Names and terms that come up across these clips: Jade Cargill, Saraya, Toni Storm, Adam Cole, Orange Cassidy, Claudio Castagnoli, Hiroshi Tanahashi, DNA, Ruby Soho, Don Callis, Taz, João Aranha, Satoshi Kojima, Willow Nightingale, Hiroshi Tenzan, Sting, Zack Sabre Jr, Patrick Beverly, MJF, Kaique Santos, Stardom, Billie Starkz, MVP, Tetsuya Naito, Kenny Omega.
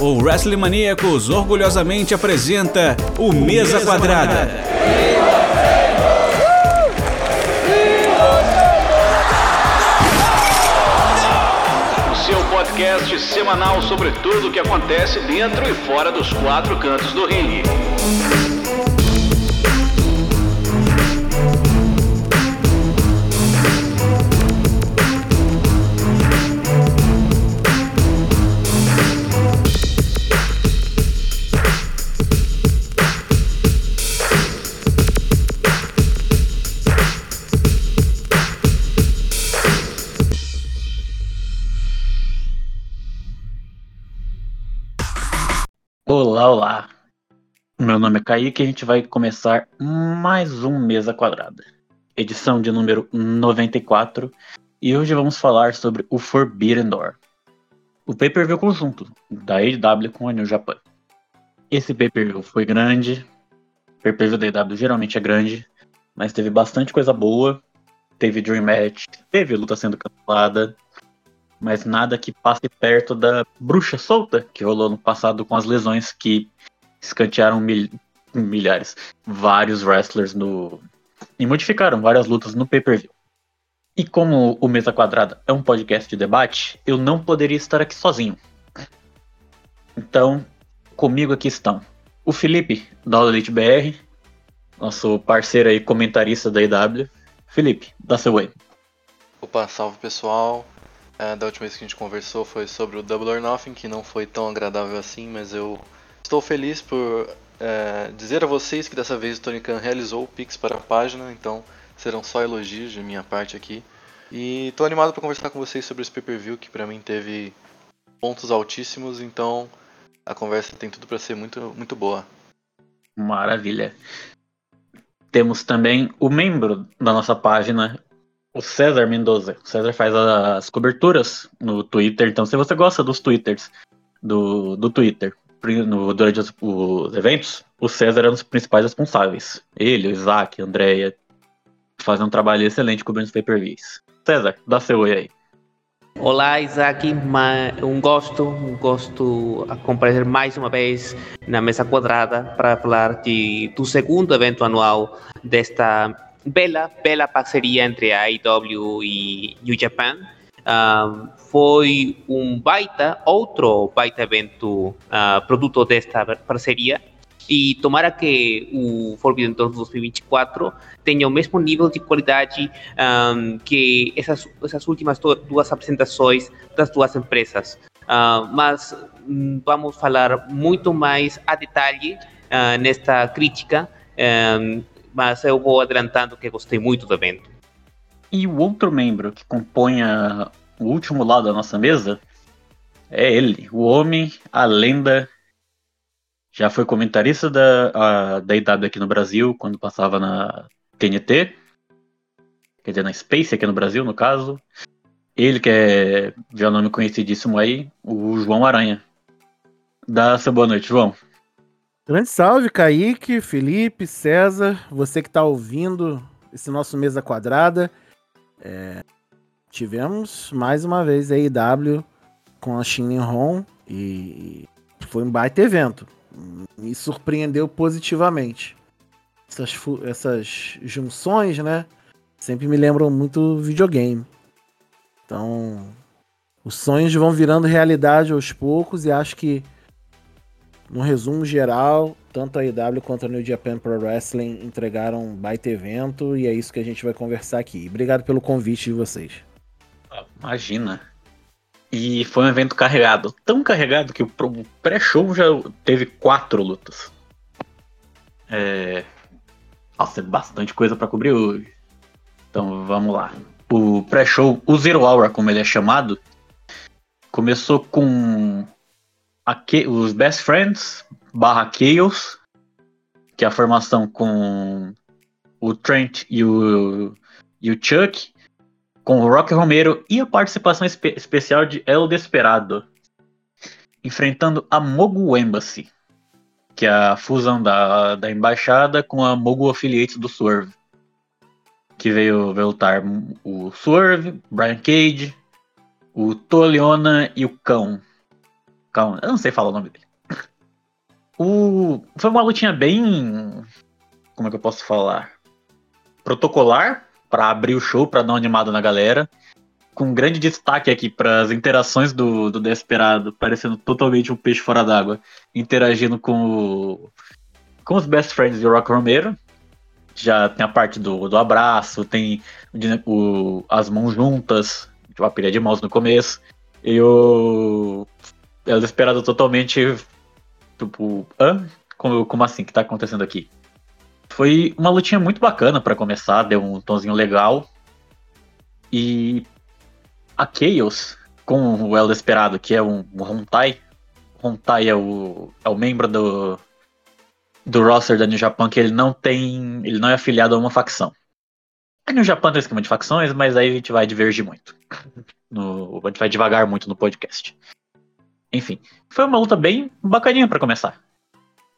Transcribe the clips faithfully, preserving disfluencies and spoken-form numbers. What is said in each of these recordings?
O Wrestling Maníacos orgulhosamente apresenta o Mesa Quadrada. O seu podcast semanal sobre tudo o que acontece dentro e fora dos quatro cantos do ringue. Olá, olá, meu nome é Kaique e a gente vai começar mais um Mesa Quadrada, edição de número noventa e quatro, e hoje vamos falar sobre o Forbidden Door, o pay-per-view conjunto da A E W com a New Japan. Esse pay-per-view foi grande, o pay-per-view da A E W geralmente é grande, mas teve bastante coisa boa, teve Dream Match, teve luta sendo cancelada, mas nada que passe perto da bruxa solta que rolou no passado com as lesões que escantearam mil... milhares, vários wrestlers no... e modificaram várias lutas no pay-per-view. E como o Mesa Quadrada é um podcast de debate, eu não poderia estar aqui sozinho. Então, comigo aqui estão o Felipe, da All Elite B R, nosso parceiro e comentarista da A E W. Felipe, dá seu oi. Opa, salve pessoal. Uh, da última vez que a gente conversou foi sobre o Double or Nothing, que não foi tão agradável assim, mas eu estou feliz por uh, dizer a vocês que dessa vez o Tony Khan realizou o Pix para a página, então serão só elogios de minha parte aqui. E estou animado para conversar com vocês sobre esse pay-per-view, que para mim teve pontos altíssimos, então a conversa tem tudo para ser muito, muito boa. Maravilha. Temos também o membro da nossa página, o César Mendoza. O César faz as coberturas no Twitter, então se você gosta dos Twitters, do, do Twitter, no, durante os, os eventos, o César é um dos principais responsáveis. Ele, o Isaac, a Andrea, fazem um trabalho excelente cobrindo os pay-per-views. César, dá seu oi aí. Olá, Isaac. Um gosto, um gosto comparecer mais uma vez na Mesa Quadrada para falar de, do segundo evento anual desta bela, bela parceria entre a A E W e New Japan. Uh, foi um baita, outro baita evento uh, produto desta parceria, e tomara que o Forbidden Door dois mil e vinte e quatro tenha o mesmo nível de qualidade um, que essas, essas últimas duas apresentações das duas empresas. Uh, mas um, vamos falar muito mais a detalhe uh, nesta crítica, um, mas eu vou adelantando que gostei muito do evento. E o outro membro que compõe a, o último lado da nossa mesa é ele, o homem, a lenda. Já foi comentarista da, a, da A E W aqui no Brasil, quando passava na T N T. Quer dizer, na Space aqui no Brasil, no caso. Ele que é já nome conhecidíssimo aí, o João Aranha. Dá sua boa noite, João. Grande salve, Kaique, Felipe, César, você que está ouvindo esse nosso Mesa Quadrada. É, tivemos mais uma vez a A E W com a Shin Ron e foi um baita evento. Me surpreendeu positivamente. Essas, essas junções, né, sempre me lembram muito videogame. Então, os sonhos vão virando realidade aos poucos e acho que, no resumo geral, tanto a A E W quanto a New Japan Pro Wrestling entregaram um baita evento e é isso que a gente vai conversar aqui. Obrigado pelo convite de vocês. Imagina. E foi um evento carregado. Tão carregado que o pré-show já teve quatro lutas. É... Nossa, é bastante coisa pra cobrir hoje. Então vamos lá. O pré-show, o Zero Hour, como ele é chamado, começou com... Aqui, os Best Friends barra Chaos, que é a formação com o Trent e o, e o Chuck, com o Rock Romero e a participação espe- especial de El Desperado, enfrentando a Mogu Embassy, que é a fusão da, da embaixada com a Mogu Affiliates do Swerve, que veio, veio lutar o Swerve, Brian Cage, o Toliona e o Cão. Calma, eu não sei falar o nome dele. O... Foi uma lutinha bem... Como é que eu posso falar? Protocolar, pra abrir o show, pra dar uma animada na galera. Com grande destaque aqui pras interações do, do Desperado, parecendo totalmente um peixe fora d'água. Interagindo com o... com os Best Friends de Rock Romero. Já tem a parte do, do abraço, tem o, as mãos juntas, uma pilha de mãos no começo. E o... El Desperado totalmente... Tipo, hã? Como, como assim? O que tá acontecendo aqui? Foi uma lutinha muito bacana pra começar, deu um tonzinho legal. E a Chaos, com o El Desperado, que é um, um Hontai. Hontai é o, é o membro do, do roster da New Japan, que ele não tem, ele não é afiliado a uma facção. A New Japan tem esquema de facções, mas aí a gente vai divergir muito. No, a gente vai devagar muito no podcast. Enfim, foi uma luta bem bacaninha pra começar.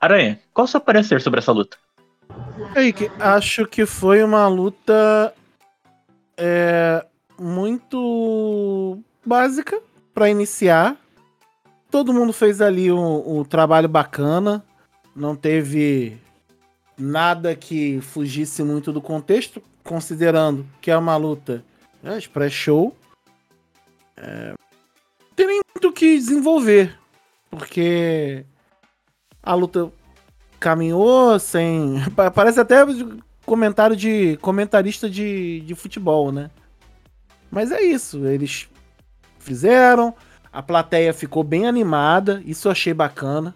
Aranha, qual o seu parecer sobre essa luta? Eike, acho que foi uma luta é, muito básica pra iniciar. Todo mundo fez ali um, um trabalho bacana. Não teve nada que fugisse muito do contexto, considerando que é uma luta é, pré-show. É... Não tem nem muito o que desenvolver, porque a luta caminhou sem... Parece até comentário de comentarista de, de futebol, né? Mas é isso, eles fizeram, a plateia ficou bem animada, isso eu achei bacana.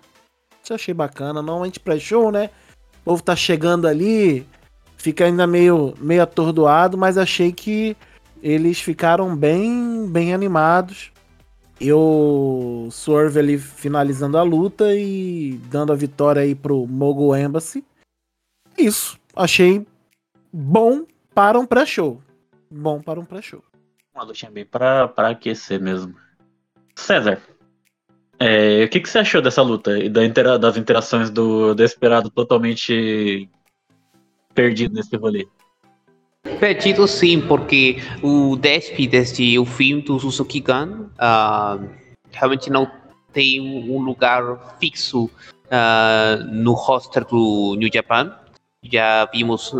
Isso eu achei bacana, normalmente pré-show, né? O povo tá chegando ali, fica ainda meio, meio atordoado, mas achei que eles ficaram bem, bem animados. Eu Swerve ali finalizando a luta e dando a vitória aí pro Mogul Embassy. Isso, achei bom para um pré-show. Bom para um pré-show. Uma lutinha bem pra, pra aquecer mesmo. César, é, o que, que você achou dessa luta e da intera- das interações do Desperado totalmente perdido nesse rolê? Perdido sim, porque o Desp, desde o filme do Suzuki Gun, uh, realmente não tem um lugar fixo uh, no roster do New Japan. Já vimos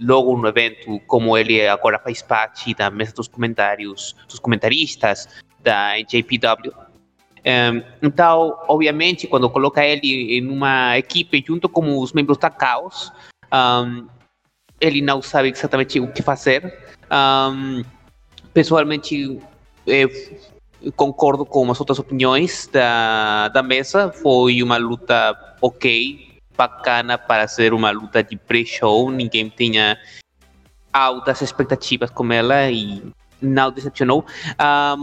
logo no evento como ele agora faz parte da mesa dos comentários, dos comentaristas da J P W. Um, então, obviamente, quando coloca ele em uma equipe junto com os membros da Chaos, um, ele não sabe exatamente o que fazer. Um, pessoalmente, eu concordo com as outras opiniões da, da mesa. Foi uma luta ok, bacana para ser uma luta de pré-show. Ninguém tinha altas expectativas com ela e não decepcionou. Um,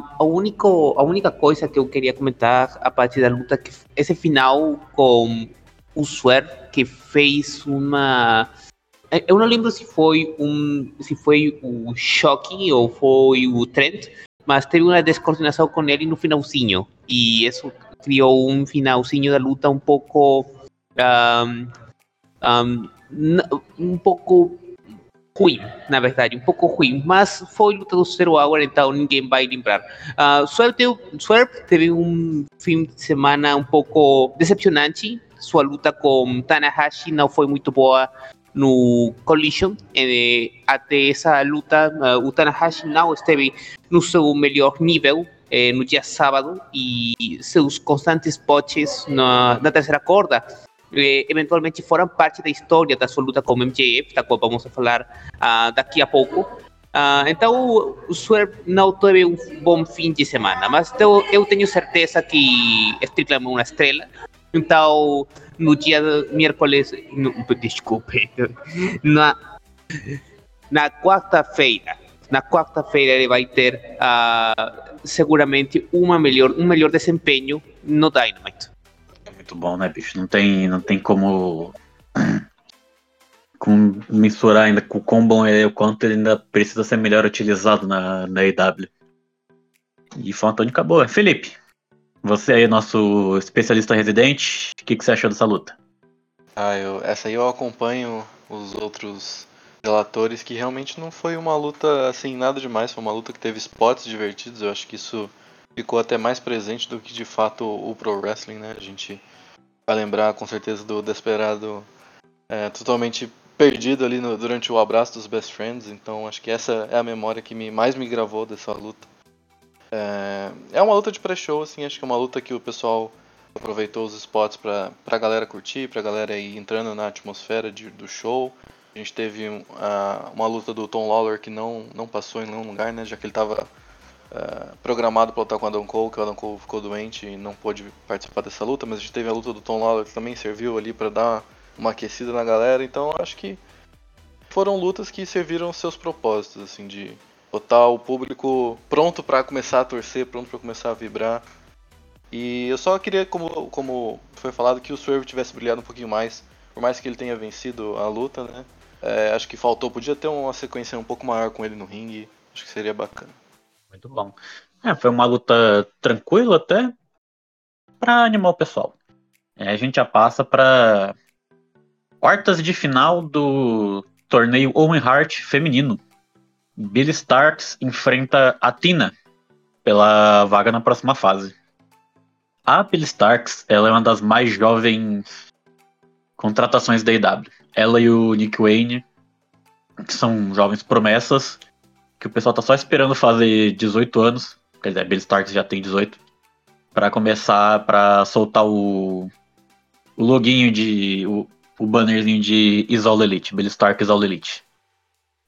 a, único, a única coisa que eu queria comentar a partir da luta é que esse final com o Swerve, que fez uma... Eu não lembro se foi, um, se foi o Shoki ou foi o Trent, mas teve uma descoordenação com ele no finalzinho. E isso criou um finalzinho da luta um pouco... Um, um, um pouco ruim, na verdade, um pouco ruim. Mas foi luta do Zero Hour, então ninguém vai lembrar. Uh, Swerve teve um fim de semana um pouco decepcionante. Sua luta com Tanahashi não foi muito boa. No Collision, eh, até essa luta, uh, o Tanahashi não esteve no seu melhor nível eh, no dia sábado e seus constantes potes na, na terceira corda eh, eventualmente foram parte da história da sua luta com o M J F, da qual vamos falar uh, daqui a pouco. Uh, então, o Swerve não teve um bom fim de semana, mas eu, eu tenho certeza que Strickland é uma estrela. Então, no dia miércoles, no, desculpe, na, na quarta-feira, na quarta-feira ele vai ter uh, seguramente uma melhor, um melhor desempenho no Dynamite. É muito bom, né, bicho? Não tem, não tem como, como mensurar ainda o quão bom ele é, o quanto ele ainda precisa ser melhor utilizado na A E W. E foi uma tônica boa. Felipe, você aí, nosso especialista residente, o que, que você achou dessa luta? Ah, eu, essa aí eu acompanho os outros relatores, que realmente não foi uma luta assim, nada demais, foi uma luta que teve spots divertidos, eu acho que isso ficou até mais presente do que de fato o pro wrestling, né? A gente vai lembrar com certeza do Desperado é, totalmente perdido ali no, durante o abraço dos Best Friends. Então acho que essa é a memória que me, mais me gravou dessa luta. É, é uma luta de pré-show, assim, acho que é uma luta que o pessoal aproveitou os spots pra, pra galera curtir, pra galera ir entrando na atmosfera de, do show. A gente teve uh, uma luta do Tom Lawler que não, não passou em nenhum lugar, né? Já que ele estava uh, programado para lutar com o Adam Cole, que o Adam Cole ficou doente e não pôde participar dessa luta. Mas a gente teve a luta do Tom Lawler que também serviu ali para dar uma aquecida na galera. Então acho que foram lutas que serviram seus propósitos, assim, de botar o público pronto para começar a torcer, pronto para começar a vibrar. E eu só queria, como, como foi falado, que o Swerve tivesse brilhado um pouquinho mais, por mais que ele tenha vencido a luta, né? É, acho que faltou, podia ter uma sequência um pouco maior com ele no ringue, acho que seria bacana. Muito bom. É, foi uma luta tranquila até, pra animar o pessoal. É, a gente já passa pra quartas de final do torneio Owen Hart feminino. Billie Starkz enfrenta Athena pela vaga na próxima fase. A Billie Starkz, ela é uma das mais jovens contratações da A E W. Ela e o Nick Wayne, que são jovens promessas, que o pessoal tá só esperando fazer dezoito anos, quer dizer, a Billie Starkz já tem dezoito, pra começar, pra soltar o, o loginho de, o, o bannerzinho de Is All Elite, Billie Starkz Is All Elite.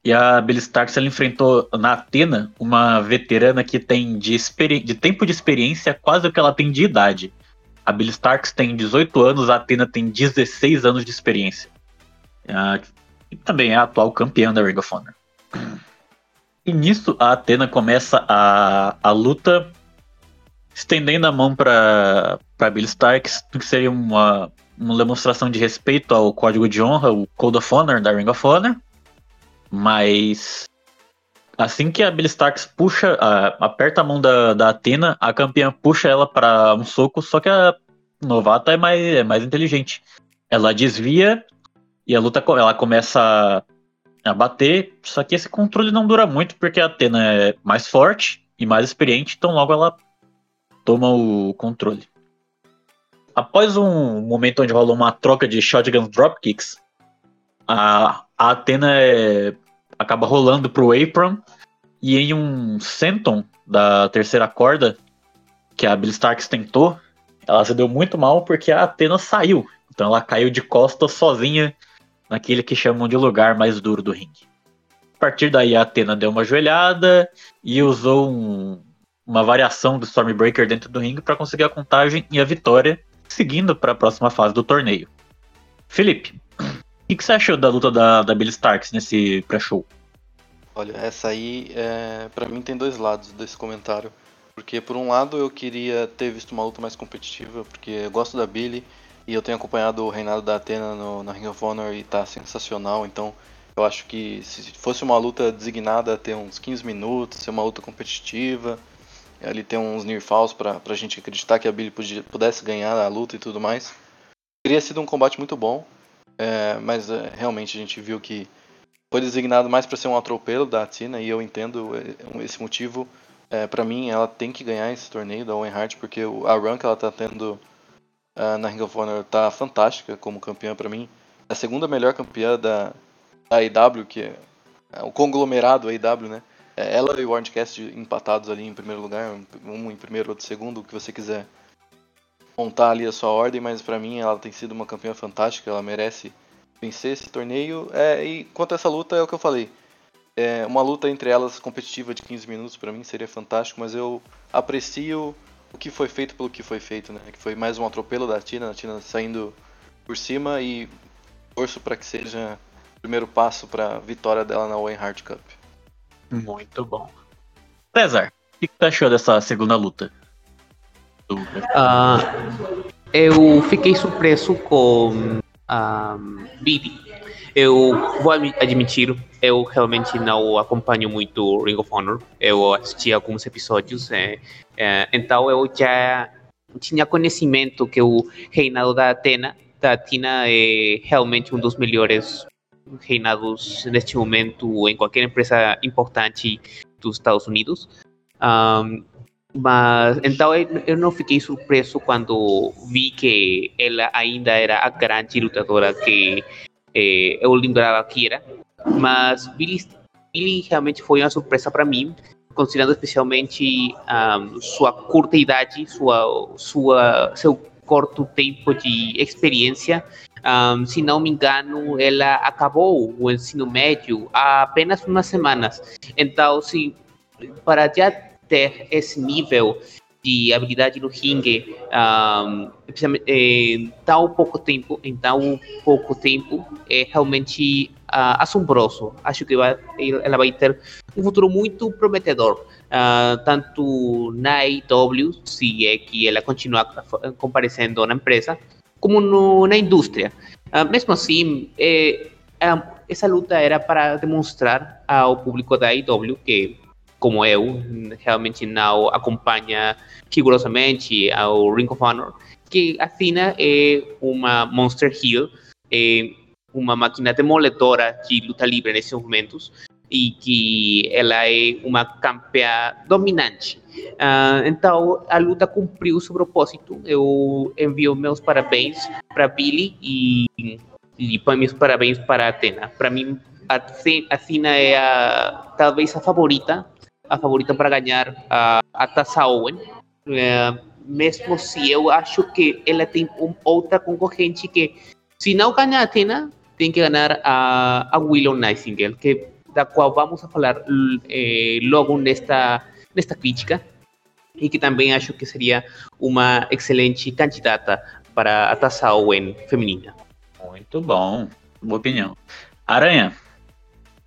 E a Billie Starkz, ela enfrentou na Athena uma veterana que tem de, experi- de tempo de experiência quase o que ela tem de idade. A Billie Starkz tem dezoito anos, a Athena tem dezesseis anos de experiência. Uh, e também é a atual campeã da Ring of Honor. E nisso a Athena começa a, a luta estendendo a mão para Billie Starkz, que seria uma, uma demonstração de respeito ao código de honra, o Code of Honor da Ring of Honor. Mas assim que a Billie Starkz puxa, a, aperta a mão da, da Athena, a campeã puxa ela para um soco, só que a novata é mais, é mais inteligente. Ela desvia e a luta ela começa a bater, só que esse controle não dura muito, porque a Athena é mais forte e mais experiente, então logo ela toma o controle. Após um momento onde rola uma troca de shotgun dropkicks, a, a Athena é, acaba rolando pro apron, e em um senton da terceira corda, que a Billie Starkz tentou, ela se deu muito mal porque a Athena saiu, então ela caiu de costas sozinha, naquele que chamam de lugar mais duro do ringue. A partir daí a Athena deu uma ajoelhada e usou um, uma variação do Stormbreaker dentro do ringue para conseguir a contagem e a vitória, seguindo para a próxima fase do torneio. Felipe, o que você achou da luta da, da Billie Starkz nesse pré-show? Olha, essa aí, é, para mim tem dois lados desse comentário. Porque por um lado eu queria ter visto uma luta mais competitiva, porque eu gosto da Billie, e eu tenho acompanhado o reinado da Athena no, na Ring of Honor e tá sensacional, então eu acho que se fosse uma luta designada a ter uns quinze minutos, ser uma luta competitiva, ali ter uns near falls pra, pra gente acreditar que a Billie podia, pudesse ganhar a luta e tudo mais, teria sido um combate muito bom, é, mas é, realmente a gente viu que foi designado mais pra ser um atropelo da Athena, e eu entendo esse motivo. É, pra mim ela tem que ganhar esse torneio da Owen Hart, porque a run que ela tá tendo Uh, na Ring of Honor tá fantástica como campeã pra mim. A segunda melhor campeã da, da A E W, que é, é o conglomerado A E W, né? É ela e o Orange Cassidy empatados ali em primeiro lugar, um em primeiro, outro em segundo, o que você quiser montar ali a sua ordem, mas pra mim ela tem sido uma campeã fantástica, ela merece vencer esse torneio. É, e quanto a essa luta, é o que eu falei. É, uma luta entre elas competitiva de quinze minutos pra mim seria fantástico, mas eu aprecio o que foi feito pelo que foi feito, né? Que foi mais um atropelo da Athena, a Athena saindo por cima, e torço para que seja o primeiro passo para a vitória dela na Owen Hart Cup. Muito bom. César, o que você achou dessa segunda luta? Uh, eu fiquei surpreso com a um, Billie. Eu vou admitir, eu realmente não acompanho muito Ring of Honor. Eu assisti alguns episódios, é, é, então eu já tinha conhecimento que o reinado da Athena, da Athena é realmente um dos melhores reinados neste momento em qualquer empresa importante dos Estados Unidos. Um, Mas então eu não fiquei surpreso quando vi que ela ainda era a grande lutadora que eh, eu lembrava que era. Mas Billie, Billie realmente foi uma surpresa para mim, considerando especialmente um, sua curta idade, sua, sua, seu curto tempo de experiência. Um, se não me engano, ela acabou o ensino médio há apenas umas semanas. Então, se para já ter esse nível de habilidade no ringue um, em tão pouco tempo, em tão pouco tempo, é realmente uh, assombroso. Acho que vai, ela vai ter um futuro muito prometedor, uh, tanto na A E W, se é que ela continuar comparecendo na empresa, como no, na indústria. Uh, mesmo assim, é, a, essa luta era para demonstrar ao público da A E W que, como eu, realmente não acompanha rigorosamente ao Ring of Honor, que Athena é uma Monster Heel, é uma máquina demoledora de luta livre nesses momentos, e que ela é uma campeã dominante. Uh, então, a luta cumpriu seu propósito. Eu envio meus parabéns para Billie e, e meus parabéns para Athena. Para mim, Athena é a, talvez a favorita, a favorita para ganhar uh, a Taça Owen, uh, mesmo se eu acho que ela tem um, outra concorrente que, se não ganhar a Athena, tem que ganhar a, a Willow Nightingale, que, da qual vamos a falar eh, logo nesta, nesta crítica, e que também acho que seria uma excelente candidata para a Taça Owen feminina. Muito bom, boa opinião. Aranha,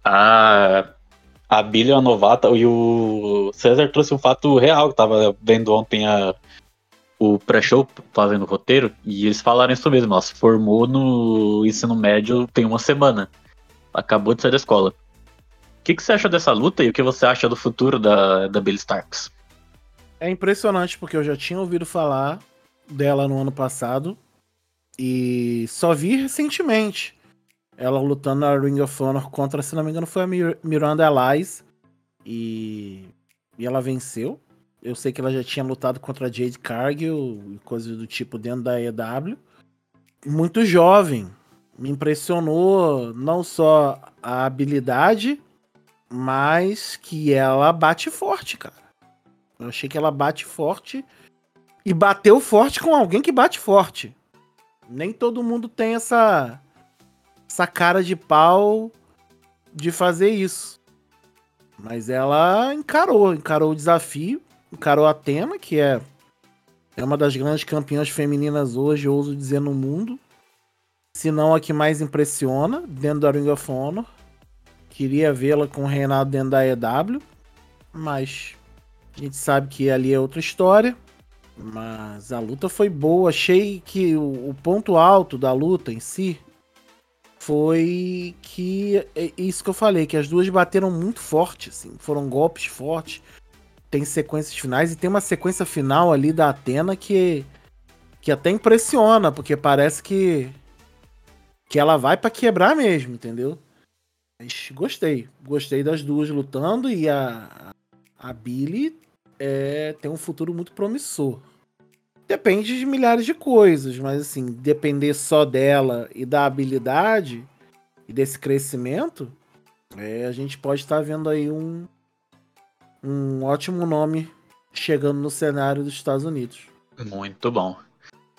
a... A Billie é uma novata, e o César trouxe um fato real, que tava vendo ontem a, o pré-show, fazendo o roteiro, e eles falaram isso mesmo, ela se formou no ensino médio tem uma semana, acabou de sair da escola. O que, que você acha dessa luta e o que você acha do futuro da, da Billie Starkz? É impressionante, porque eu já tinha ouvido falar dela no ano passado, e só vi recentemente ela lutando na Ring of Honor contra, se não me engano, foi a Miranda Elias. E... e ela venceu. Eu sei que ela já tinha lutado contra a Jade Cargill e coisas do tipo dentro da A E W. Muito jovem. Me impressionou não só a habilidade, mas que ela bate forte, cara. Eu achei que ela bate forte e bateu forte com alguém que bate forte. Nem todo mundo tem essa... essa cara de pau de fazer isso. Mas ela encarou, encarou o desafio, encarou a Athena, que é, é uma das grandes campeãs femininas hoje, ouso dizer, no mundo. Se não a que mais impressiona dentro da Ring of Honor. Queria vê-la com o reinado dentro da A E W, mas a gente sabe que ali é outra história. Mas a luta foi boa. Achei que o, o ponto alto da luta em si foi que, isso que eu falei, que as duas bateram muito forte, assim, foram golpes fortes, tem sequências finais, e tem uma sequência final ali da Athena que, que até impressiona, porque parece que, que ela vai pra quebrar mesmo, entendeu? Mas gostei, gostei das duas lutando, e a, a Billie é, tem um futuro muito promissor. Depende de milhares de coisas, mas assim, depender só dela e da habilidade e desse crescimento, é, a gente pode estar vendo aí um, um ótimo nome chegando no cenário dos Estados Unidos. Muito bom.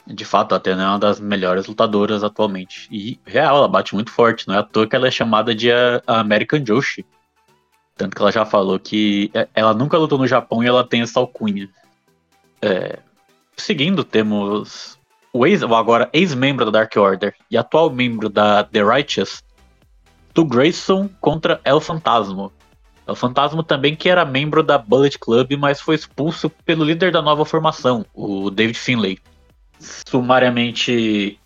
De fato, a Athena é uma das melhores lutadoras atualmente. E, real, ela bate muito forte. Não é à toa que ela é chamada de a American Joshi. Tanto que ela já falou que ela nunca lutou no Japão e ela tem essa alcunha. É... Seguindo, temos o ex, agora ex-membro da Dark Order e atual membro da The Righteous, do Grayson contra El Phantasmo. El Phantasmo também que era membro da Bullet Club, mas foi expulso pelo líder da nova formação, o David Finlay. Sumariamente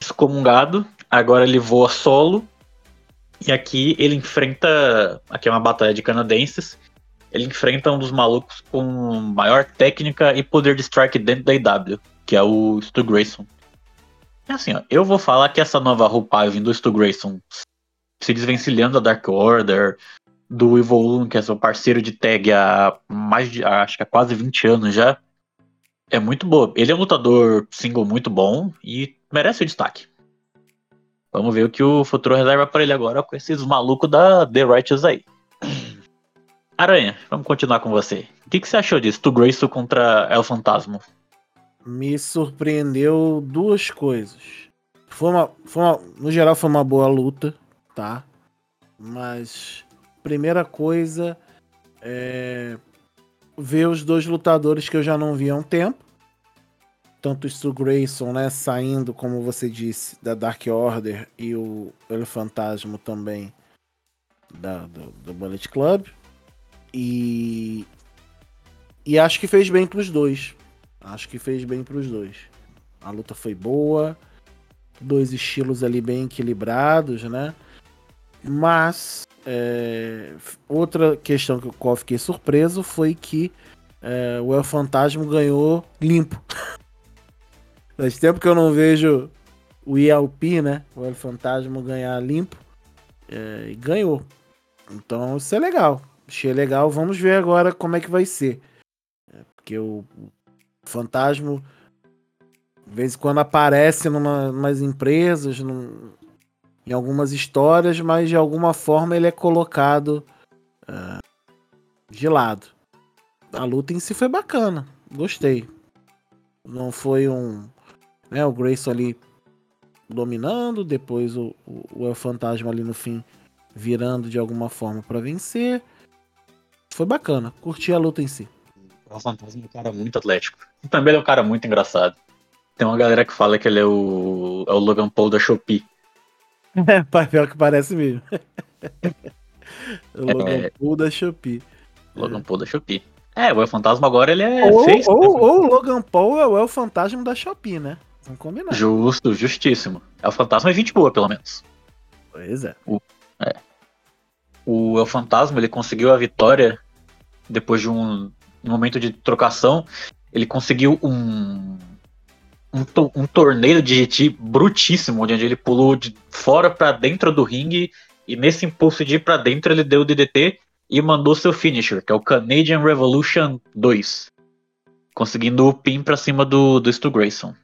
excomungado, agora ele voa solo. E aqui ele enfrenta, aqui é uma batalha de canadenses. Ele enfrenta um dos malucos com maior técnica e poder de strike dentro da A E W, que é o Stu Grayson. É assim, ó, eu vou falar que essa nova roupagem do Stu Grayson se desvencilhando da Dark Order, do Evolution, que é seu parceiro de tag há mais de, acho que há quase vinte anos já, é muito boa. Ele é um lutador single muito bom e merece o destaque. Vamos ver o que o futuro reserva para ele agora com esses malucos da The Righteous aí. Aranha, vamos continuar com você. O que, que você achou disso? Tu Grayson contra El Phantasmo? Me surpreendeu duas coisas. Foi uma, foi uma, no geral foi uma boa luta, tá? Mas, primeira coisa, é ver os dois lutadores que eu já não vi há um tempo. Tanto o Stu Grayson, né, saindo, como você disse, da Dark Order, e o El Phantasmo também da, do, do Bullet Club. E, e acho que fez bem pros dois. Acho que fez bem pros dois. A luta foi boa. Dois estilos ali bem equilibrados, né? Mas é, outra questão que eu fiquei surpreso foi que é, o El Phantasmo ganhou limpo. Faz tempo que eu não vejo o E L P, né? O El Phantasmo ganhar limpo. É, e ganhou. Então isso é legal. Achei legal, vamos ver agora como é que vai ser. É, porque o Phantasmo, de vez em quando, aparece numa, numas empresas, num, em algumas histórias, mas de alguma forma ele é colocado uh, de lado. A luta em si foi bacana, gostei. Não foi um... né, o Grayson ali dominando, depois o, o, o El Phantasmo ali no fim virando de alguma forma para vencer. Foi bacana, curti a luta em si. O Phantasmo é um cara muito atlético. E também ele é um cara muito engraçado. Tem uma galera que fala que ele é o, é o Logan Paul da Shopee. É, pior que parece mesmo. o é, Logan é... Paul da Shopee. Logan Paul da Shopee. É, o El Phantasmo agora ele é... Ou, face, ou, né? ou o Logan Paul é o El Phantasmo da Shopee, né? Vamos combinar. Justo, justíssimo. É o Phantasmo é gente boa, pelo menos. Pois é. O, é. o El Phantasmo, ele conseguiu a vitória... Depois de um, um momento de trocação, ele conseguiu um, um, to, um torneio de jiu-jitsu brutíssimo, onde ele pulou de fora pra dentro do ringue, e nesse impulso de ir pra dentro ele deu o D D T e mandou seu finisher, que é o Canadian Revolution dois, conseguindo o pin pra cima do, do Stu Grayson.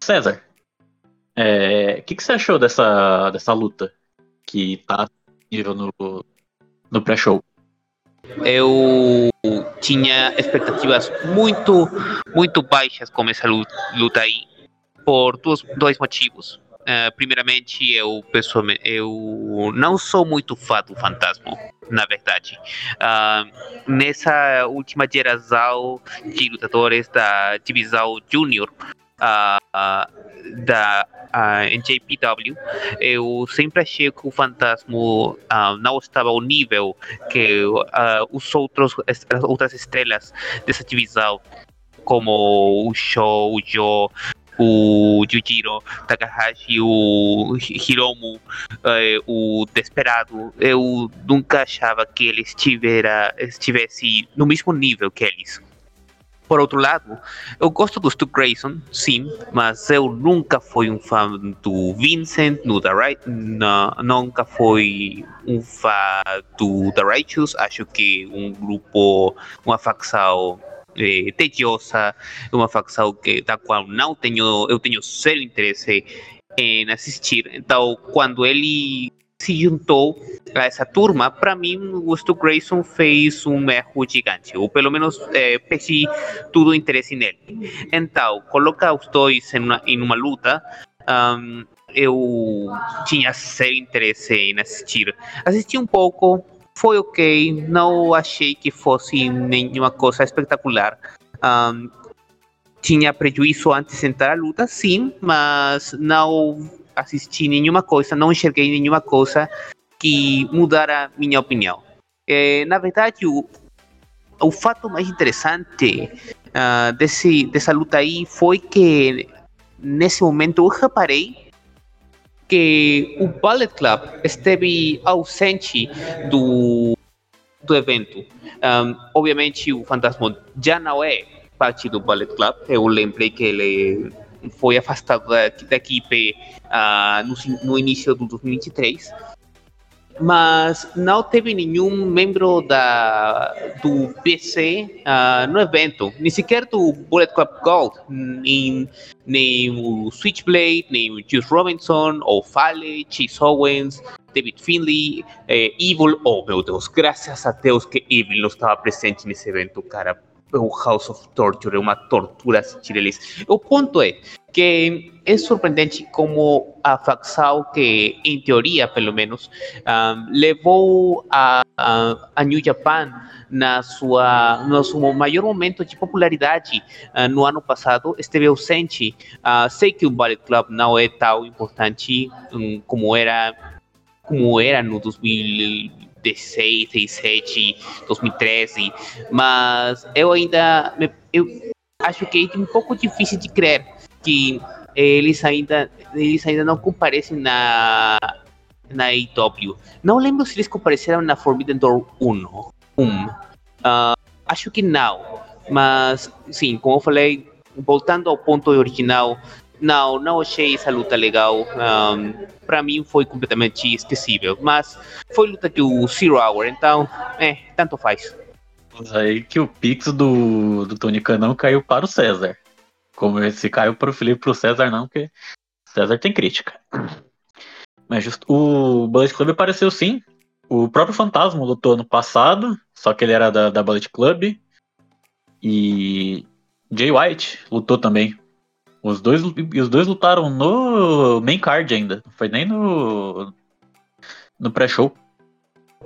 César, o é, que, que você achou dessa, dessa luta que tá disponível no, no pré-show? Eu tinha expectativas muito, muito baixas com essa luta aí, por dois, dois motivos. Uh, primeiramente, eu, eu não sou muito fã do Phantasmo, na verdade. Uh, nessa última geração de lutadores da divisão Júnior, Uh, da uh, N J P W, eu sempre achei que o Phantasmo uh, não estava ao nível que uh, os outros, as outras estrelas dessa divisão, como o Sho, o Jo, o Yujiro Takahashi, o Hiromu, uh, o Desperado. Eu nunca achava que ele estivera, estivesse no mesmo nível que eles. Por outro lado, eu gosto do Stu Grayson, sim, mas eu nunca fui um fã do Vincent, no The Right, no, nunca fui um fã do The Righteous. Acho que um grupo, uma facção eh, tediosa, uma facção que, da qual não tenho, eu tenho zero interesse em assistir. Então, quando ele se juntou a essa turma, para mim o Stu Grayson fez um erro gigante, ou pelo menos é, perdi todo o interesse nele. Então, coloca os dois em uma, em uma luta, um, eu tinha zero interesse em assistir. Assisti um pouco, foi ok, não achei que fosse nenhuma coisa espetacular. Um, tinha prejuízo antes de entrar à luta, sim, mas não... assisti nenhuma coisa, não enxerguei nenhuma coisa que mudara minha opinião. É, na verdade, o, o fato mais interessante uh, desse, dessa luta aí foi que, nesse momento, eu reparei que o Bullet Club esteve ausente do, do evento. Um, obviamente, o Phantasmo já não é parte do Bullet Club. Eu lembrei que ele... foi afastado da, da equipe uh, no, no início de dois mil e vinte e três. mas não teve nenhum membro da, do P C uh, no evento, nem sequer do Bullet Club Gold, nem, nem o Switchblade, nem o Juice Robinson, ou Fale, Chase Owens, David Finlay, eh, Evil. Oh meu Deus, graças a Deus que Evil não estava presente nesse evento, cara. É um House of Torture, é uma tortura assistir eles. O ponto é que é surpreendente como a facção que, em teoria pelo menos, um, levou a, a, a New Japan na sua, no seu maior momento de popularidade uh, no ano passado, esteve ausente. Uh, sei que o Bullet Club não é tão importante um, como era como era no dois mil e dezesseis, dois mil e dezessete, dois mil e treze, mas eu ainda me, eu acho que é um pouco difícil de crer que eles ainda, eles ainda não comparecem na na A E W. Não lembro se eles compareceram na Forbidden Door um. um. Uh, acho que não, mas sim, como eu falei, voltando ao ponto original, não, não achei essa luta legal. Um, pra mim foi completamente esquecível, mas foi luta que o Zero Hour, então, é, tanto faz. Aí que o pix do, do Tony Khan não caiu para o César. Como esse caiu para o Felipe, para o César não, porque César tem crítica. Mas just, o Bullet Club apareceu sim. O próprio Fantasma lutou ano passado, só que ele era da, da Bullet Club. E Jay White lutou também. Os dois, e os dois lutaram no main card ainda, não foi nem no, no pré-show.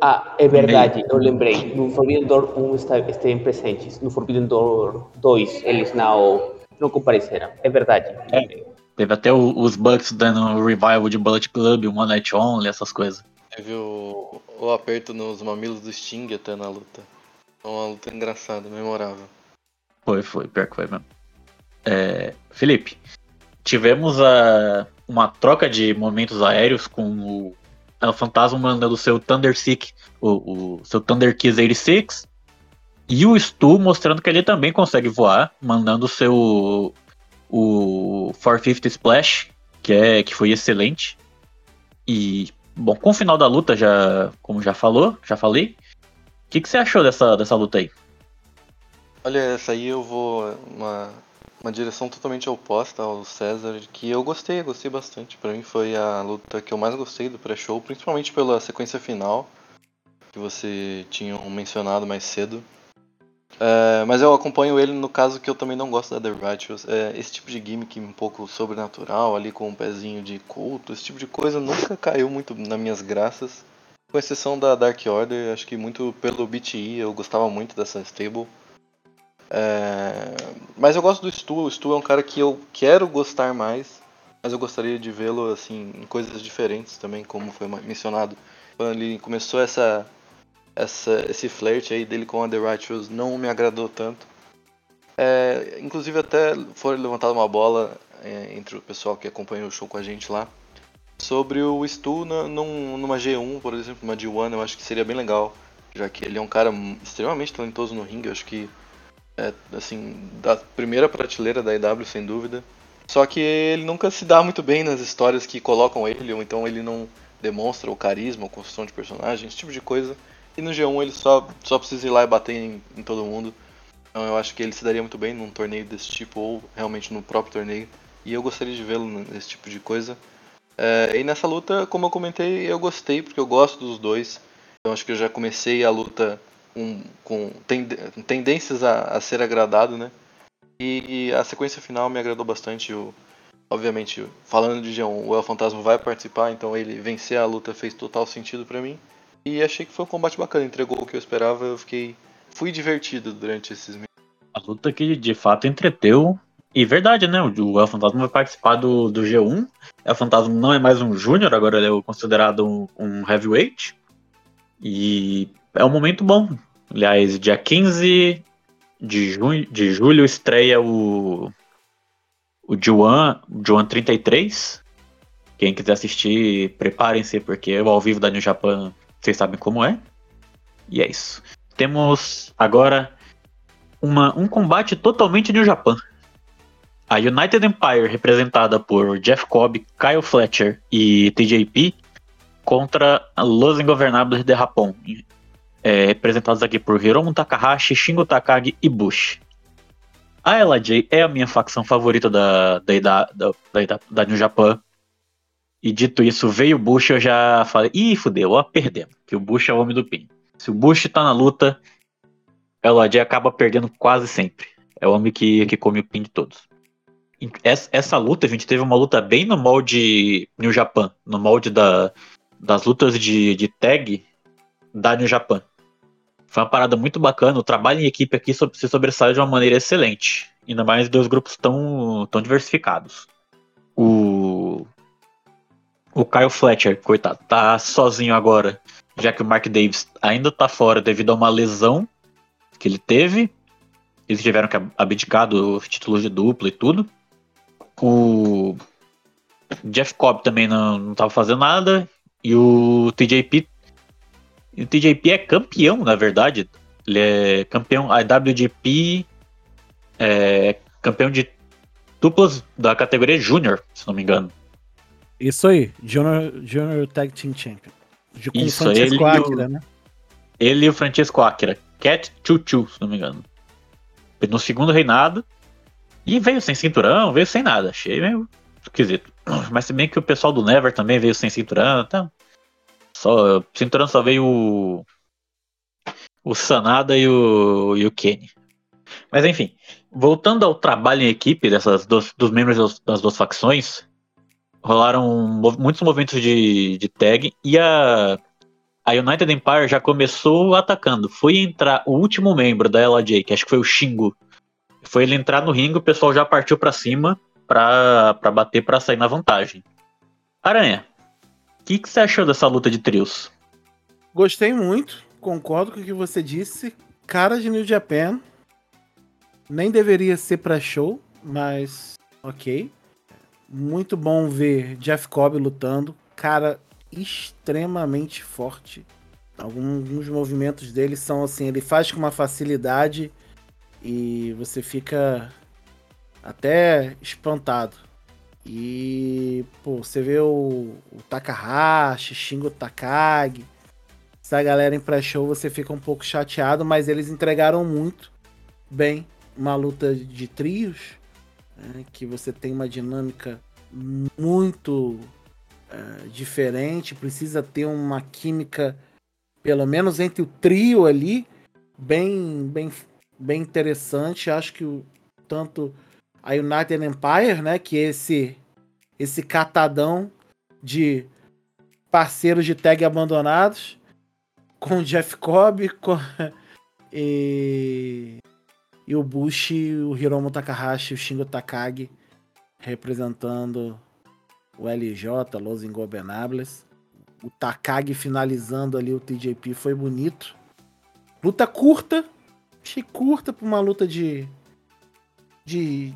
Ah, é verdade, eu lembrei. No Forbidden Door um estiveram presentes, no Forbidden Door dois eles não, não compareceram, é verdade. É. Teve até o, os Bucks dando revival de Bullet Club, One Night Only, essas coisas. Teve o, o aperto nos mamilos do Sting até na luta. Foi uma luta engraçada, memorável. Foi, foi, pior que foi mesmo. É, Felipe, tivemos a, uma troca de momentos aéreos com o El Phantasmo mandando o seu Thunder Sick, o, o seu Thunder Kiss oitenta e seis, e o Stu mostrando que ele também consegue voar, mandando o seu o quatrocentos e cinquenta Splash, que, é, que foi excelente. E, bom, com o final da luta, já, como já falou, já falei, o que, que você achou dessa, dessa luta aí? Olha, essa aí eu vou... uma... uma direção totalmente oposta ao César, que eu gostei, gostei bastante. Pra mim foi a luta que eu mais gostei do pré-show, principalmente pela sequência final, que você tinha mencionado mais cedo. É, mas eu acompanho ele no caso que eu também não gosto da The Righteous. É, esse tipo de gimmick um pouco sobrenatural, ali com um pezinho de culto, esse tipo de coisa nunca caiu muito nas minhas graças. Com exceção da Dark Order, acho que muito pelo B T E, eu gostava muito dessa stable. É, mas eu gosto do Stu, o Stu é um cara que eu quero gostar mais, mas eu gostaria de vê-lo assim, em coisas diferentes também, como foi mencionado. Quando ele começou essa, essa, esse flerte aí dele com a The Righteous, não me agradou tanto. É, inclusive até foi levantada uma bola é, entre o pessoal que acompanhou o show com a gente lá, sobre o Stu na, num, numa G um, por exemplo, uma D um, eu acho que seria bem legal, já que ele é um cara extremamente talentoso no ringue, eu acho que é, assim, da primeira prateleira da E W, sem dúvida. Só que ele nunca se dá muito bem nas histórias que colocam ele, ou então ele não demonstra o carisma, ou construção de personagem, esse tipo de coisa. E no G um ele só, só precisa ir lá e bater em, em todo mundo. Então eu acho que ele se daria muito bem num torneio desse tipo, ou realmente no próprio torneio. E eu gostaria de vê-lo nesse tipo de coisa. É, e nessa luta, como eu comentei, eu gostei, porque eu gosto dos dois. Então acho que eu já comecei a luta... Um, com tendências a, a ser agradado, né? E, e a sequência final me agradou bastante. Eu, obviamente, falando de G um, o El Phantasmo vai participar, então ele vencer a luta fez total sentido pra mim. E achei que foi um combate bacana, entregou o que eu esperava, eu fiquei... Fui divertido durante esses meses. A luta que, de fato, entreteu. E verdade, né? O El Phantasmo vai participar do, do G um. O El Phantasmo não é mais um júnior, agora ele é considerado um, um heavyweight. E... é um momento bom. Aliás, dia quinze de, junho, de julho estreia o o G um, G um trinta e três. Quem quiser assistir, preparem-se, porque o ao vivo da New Japan, vocês sabem como é. E é isso. Temos agora uma, um combate totalmente New Japan. A United Empire, representada por Jeff Cobb, Kyle Fletcher e T J P, contra Los Ingobernables de Japón, é, representados aqui por Hiromu Takahashi, Shingo Takagi e Bushi. A L J é a minha facção favorita da, da, da, da, da New Japan. E dito isso, veio o Bushi, eu já falei, ih, fudeu, ó, perdemos, que o Bushi é o homem do pin. Se o Bushi tá na luta, a L J acaba perdendo quase sempre. É o homem que, que come o pin de todos. Essa, essa luta, a gente teve uma luta bem no molde New Japan, no molde da, das lutas de, de tag da New Japan. Foi uma parada muito bacana, o trabalho em equipe aqui se sobressaiu de uma maneira excelente, ainda mais dois grupos tão, tão diversificados. O, o Kyle Fletcher, coitado, tá sozinho agora, já que o Mark Davis ainda tá fora devido a uma lesão que ele teve. Eles tiveram que abdicar dos títulos de dupla e tudo. O Jeff Cobb também não, não tava fazendo nada. E o T J P... E o T J P é campeão, na verdade. Ele é campeão I W G P... É, campeão de duplas da categoria Junior, se não me engano. Isso aí. Junior, junior Tag Team Champion. Com isso, o Francesco ele Akira, e o, né? Ele e o Francesco Akira. Cat Chuchu, se não me engano. No segundo reinado. E veio sem cinturão, veio sem nada. Achei meio esquisito. Mas se bem que o pessoal do Never também veio sem cinturão. Então, só, cinturão só veio o, o Sanada e o, e o Kenny. Mas enfim, voltando ao trabalho em equipe dessas dos, dos membros das, das duas facções, rolaram mov, muitos movimentos de, de tag. E a, a United Empire já começou atacando. Foi entrar o último membro da L J, que acho que foi o Shingo. Foi ele entrar no ringue, o pessoal já partiu pra cima pra, pra bater, pra sair na vantagem. Aranha, o que, que você achou dessa luta de trios? Gostei muito, concordo com o que você disse. Cara de New Japan. Nem deveria ser pra show, mas ok. Muito bom ver Jeff Cobb lutando. Cara extremamente forte. Alguns movimentos dele são assim, ele faz com uma facilidade e você fica até espantado. E pô, você vê o, o Takahashi, Shingo Takagi, essa galera em pré-show, você fica um pouco chateado, mas eles entregaram muito bem uma luta de trios, né, que você tem uma dinâmica muito Uh, diferente, precisa ter uma química, pelo menos entre o trio ali, bem, bem, bem interessante. Acho que o, tanto a United Empire, né, que é esse, esse catadão de parceiros de tag abandonados, com o Jeff Cobb com, e, e o Bushi, o Hiromu Takahashi, o Shingo Takagi, representando o L J, Los Ingobernables. O Takagi finalizando ali o T J P, foi bonito. Luta curta. Achei curta pra uma luta de... De...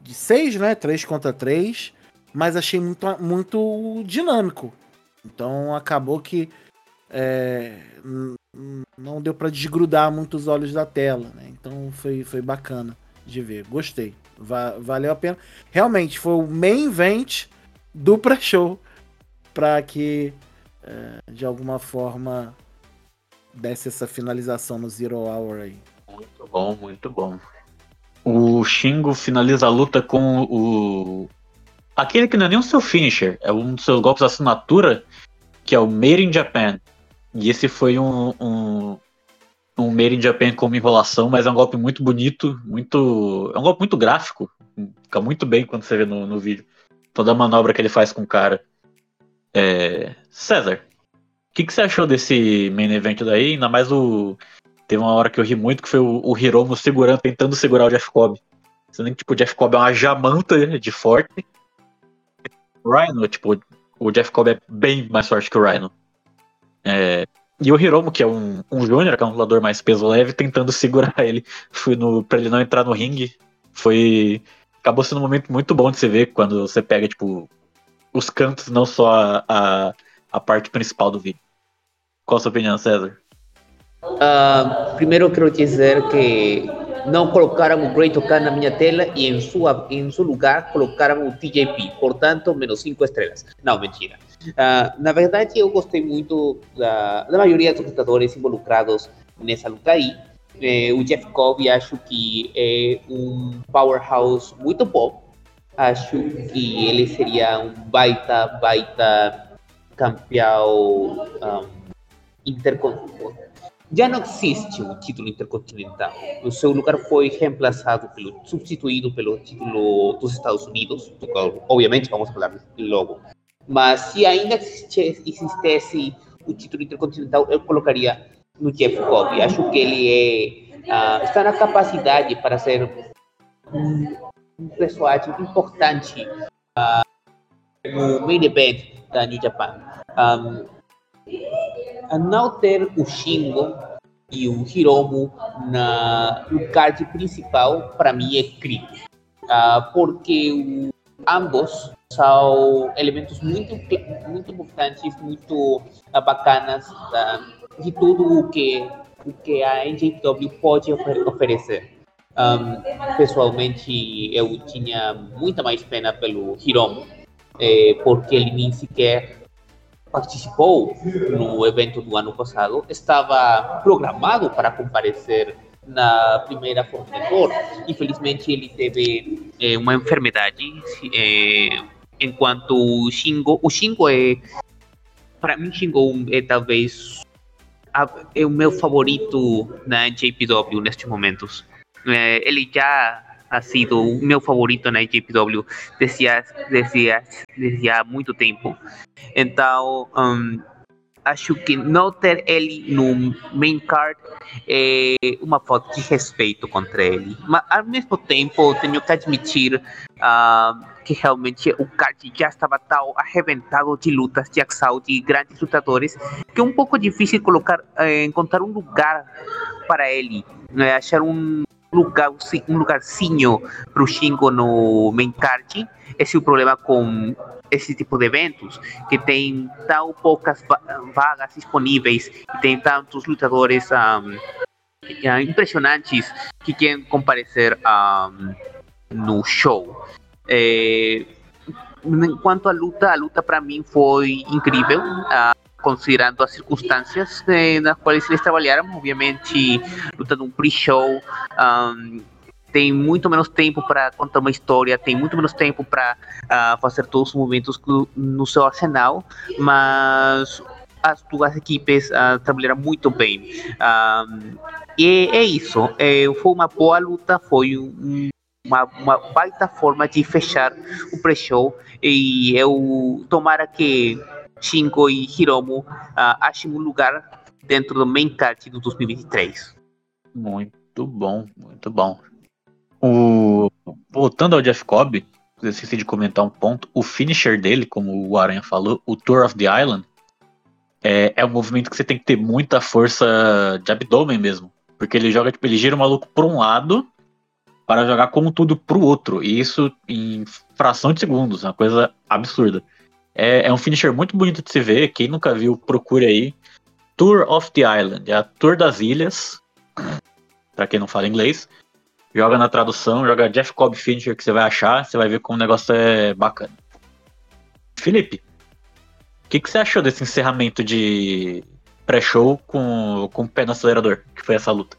De seis, né? três contra três. Mas achei muito, muito dinâmico. Então acabou que... É, não deu pra desgrudar muito os olhos da tela, né? Então foi, foi bacana de ver. Gostei. Va- valeu a pena. Realmente, foi o main event do pré-show, para que é, de alguma forma desse essa finalização no Zero Hour aí. Muito bom, muito bom. O Shingo finaliza a luta com o... aquele que não é nem o seu finisher, é um dos seus golpes assinatura, que é o Made in Japan. E esse foi um, um, um Made in Japan como enrolação, mas é um golpe muito bonito, muito... é um golpe muito gráfico, fica muito bem quando você vê no, no vídeo. Toda a manobra que ele faz com o cara. É... César, o que, que você achou desse main event daí? Ainda mais o... Teve uma hora que eu ri muito, que foi o, o Hiromu segurando, tentando segurar o Jeff Cobb. Sendo que tipo, o Jeff Cobb é uma jamanta de forte. O Rhino, tipo, o Jeff Cobb é bem mais forte que o Rhino. É... E o Hiromu, que é um, um júnior, que é um lutador mais peso leve, tentando segurar ele. Foi no... pra ele não entrar no ringue. Foi... Acabou sendo um momento muito bom de se ver quando você pega, tipo, os cantos, não só a, a, a parte principal do vídeo. Qual a sua opinião, César? Uh, primeiro quero dizer que não colocaram o Great Okan na minha tela e em, sua, em seu lugar colocaram o T J P, portanto, menos cinco estrelas. Não, mentira. Uh, na verdade, eu gostei muito da, da maioria dos lutadores involucrados nessa luta aí. É, o Jeff Cobb, acho que é um powerhouse muito bom. Acho que ele seria um baita, baita campeão um, intercontinental. Já não existe um título intercontinental. O seu lugar foi reemplaçado, pelo, substituído pelo título dos Estados Unidos, do qual, obviamente, vamos falar logo. Mas se ainda existisse, existisse o título intercontinental, eu colocaria no Jeff Cobb. Acho que ele é, ah, está na capacidade para ser um, um personagem importante ah, no main event da New Japan. Um, a não ter o Shingo e o Hiromu na, no card principal, para mim é crítico, ah, porque o, ambos são elementos muito, muito importantes, muito bacanas tá? de tudo o que, o que a N J W pode oferecer. Um, pessoalmente, eu tinha muita mais pena pelo Hiromu, eh, porque ele nem sequer participou no evento do ano passado. Estava programado para comparecer na primeira Forbidden Door. Infelizmente, ele teve eh, uma enfermidade. Eh, Enquanto o Shingo, o Shingo é, para mim, Shingo é talvez a, é o meu favorito na N J P W nestes momentos. É, ele já ha sido o meu favorito na N J P W desde, desde, desde há muito tempo. Então, um, acho que não ter ele no main card é uma falta de respeito contra ele. Mas, ao mesmo tempo, tenho que admitir uh, que realmente o card já estava tão arrebentado de lutas de axau, de grandes lutadores, que é um pouco difícil colocar, eh, encontrar um lugar para ele, né? Achar um, lugar, um lugarzinho para o Shingo no main card. Esse é o problema com esse tipo de eventos, que tem tão poucas vagas disponíveis e tem tantos lutadores um, impressionantes que querem comparecer um, no show. É, enquanto a luta, a luta para mim foi incrível, uh, considerando as circunstâncias eh, nas quais eles trabalharam. Obviamente, luta de um pre-show, um, tem muito menos tempo para contar uma história, tem muito menos tempo para uh, fazer todos os movimentos no seu arsenal, mas as duas equipes uh, trabalharam muito bem. Um, e é isso, é, foi uma boa luta, foi um Uma, uma baita forma de fechar o pre-show, e eu tomara que Shingo e Hiromu uh, achem um lugar dentro do main card do dois mil e vinte e três. Muito bom, muito bom. O... Voltando ao Jeff Cobb, eu esqueci de comentar um ponto. O finisher dele, como o Aranha falou, o Tour of the Island, é, é um movimento que você tem que ter muita força de abdômen mesmo, porque ele joga, tipo, ele gira o maluco para um lado para jogar como tudo pro outro, e isso em fração de segundos, uma coisa absurda. É, é um finisher muito bonito de se ver, quem nunca viu, procure aí. Tour of the Island, é a Tour das Ilhas, para quem não fala inglês. Joga na tradução, joga Jeff Cobb Finisher que você vai achar, você vai ver como o negócio é bacana. Felipe, o que, que você achou desse encerramento de pré-show com, com o pé no acelerador, que foi essa luta?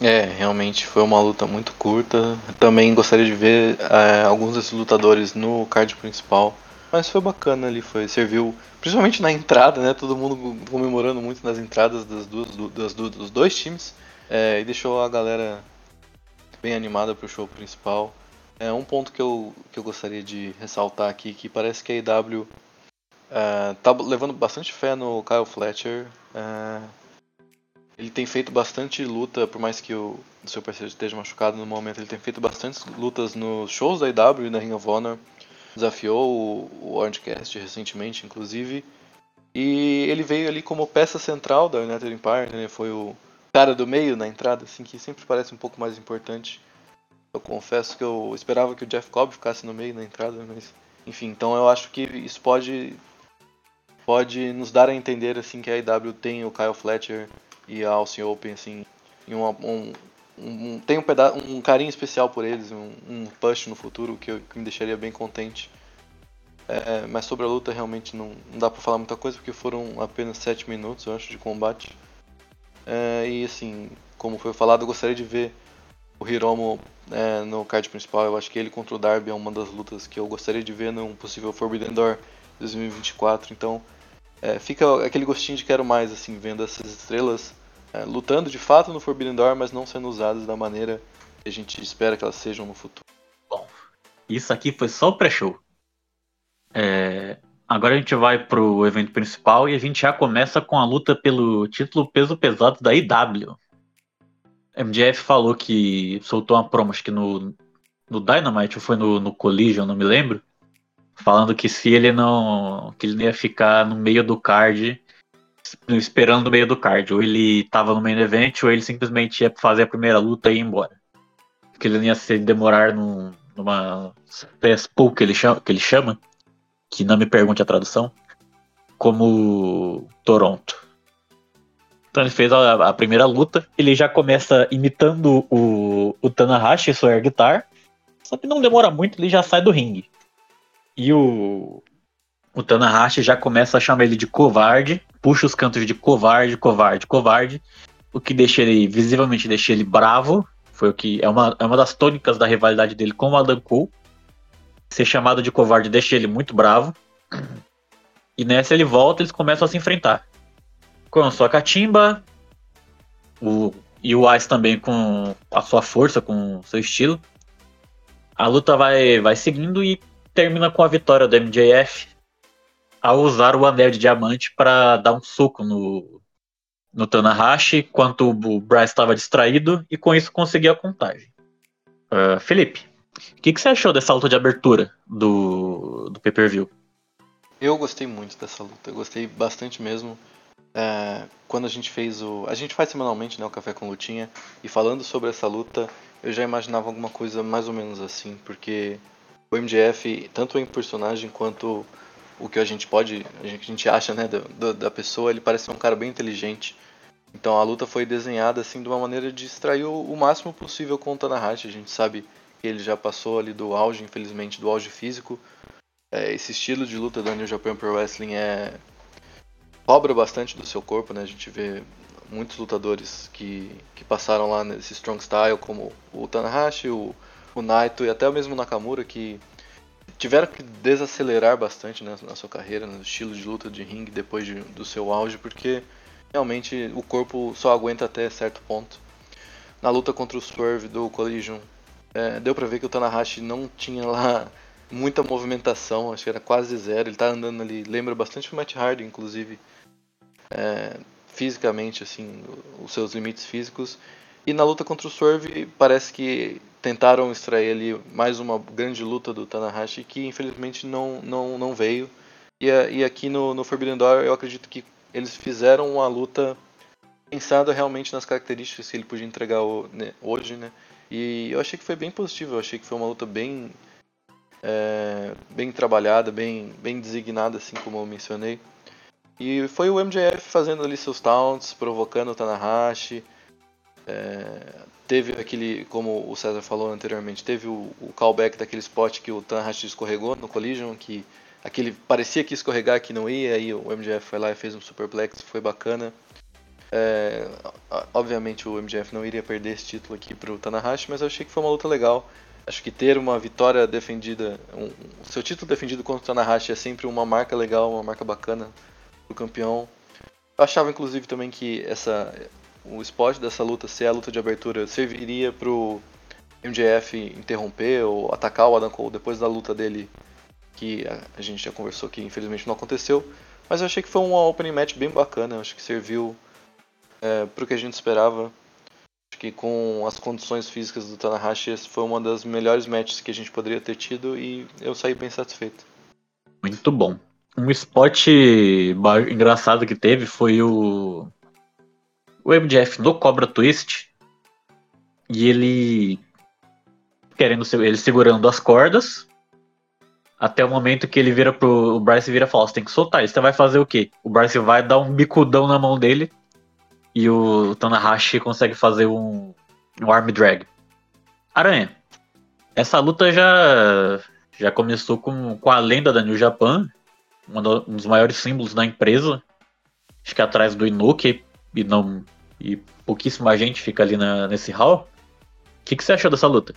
É, realmente foi uma luta muito curta. Também gostaria de ver é, alguns desses lutadores no card principal, mas foi bacana ali, foi, serviu, principalmente na entrada, né? Todo mundo comemorando muito nas entradas das duas, das duas, dos dois times, é, e deixou a galera bem animada pro show principal. É um ponto que eu, que eu gostaria de ressaltar aqui, que parece que a AEW é, tá levando bastante fé no Kyle Fletcher. É, Ele tem feito bastante luta, por mais que o seu parceiro esteja machucado no momento, ele tem feito bastante lutas nos shows da A E W e na Ring of Honor. Desafiou o Orange Cassidy recentemente, inclusive. E ele veio ali como peça central da United Empire, né? Foi o cara do meio na entrada, assim, que sempre parece um pouco mais importante. Eu confesso que eu esperava que o Jeff Cobb ficasse no meio na entrada, mas... Enfim, então eu acho que isso pode, pode nos dar a entender, assim, que a A E W tem o Kyle Fletcher e a Aussie Open, assim, em uma, um, um, tem um, peda- um carinho especial por eles, um, um push no futuro que, eu, que me deixaria bem contente. É, mas sobre a luta realmente não, não dá pra falar muita coisa, porque foram apenas sete minutos, eu acho, de combate. É, e assim, como foi falado, eu gostaria de ver o Hiromu é, no card principal. Eu acho que ele contra o Darby é uma das lutas que eu gostaria de ver num possível Forbidden Door dois mil e vinte e quatro. Então é, fica aquele gostinho de quero mais, assim, vendo essas estrelas é, lutando de fato no Forbidden Door, mas não sendo usadas da maneira que a gente espera que elas sejam no futuro. Bom, isso aqui foi só o pré-show. É, agora a gente vai pro evento principal e a gente já começa com a luta pelo título peso pesado da I W. M J F falou que soltou uma promo, acho que no, no Dynamite ou foi no, no Collision, não me lembro, falando que se ele não, que ele não ia ficar no meio do card, esperando no meio do card, ou ele tava no main event ou ele simplesmente ia fazer a primeira luta e ir embora, que ele não ia se demorar num, numa cesspool que ele chama, que ele chama que não me pergunte a tradução, como Toronto. Então ele fez a, a primeira luta, ele já começa imitando o, o Tanahashi, seu air guitar, só que não demora muito, ele já sai do ringue. E o, o Tanahashi já começa a chamar ele de covarde, puxa os cantos de covarde, covarde, covarde, o que deixa ele, visivelmente deixa ele bravo, foi o que é uma, é uma das tônicas da rivalidade dele com o Adam Cole. Ser chamado de covarde deixa ele muito bravo. E nessa ele volta, eles começam a se enfrentar. Com a sua catimba. O, e o Ice também com a sua força, com o seu estilo. A luta vai, vai seguindo e termina com a vitória do M J F. Ao usar o anel de diamante para dar um soco no, no Tanahashi. Enquanto o Bryce estava distraído. E com isso conseguiu a contagem. Uh, Felipe. O que, que você achou dessa luta de abertura do, do pay-per-view? Eu gostei muito dessa luta, eu gostei bastante mesmo. É, quando a gente fez o... A gente faz semanalmente, né, o Café com Lutinha. E falando sobre essa luta, eu já imaginava alguma coisa mais ou menos assim. Porque o M J F, tanto em personagem quanto o que a gente pode... A gente, a gente acha, né, da, da pessoa, ele parece ser um cara bem inteligente. Então a luta foi desenhada assim de uma maneira de extrair o, o máximo possível com o Tanahashi. A gente sabe... Ele já passou ali do auge, infelizmente, do auge físico. É, esse estilo de luta da New Japan Pro Wrestling é... cobra bastante do seu corpo, né? A gente vê muitos lutadores que, que passaram lá nesse strong style, como o Tanahashi, o, o Naito e até mesmo o Nakamura, que tiveram que desacelerar bastante, né, na sua carreira, no estilo de luta de ringue depois de, do seu auge, porque realmente o corpo só aguenta até certo ponto. Na luta contra o Swerve do Collision, É, deu pra ver que o Tanahashi não tinha lá muita movimentação, acho que era quase zero. Ele tá andando ali, lembra bastante o Matt Hardy, inclusive, é, fisicamente, assim, os seus limites físicos. E na luta contra o Swerve, parece que tentaram extrair ali mais uma grande luta do Tanahashi, que infelizmente não, não, não veio. E, e aqui no, no Forbidden Door, eu acredito que eles fizeram uma luta pensada realmente nas características que ele podia entregar o, né, hoje, né? E eu achei que foi bem positivo, eu achei que foi uma luta bem, é, bem trabalhada, bem, bem designada, assim como eu mencionei. E foi o M J F fazendo ali seus taunts, provocando o Tanahashi. É, teve aquele, como o César falou anteriormente, teve o, o callback daquele spot que o Tanahashi escorregou no Collision, que aquele parecia que ia escorregar, que não ia, aí o M J F foi lá e fez um superplex, foi bacana. É, obviamente o M J F não iria perder esse título aqui pro Tanahashi, mas eu achei que foi uma luta legal. Acho que ter uma vitória defendida, um, o seu título defendido contra o Tanahashi é sempre uma marca legal, uma marca bacana pro campeão. Eu achava inclusive também que essa, o spot dessa luta, se é a luta de abertura, serviria pro M J F interromper ou atacar o Adam Cole depois da luta dele, que a, a gente já conversou que infelizmente não aconteceu. Mas eu achei que foi uma opening match bem bacana, eu acho que serviu É, para o que a gente esperava. Acho que com as condições físicas do Tanahashi, essa foi uma das melhores matches que a gente poderia ter tido e eu saí bem satisfeito. Muito bom. Um spot engraçado que teve foi o o M J F no Cobra Twist e ele querendo ele segurando as cordas até o momento que ele vira pro o Bryce vira e fala: "Você tem que soltar. Você vai fazer o quê?" O Bryce vai dar um bicudão na mão dele. E o Tanahashi consegue fazer um, um arm drag. Aranha, essa luta já Já começou com, com a lenda da New Japan, um dos maiores símbolos da empresa. Acho que atrás do Inoki, e, não, e pouquíssima gente fica ali na, nesse hall. O que, que você achou dessa luta?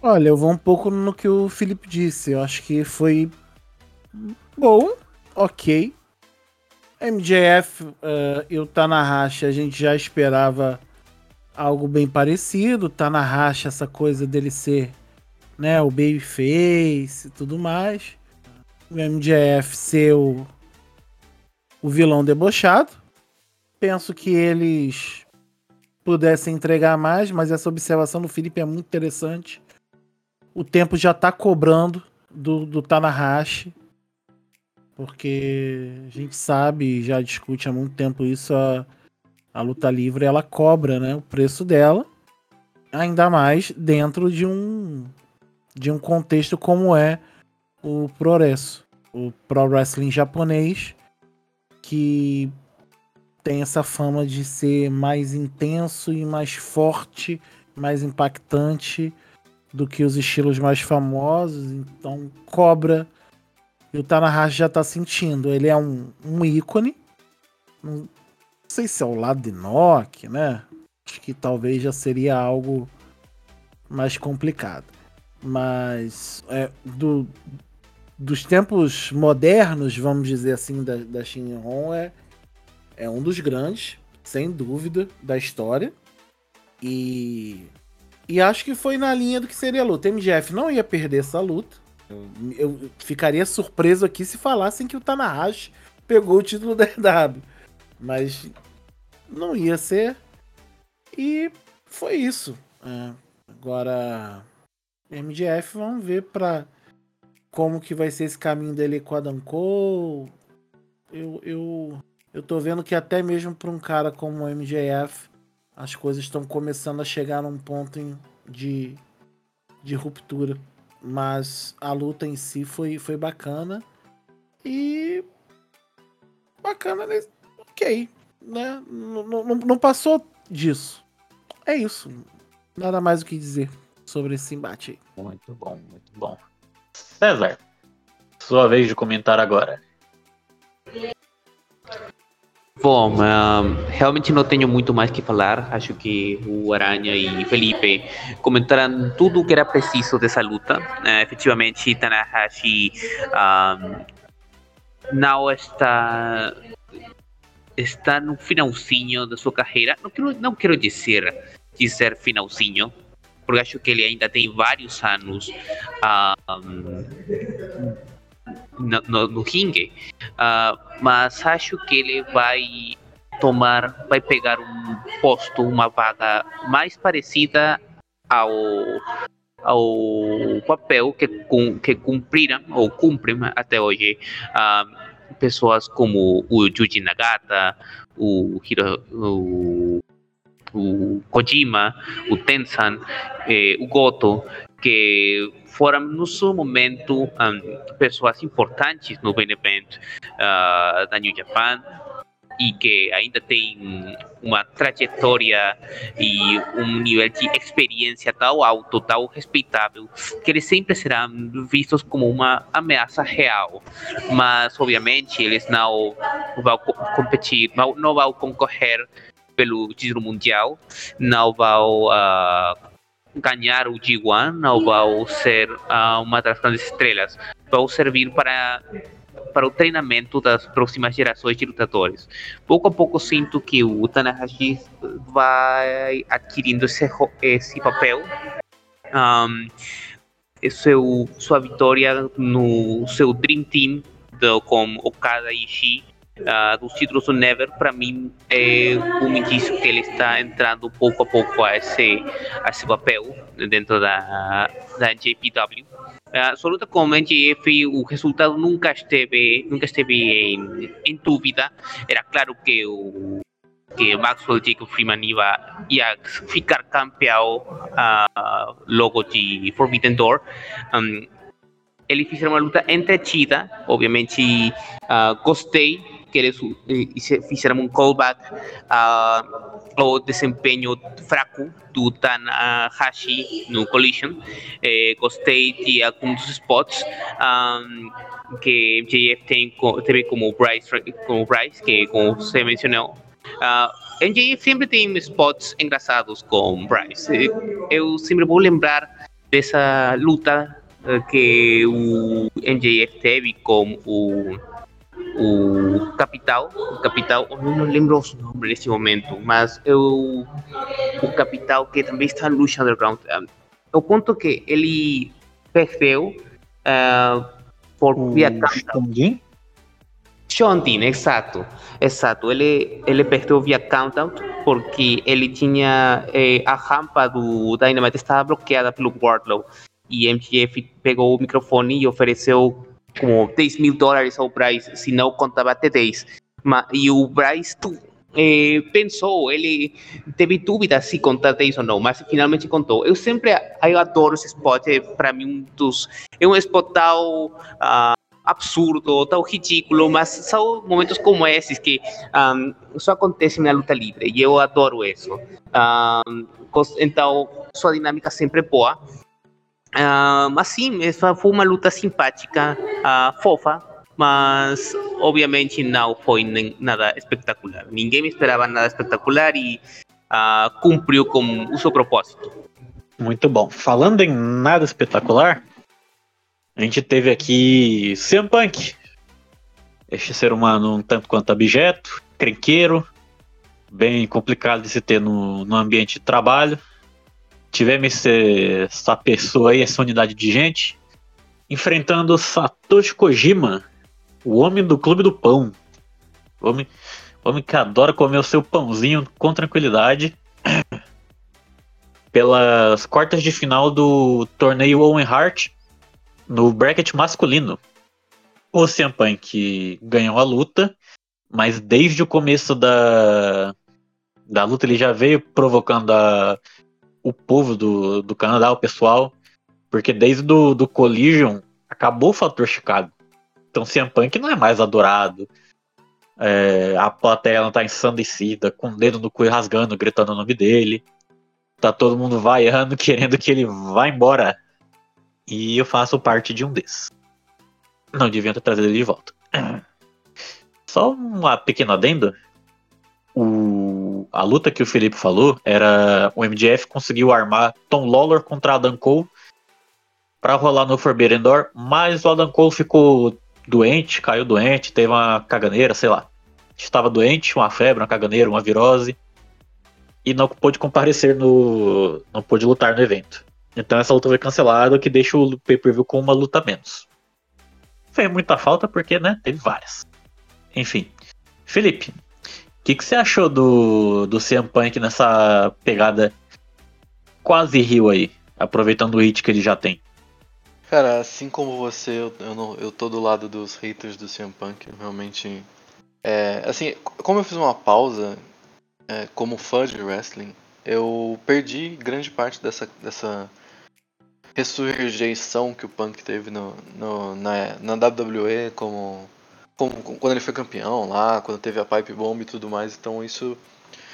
Olha, eu vou um pouco no que o Felipe disse. Eu acho que foi bom, ok. M J F uh, e o Tanahashi, a gente já esperava algo bem parecido. Tanahashi, essa coisa dele ser, né, o babyface e tudo mais. O M J F ser o, o vilão debochado. Penso que eles pudessem entregar mais, mas essa observação do Felipe é muito interessante. O tempo já tá cobrando do, do Tanahashi. Porque a gente sabe, já discute há muito tempo isso, a, a luta livre, ela cobra, né, o preço dela, ainda mais dentro de um, de um contexto como é o Pro Wrestling, o Pro Wrestling japonês, que tem essa fama de ser mais intenso e mais forte, mais impactante do que os estilos mais famosos, então cobra. E o Tanahashi já tá sentindo. Ele é um, um ícone. Não sei se é o lado de Inoki, né? Acho que talvez já seria algo mais complicado. Mas é, do, dos tempos modernos, vamos dizer assim, da, da Shinhon, é, é um dos grandes, sem dúvida, da história. E, e acho que foi na linha do que seria a luta. M J F não ia perder essa luta. Eu ficaria surpreso aqui se falassem que o Tanahashi pegou o título da E W, mas não ia ser, e foi isso. É. Agora, M J F, vamos ver pra como que vai ser esse caminho dele com a Adam Cole. Eu, eu, eu tô vendo que até mesmo pra um cara como o M J F, as coisas estão começando a chegar num ponto em, de, de ruptura. Mas a luta em si foi, foi bacana. E... Bacana, né? Ok. Né? Não, não, não passou disso. É isso. Nada mais o que dizer sobre esse embate aí. Muito bom, muito bom. César, sua vez de comentar agora. Bom, um, realmente não tenho muito mais que falar. Acho que o Aranha e Felipe comentaram tudo o que era preciso dessa luta. Uh, efetivamente, Tanahashi um, não está, está no finalzinho da sua carreira. Não quero, não quero dizer, dizer finalzinho, porque acho que ele ainda tem vários anos um, No, no, no ringue, uh, mas acho que ele vai tomar, vai pegar um posto, uma vaga mais parecida ao, ao papel que, que cumpriram ou cumprem até hoje uh, pessoas como o Yuji Nagata, o, Hiro, o, o Kojima, o Tenzan, eh, o Goto, que foram no seu momento um, pessoas importantes no main event uh, da New Japan e que ainda tem uma trajetória e um nível de experiência tão alto, tão respeitável, que eles sempre serão vistos como uma ameaça real. Mas, obviamente, eles não vão competir, não vão concorrer pelo título mundial, não vão... Uh, ganhar o G um, não vai ser uh, uma das grandes estrelas, vai servir para, para o treinamento das próximas gerações de lutadores. Pouco a pouco sinto que o Tanahashi vai adquirindo esse, esse papel. Um, seu, sua vitória no seu Dream Team do, com Okada e Ishii, Uh, dos títulos do Never, para mim é um indício que ele está entrando pouco a pouco a esse, a esse papel dentro da, da J P W. Uh, sua luta com o M J F, o resultado nunca esteve, nunca esteve em, em dúvida. Era claro que o que Maxwell Jacob Freeman iba, ia ficar campeão uh, logo de Forbidden Door. Um, Eles fizeram uma luta entretida, obviamente uh, gostei querer su, eh, fizeram um callback uh, ao desempenho fraco do Tanahashi no Collision. Eh, gostei de alguns dos spots um, que M J F tem, teve como Bryce, como Bryce, que como você mencionou, uh, M J F sempre tem spots engraçados com Bryce. Eh, eu sempre vou lembrar dessa luta que o M J F teve com o, o Capital, o Capital, eu não lembro o nome nesse momento, mas eu, o Capital que também está no Lucha Underground, o ponto que ele perdeu uh, por um, via count-out. Shondin, exato, exato, ele, ele perdeu via count-out porque ele tinha, eh, a rampa do Dynamite estava bloqueada pelo Wardlow. E M J F pegou o microfone e ofereceu como dez mil dólares ao Bryce, se não contava até dez. E o Bryce tu, eh, pensou, ele teve dúvida se contar dez ou não, mas finalmente contou. Eu sempre eu adoro esse spot, é, para mim um dos, é um spot tão uh, absurdo, tão ridículo, mas são momentos como esses que um, só acontecem na luta livre, e eu adoro isso. Um, então, sua dinâmica sempre é boa. Uh, mas sim, essa foi uma luta simpática, uh, fofa, mas obviamente não foi nem, nada espetacular. Ninguém esperava nada espetacular e uh, cumpriu com o seu propósito. Muito bom. Falando em nada espetacular, a gente teve aqui C M Punk. Este ser humano um tanto quanto abjeto, crenqueiro, bem complicado de se ter no, no ambiente de trabalho. Tivemos esse, essa pessoa aí, essa unidade de gente, enfrentando Satoshi Kojima, o homem do Clube do Pão. O homem, o homem que adora comer o seu pãozinho com tranquilidade. Pelas quartas de final do torneio Owen Hart, no bracket masculino. O C M Punk ganhou a luta, mas desde o começo da, da luta ele já veio provocando a... o povo do, do Canadá, o pessoal, porque desde do, do Collision acabou o fator Chicago. Então C M Punk não é mais adorado, é, a plateia não tá ensandecida, com o dedo no cu e rasgando, gritando o nome dele, tá todo mundo vaiando, querendo que ele vá embora, e eu faço parte de um desses. Não devia ter trazido ele de volta. Só uma pequena adenda, o a luta que o Felipe falou era o M J F conseguiu armar Tom Lawlor contra Adam Cole pra rolar no Forbidden Door, mas o Adam Cole ficou doente, caiu doente, teve uma caganeira, sei lá, estava doente, uma febre, uma caganeira, uma virose, e não pôde comparecer no, não pôde lutar no evento. Então essa luta foi cancelada, o que deixa o pay-per-view com uma luta a menos. Foi muita falta porque, né, teve várias. Enfim, Felipe, o que, que você achou do, do C M Punk nessa pegada quase heel aí, aproveitando o hit que ele já tem? Cara, assim como você, eu, eu, não, eu tô do lado dos haters do C M Punk, realmente... É, assim, como eu fiz uma pausa, é, como fã de wrestling, eu perdi grande parte dessa, dessa ressurreição que o Punk teve no, no, na, na W W E como... Como, quando ele foi campeão lá, quando teve a Pipe Bomb e tudo mais, então isso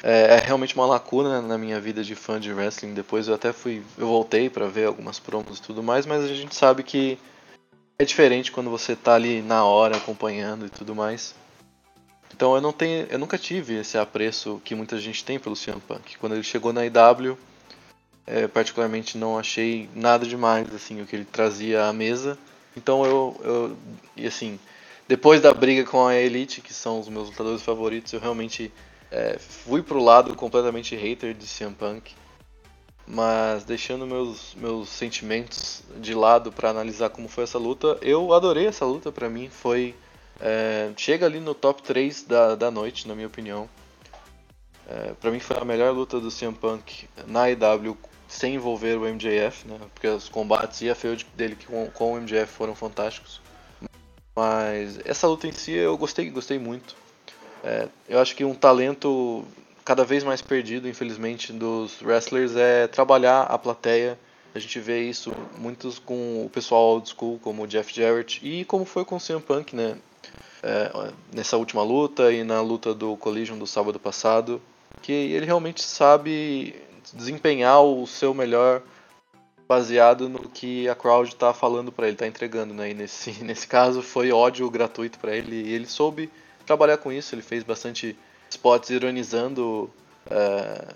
é, é realmente uma lacuna na minha vida de fã de wrestling. Depois eu até fui, eu voltei pra ver algumas promos e tudo mais, mas a gente sabe que é diferente quando você tá ali na hora acompanhando e tudo mais. Então eu, não tenho, eu nunca tive esse apreço que muita gente tem pelo C M Punk. Quando ele chegou na I W, é, particularmente não achei nada demais assim, o que ele trazia à mesa. Então eu, eu e assim... Depois da briga com a Elite, que são os meus lutadores favoritos, eu realmente é, fui pro lado completamente hater de C M Punk. Mas deixando meus, meus sentimentos de lado para analisar como foi essa luta, eu adorei essa luta, pra mim foi... É, chega ali no top três da, da noite, na minha opinião. É, pra mim foi a melhor luta do C M Punk na I W, sem envolver o M J F, né? Porque os combates e a feud dele com, com o M J F foram fantásticos. Mas essa luta em si eu gostei, gostei muito. É, eu acho que um talento cada vez mais perdido, infelizmente, dos wrestlers é trabalhar a plateia. A gente vê isso muitos com o pessoal old school, como o Jeff Jarrett, e como foi com o C M Punk, né? é, nessa última luta e na luta do Collision do sábado passado, que ele realmente sabe desempenhar o seu melhor baseado no que a crowd tá falando pra ele, tá entregando, né? E nesse, nesse caso foi ódio gratuito pra ele, e ele soube trabalhar com isso. Ele fez bastante spots ironizando uh,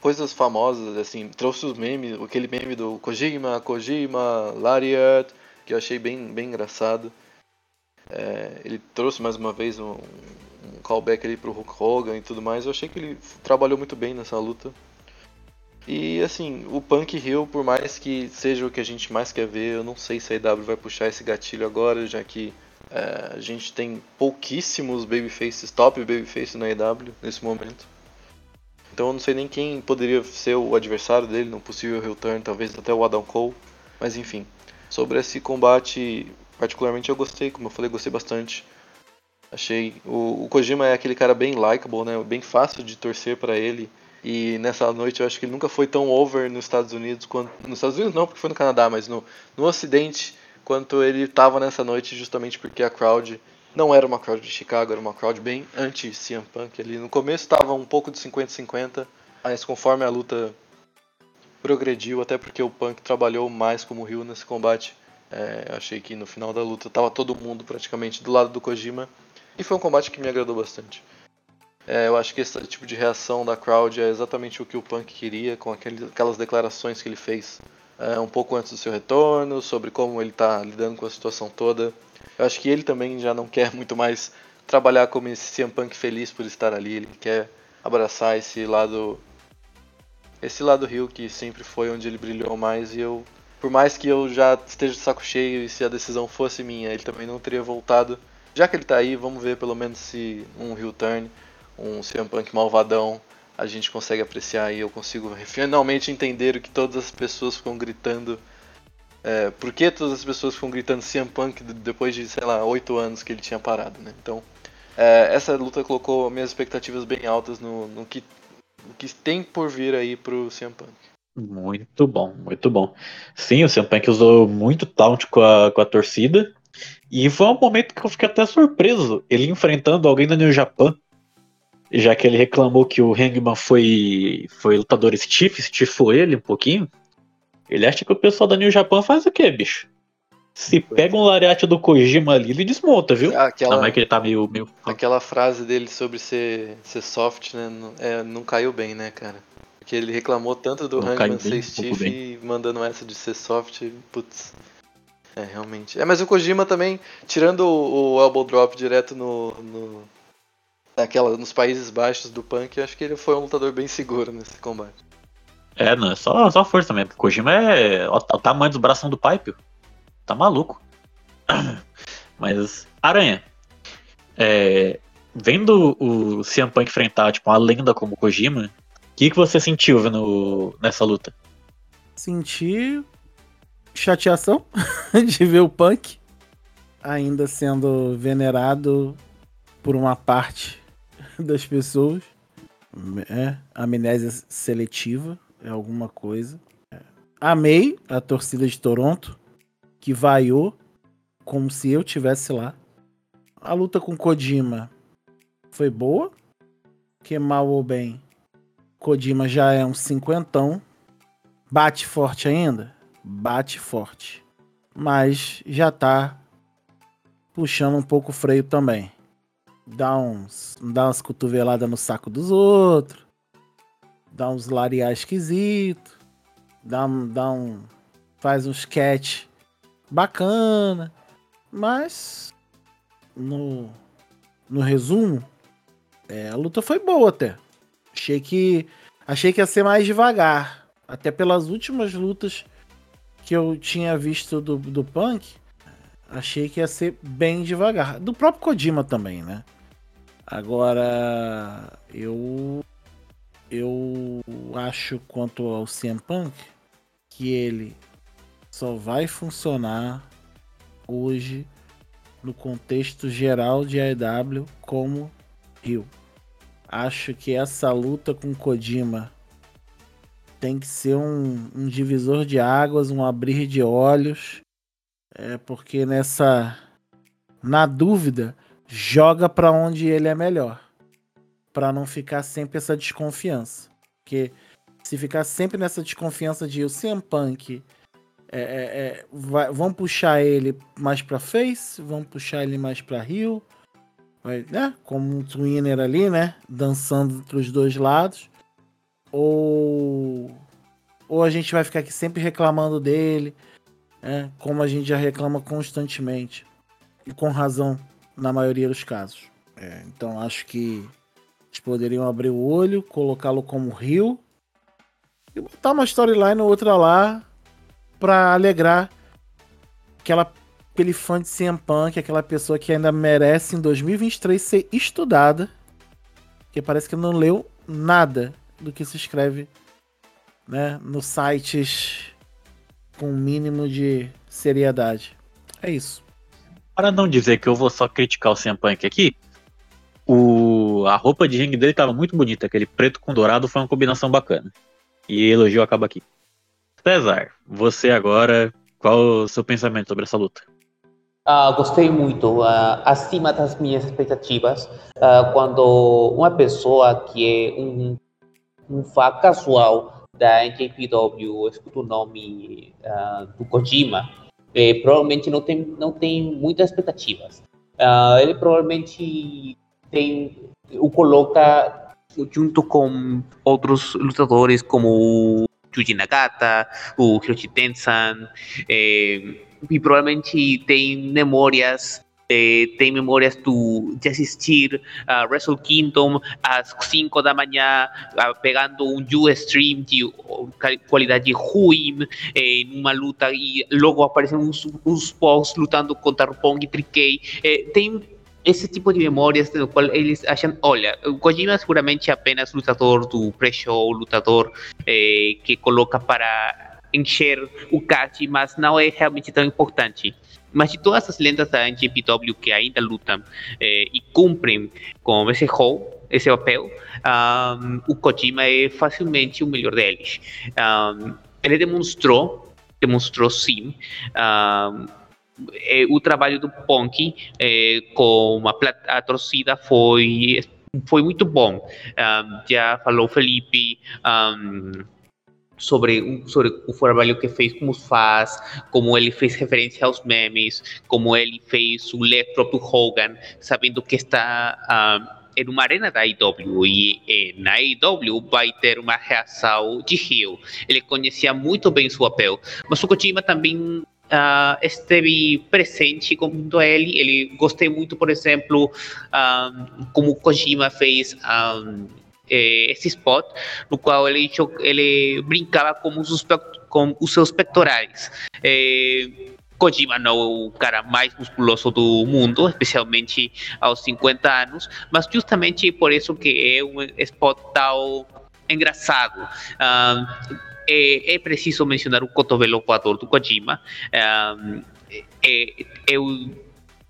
coisas famosas, assim, trouxe os memes, aquele meme do Kojima, Kojima, Lariat, que eu achei bem, bem engraçado. Uh, ele trouxe mais uma vez um, um callback ali pro Hulk Hogan e tudo mais. Eu achei que ele trabalhou muito bem nessa luta. E assim, o Punk Hill, por mais que seja o que a gente mais quer ver, eu não sei se a I W vai puxar esse gatilho agora, já que uh, a gente tem pouquíssimos babyfaces, top babyface na I W nesse momento. Então eu não sei nem quem poderia ser o adversário dele, num possível heel turn, talvez até o Adam Cole. Mas enfim, sobre esse combate, particularmente eu gostei, como eu falei, gostei bastante. Achei, o, o Kojima é aquele cara bem likeable, né? Bem fácil de torcer pra ele. E nessa noite eu acho que ele nunca foi tão over nos Estados Unidos quanto... Nos Estados Unidos não, porque foi no Canadá, mas no, no Ocidente, quanto ele estava nessa noite, justamente porque a crowd não era uma crowd de Chicago, era uma crowd bem anti-C M Punk ali. No começo estava um pouco de cinquenta a cinquenta, mas conforme a luta progrediu, até porque o Punk trabalhou mais como heel nesse combate, é, achei que no final da luta estava todo mundo praticamente do lado do Kojima, e foi um combate que me agradou bastante. É, eu acho que esse tipo de reação da crowd é exatamente o que o Punk queria, com aquele, aquelas declarações que ele fez é, um pouco antes do seu retorno, sobre como ele está lidando com a situação toda. Eu acho que ele também já não quer muito mais trabalhar como esse C M Punk feliz por estar ali, ele quer abraçar esse lado esse lado heel, que sempre foi onde ele brilhou mais. E eu, por mais que eu já esteja de saco cheio, e se a decisão fosse minha, ele também não teria voltado. Já que ele está aí, vamos ver pelo menos se um heel turn, um C M Punk malvadão, a gente consegue apreciar, e eu consigo finalmente entender o que todas as pessoas ficam gritando. É, por que todas as pessoas ficam gritando C M Punk depois de, sei lá, oito anos que ele tinha parado, né? Então, é, essa luta colocou minhas expectativas bem altas no, no que, no que tem por vir aí pro C M Punk. Muito bom, muito bom. Sim, o C M Punk usou muito taunt com a, com a torcida, e foi um momento que eu fiquei até surpreso, ele enfrentando alguém da New Japan, já que ele reclamou que o Hangman foi, foi lutador stiff, stiffou ele um pouquinho. Ele acha que o pessoal da New Japan faz o quê, bicho? Se pega um lariate do Kojima ali, ele desmonta, viu? Aquela, não é que ele tá meio, meio... aquela frase dele sobre ser, ser soft, né? Não, é, não caiu bem, né, cara? Porque ele reclamou tanto do não Hangman ser stiff e mandando essa de ser soft, putz... É, realmente... É, mas o Kojima também, tirando o, o elbow drop direto no... no... Naquela, nos Países Baixos do Punk, eu acho que ele foi um lutador bem seguro nesse combate. É, não, é só, só força mesmo. O Kojima é o, o tamanho dos braços do pai, pio. Tá maluco. Mas, Aranha, é, vendo o C M Punk enfrentar tipo, uma lenda como o Kojima, o que, que você sentiu vendo, nessa luta? Senti chateação de ver o Punk ainda sendo venerado por uma parte das pessoas. É, amnésia seletiva é alguma coisa. É. Amei a torcida de Toronto, que vaiou como se eu estivesse lá. A luta com Kojima foi boa, que mal ou bem, Kojima já é um cinquentão, bate forte ainda, bate forte, mas já tá puxando um pouco o freio também. Dá uns, dá umas cotoveladas no saco dos outros, dá uns lariais esquisitos, dá, dá um, faz um sketch bacana, mas no, no resumo, é, a luta foi boa até. Achei que, achei que ia ser mais devagar, até pelas últimas lutas que eu tinha visto do, do Punk, achei que ia ser bem devagar. Do próprio Kojima também, né? Agora, eu eu acho, quanto ao C M Punk, que ele só vai funcionar hoje no contexto geral de A E W como heel. Acho que essa luta com Kojima tem que ser um, um divisor de águas, um abrir de olhos, é porque nessa, na dúvida, joga pra onde ele é melhor, pra não ficar sempre essa desconfiança, porque se ficar sempre nessa desconfiança de o C M Punk é, é, é, vai, vão puxar ele mais pra face, vão puxar ele mais pra heel, né? Como um twinner ali, né? Dançando entre os dois lados, ou ou a gente vai ficar aqui sempre reclamando dele, né? Como a gente já reclama constantemente e com razão na maioria dos casos. É, então acho que eles poderiam abrir o olho, colocá-lo como heel e botar uma storyline ou outra lá para alegrar aquela pelifante C M Punk, aquela pessoa que ainda merece em dois mil e vinte e três ser estudada, que parece que não leu nada do que se escreve, né, nos sites com o mínimo de seriedade. É isso. Para não dizer que eu vou só criticar o C M Punk aqui, o... a roupa de ringue dele estava muito bonita, aquele preto com dourado foi uma combinação bacana. E elogio acaba aqui. César, você agora, qual o seu pensamento sobre essa luta? Ah, gostei muito, ah, acima das minhas expectativas, ah, quando uma pessoa que é um, um fã casual da N J P W escuta o nome ah, do Kojima, É, provavelmente não tem, não tem muitas expectativas. Uh, ele provavelmente tem, o coloca junto com outros lutadores como o Yuji Nagata, o Hiroshi Tenzan, é, e provavelmente tem memórias, é, tem memórias do, de assistir a Wrestle Kingdom às cinco da manhã, a, pegando um Ustream de qualidade ruim, é, em uma luta, e logo aparecem uns, uns posts lutando contra o Pong e três K. É, tem esse tipo de memórias no qual eles acham, olha, o Kojima seguramente é apenas lutador do pré-show, lutador é, que coloca para encher o card, mas não é realmente tão importante. Mas de todas as lendas da N J P W que ainda lutam eh, e cumprem com esse rol, esse papel, um, o Kojima é facilmente o melhor deles. Um, ele demonstrou, demonstrou sim, um, eh, o trabalho do Punk eh, com a, plat- a torcida foi, foi muito bom. Um, já falou Felipe, um, sobre, sobre o trabalho que fez como faz, como ele fez referência aos memes, como ele fez o lectro do Hogan, sabendo que está um, em uma arena da A E W, e, e na A E W vai ter uma reação de heel. Ele conhecia muito bem seu papel, mas o Kojima também uh, esteve presente com ele. Ele gostei muito, por exemplo, um, como o Kojima fez... Um, esse spot no qual ele, ele brincava com os, com os seus pectorais. É, Kojima não é o cara mais musculoso do mundo, especialmente aos cinquenta anos, mas justamente por isso que é um spot tão engraçado. Ah, é, é preciso mencionar o cotovelo voador do Kojima. Ah, é, é o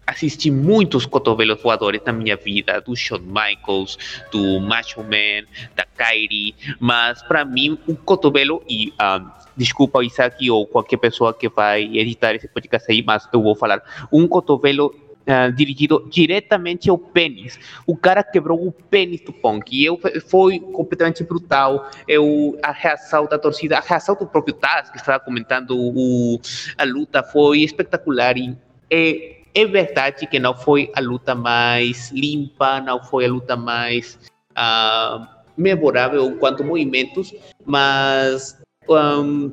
assisti muitos cotovelos voadores na minha vida, do Shawn Michaels, do Macho Man, da Kairi, mas para mim um cotovelo, e um, desculpa Isaac ou qualquer pessoa que vai editar esse podcast aí, mas eu vou falar, um cotovelo uh, dirigido diretamente ao pênis. O cara quebrou o pênis do Punk e eu, foi completamente brutal. Eu, a reação da torcida, a reação do próprio Taz, que estava comentando o, a luta, foi espetacular. E é, É verdade que não foi a luta mais limpa, não foi a luta mais uh, memorável quanto a movimentos, mas um,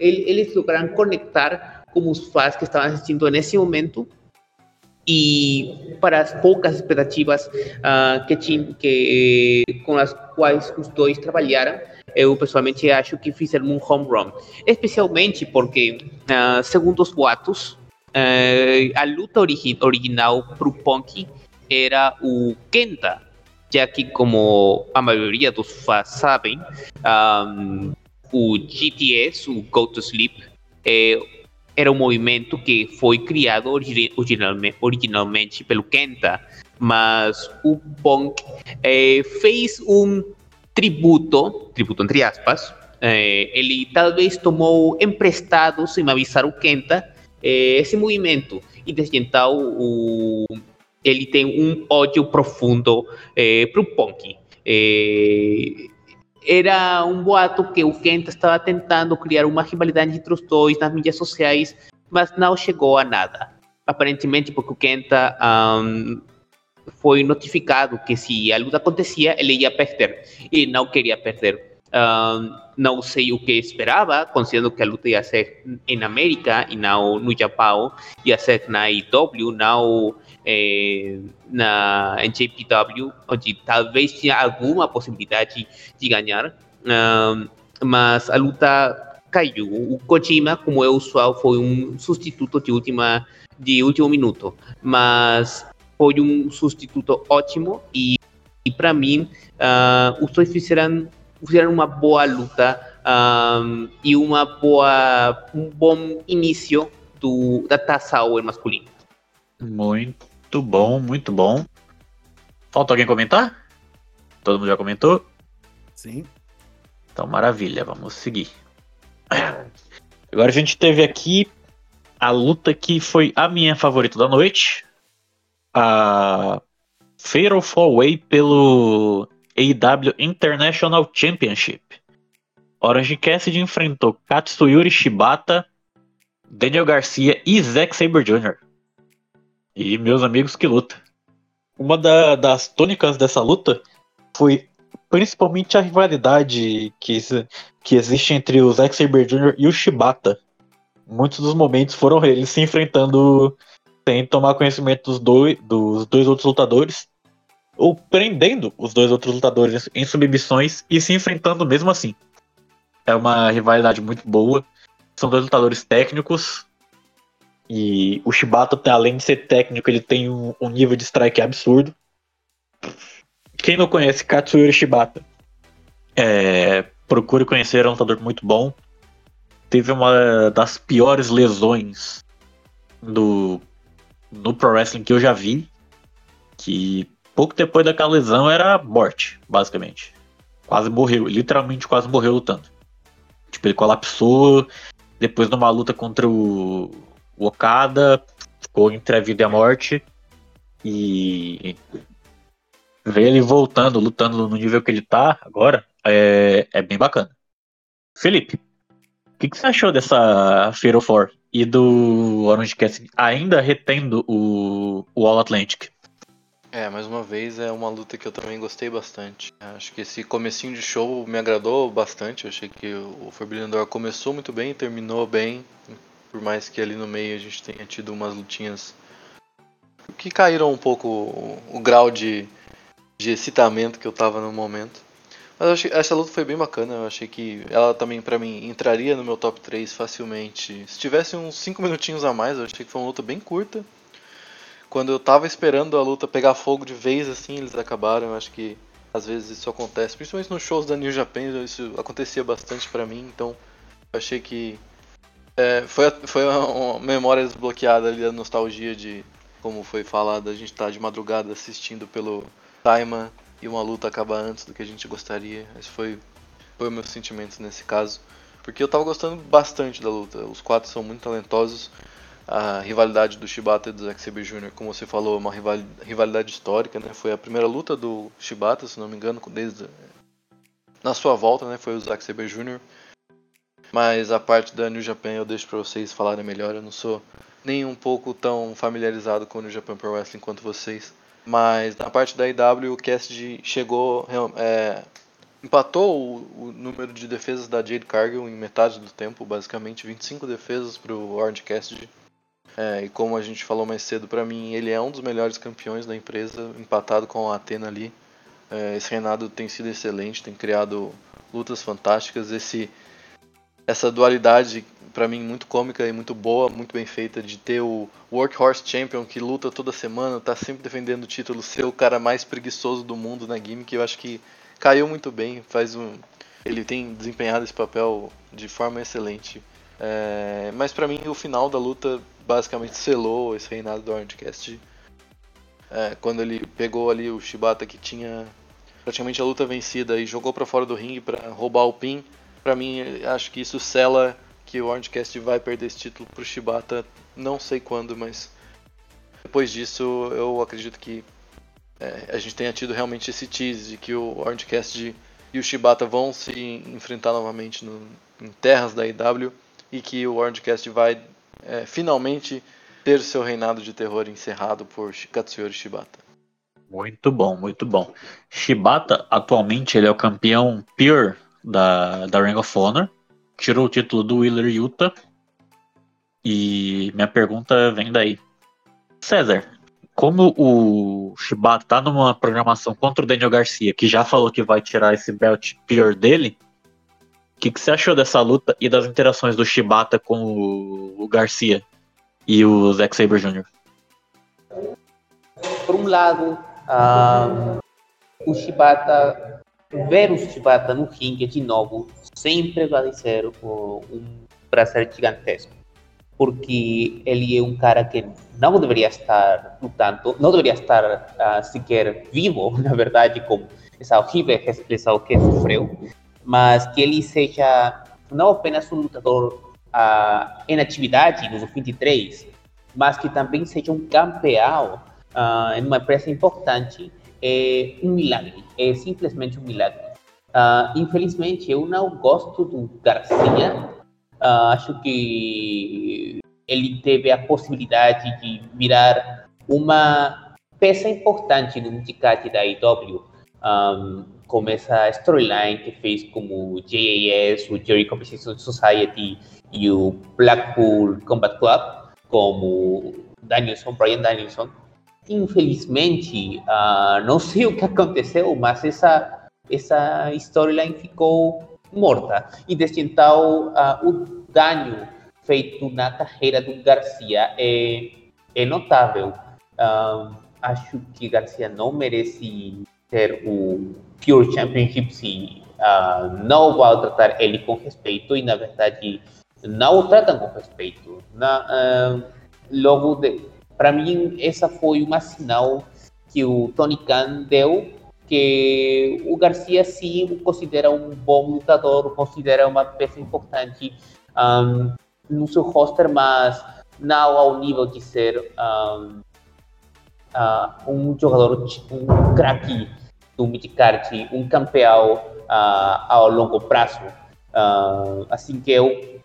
eles lograram conectar com os fãs que estavam assistindo nesse momento, e para as poucas expectativas uh, que tinha, que, com as quais os dois trabalharam, eu pessoalmente acho que fizeram um home run, especialmente porque, uh, segundo os boatos, Uh, a luta origi- original pro Punk era o Kenta, já que, como a maioria dos fãs sabem, um, o G T S, o Go to Sleep, eh, era um movimento que foi criado origi- originalme- originalmente pelo Kenta, mas o Punk eh, fez um tributo, tributo entre aspas, eh, ele talvez tomou emprestado, sem avisar o Kenta, esse movimento, e desde então o ele tem um ódio profundo é, pro Punk. É, era um boato que o Kenta estava tentando criar uma rivalidade entre os dois nas mídias sociais, mas não chegou a nada. Aparentemente porque o Kenta um, foi notificado que se a luta acontecia, ele ia perder. E não queria perder. Um, não sei o que esperava, considerando que a luta ia ser em América e não no Japão. Ia ser na I W, não eh, na, em J P W, onde talvez tinha alguma possibilidade de ganhar. Um, mas a luta caiu. O Kojima, como é usual, foi um substituto de última... de último minuto, mas foi um substituto ótimo e, e para mim uh, os dois fizeram, fizeram uma boa luta um, e uma boa, um bom início do, da taça Over masculina. Muito bom, muito bom. Falta alguém comentar? Todo mundo já comentou? Sim. Então maravilha, vamos seguir. Agora a gente teve aqui a luta que foi a minha favorita da noite, a Fatal four way pelo A E W International Championship. Orange Cassidy enfrentou Katsuyori Shibata, Daniel Garcia e Zack Sabre Júnior E meus amigos, que luta! Uma da, das tônicas dessa luta foi principalmente a rivalidade que, que existe entre o Zack Sabre Júnior e o Shibata. Muitos dos momentos foram eles se enfrentando sem tomar conhecimento dos dois, dos dois outros lutadores, ou prendendo os dois outros lutadores em submissões e se enfrentando mesmo assim. É uma rivalidade muito boa. São dois lutadores técnicos. E o Shibata, além de ser técnico, ele tem um, um nível de strike absurdo. Quem não conhece Katsuyori Shibata, é, procure conhecer, é um lutador muito bom. Teve uma das piores lesões do, no Pro Wrestling que eu já vi. Que pouco depois daquela lesão era morte, basicamente. Quase morreu, literalmente quase morreu lutando. Tipo, ele colapsou. Depois numa luta contra o, o Okada, ficou entre a vida e a morte. E ver ele voltando, lutando no nível que ele tá agora, é, é bem bacana. Felipe, o que, que você achou dessa Fatal four e do Orange Cassidy ainda retendo o, o All Atlantic? É, mais uma vez é uma luta que eu também gostei bastante. Acho que esse comecinho de show me agradou bastante. Eu achei que o Forbidden Door começou muito bem e terminou bem. Por mais que ali no meio a gente tenha tido umas lutinhas que caíram um pouco o, o grau de, de excitamento que eu tava no momento. Mas eu achei, essa luta foi bem bacana, eu achei que ela também, pra mim, entraria no meu top três facilmente. Se tivesse uns cinco minutinhos a mais, eu achei que foi uma luta bem curta. Quando eu tava esperando a luta pegar fogo de vez, assim, eles acabaram. Eu acho que às vezes isso acontece, principalmente nos shows da New Japan, isso acontecia bastante pra mim. Então, eu achei que é, foi, foi uma, uma memória desbloqueada ali, a nostalgia de, como foi falado, a gente tá de madrugada assistindo pelo Taima. E uma luta acabar antes do que a gente gostaria. Esse foi, foi o meu sentimento nesse caso. Porque eu tava gostando bastante da luta. Os quatro são muito talentosos. A rivalidade do Shibata e do Zack Sabre Júnior, como você falou, é uma rivalidade histórica, né? Foi a primeira luta do Shibata, se não me engano, desde na sua volta, né? Foi o Zack Sabre Júnior. Mas a parte da New Japan eu deixo pra vocês falarem melhor. Eu não sou nem um pouco tão familiarizado com o New Japan Pro Wrestling quanto vocês. Mas na parte da I W, o Cassidy chegou, é, empatou o, o número de defesas da Jade Cargill em metade do tempo, basicamente vinte e cinco defesas para o Orange Cassidy. É, e como a gente falou mais cedo, para mim ele é um dos melhores campeões da empresa, empatado com a Athena ali. É, esse reinado tem sido excelente, tem criado lutas fantásticas. Esse, essa dualidade, para mim, muito cômica e muito boa, muito bem feita, de ter o Workhorse Champion que luta toda semana, tá sempre defendendo o título, ser o cara mais preguiçoso do mundo na gimmick. Eu acho que caiu muito bem, faz um... ele tem desempenhado esse papel de forma excelente. É... Mas para mim o final da luta basicamente selou esse reinado do Orange Cassidy. É, quando ele pegou ali o Shibata, que tinha praticamente a luta vencida, e jogou para fora do ringue para roubar o pin, para mim acho que isso sela que o Orange Cassidy vai perder esse título pro Shibata, não sei quando, mas Depois disso, eu acredito que é, a gente tenha tido realmente esse tease de que o Orange Cassidy e o Shibata vão se enfrentar novamente no, em terras da I W, e que o Orange Cassidy vai é, finalmente ter seu reinado de terror encerrado por Katsuyori Shibata. Muito bom, muito bom. Shibata, atualmente, ele é o campeão Pure da, da Ring of Honor. Tirou o título do Wheeler Yuta. E minha pergunta vem daí. César, como o Shibata tá numa programação contra o Daniel Garcia, que já falou que vai tirar esse belt Pure dele, o que, que você achou dessa luta e das interações do Shibata com o, o Garcia e o Zack Sabre Júnior? Por um lado... Uh, o Shibata, ver o Shibata no ringue de novo sempre vai ser um prazer gigantesco, porque ele é um cara que não deveria estar lutando, não deveria estar uh, sequer vivo, na verdade, com essa horrível expressão que sofreu, mas que ele seja não apenas um lutador uh, em atividade nos vinte e três, mas que também seja um campeão em uh, uma empresa importante, é um milagre, é simplesmente um milagre. Uh, infelizmente, eu não gosto do Garcia, uh, acho que ele teve a possibilidade de virar uma peça importante no sindicato da I W, um, como essa storyline que fez como o J A S, o Jericho Compensation Society e o Blackpool Combat Club, como Danielson, Bryan Danielson. Infelizmente, uh, não sei o que aconteceu, mas essa, essa storyline ficou morta. E desde então, uh, o dano feito na carreira do Garcia é, é notável. Uh, acho que Garcia não merece ter o Pure Championship se uh, não vão tratar ele com respeito, e na verdade não o tratam com respeito. Na, uh, logo de... Para mim, essa foi uma sinal que o Tony Khan deu, que o Garcia sim o considera um bom lutador, considera uma peça importante um, no seu roster, mas não ao nível de ser um, uh, um jogador, um craque do mid-card, um campeão uh, ao longo prazo. Uh, assim que eu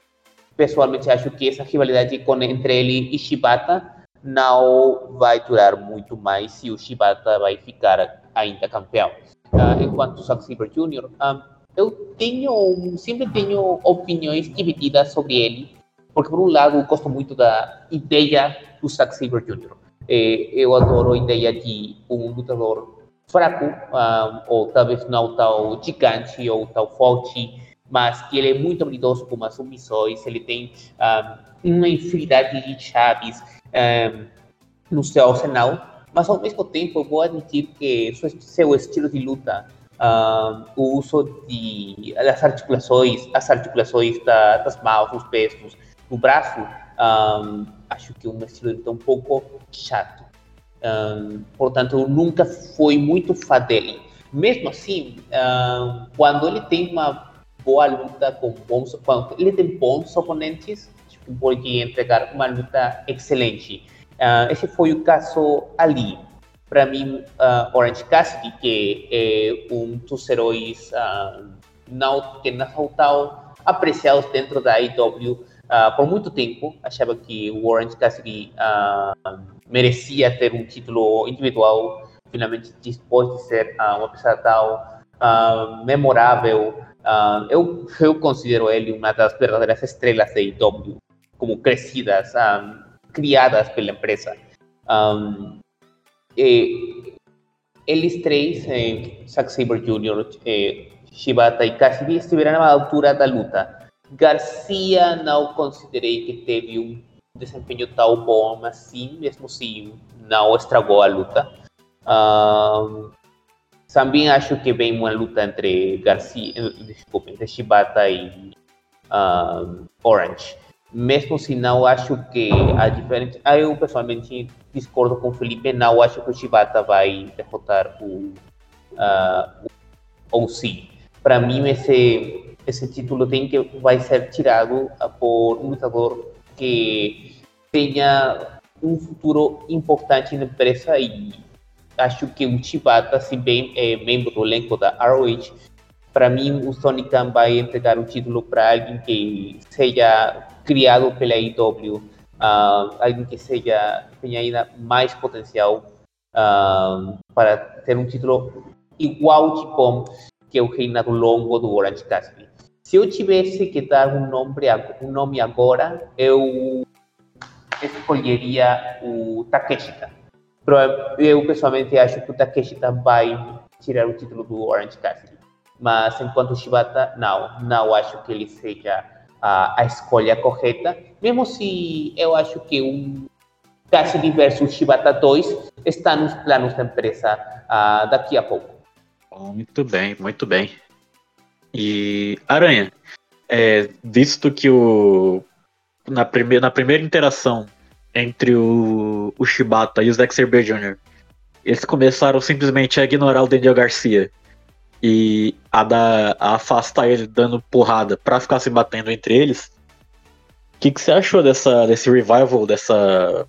pessoalmente acho que essa rivalidade com, entre ele e Shibata não vai durar muito mais se o Shibata vai ficar ainda campeão. Uh, enquanto o Zack Sabre Júnior, um, eu tenho, sempre tenho opiniões divididas sobre ele, porque por um lado eu gosto muito da ideia do Zack Sabre Júnior. Eh, eu adoro a ideia de um lutador fraco, um, ou talvez não tão gigante ou tão forte, mas que ele é muito habilidoso com as submissões, ele tem um, uma infinidade de chaves Um, no seu arsenal, mas ao mesmo tempo eu vou admitir que seu, seu estilo de luta, um, o uso de, das articulações, as articulações da, das mãos, dos pés, do braço, um, acho que é um estilo de luta um pouco chato. Um, portanto, eu nunca fui muito fã dele. Mesmo assim, um, quando ele tem uma boa luta, com bons, quando ele tem bons oponentes, pode entregar uma luta excelente. Uh, esse foi o caso ali. Para mim, uh, Orange Cassidy, que é um dos heróis uh, não, que não faltavam apreciados dentro da I W uh, por muito tempo, achava que o Orange Cassidy uh, merecia ter um título individual, finalmente depois de ser uh, uma pessoa tão uh, memorável. Uh, eu, eu considero ele uma das verdadeiras estrelas da I W, como crescidas, um, criadas pela empresa. Um, e, eles três, eh, Zack Sabre Júnior, eh, Shibata e Cassidy, estiveram à altura da luta. Garcia não considerei que teve um desempenho tão bom assim, mesmo se não estragou a luta. Um, também acho que vem uma luta entre Garcia, desculpa, entre Shibata e um, Orange. Mesmo se não acho que a diferença... Ah, eu pessoalmente discordo com o Felipe, não acho que o Shibata vai derrotar o uh, O C. Para mim, esse, esse título tem que, vai ser tirado por um lutador que tenha um futuro importante na empresa e acho que o Shibata, se bem é membro do elenco da R O H, para mim o Sonic vai entregar o título para alguém que seja criado pela I W, uh, alguém que seja, tenha ainda mais potencial uh, para ter um título igual ao Chipom, que é o reinado longo do Orange Cassidy. Se eu tivesse que dar um nome, um nome agora, eu escolheria o Takeshita. Eu pessoalmente acho que o Takeshita vai tirar o título do Orange Cassidy. Mas enquanto o Shibata, não. Não acho que ele seja a, a escolha correta. Mesmo se eu acho que um Cassidy versus Shibata dois está nos planos da empresa uh, daqui a pouco. Muito bem, muito bem. E Aranha, é, visto que o, na, prime, na primeira interação entre o, o Shibata e o Zack Sabre Júnior, eles começaram simplesmente a ignorar o Daniel Garcia e a, dar, a afastar ele dando porrada pra ficar se batendo entre eles. O que, que você achou dessa, desse revival, dessa,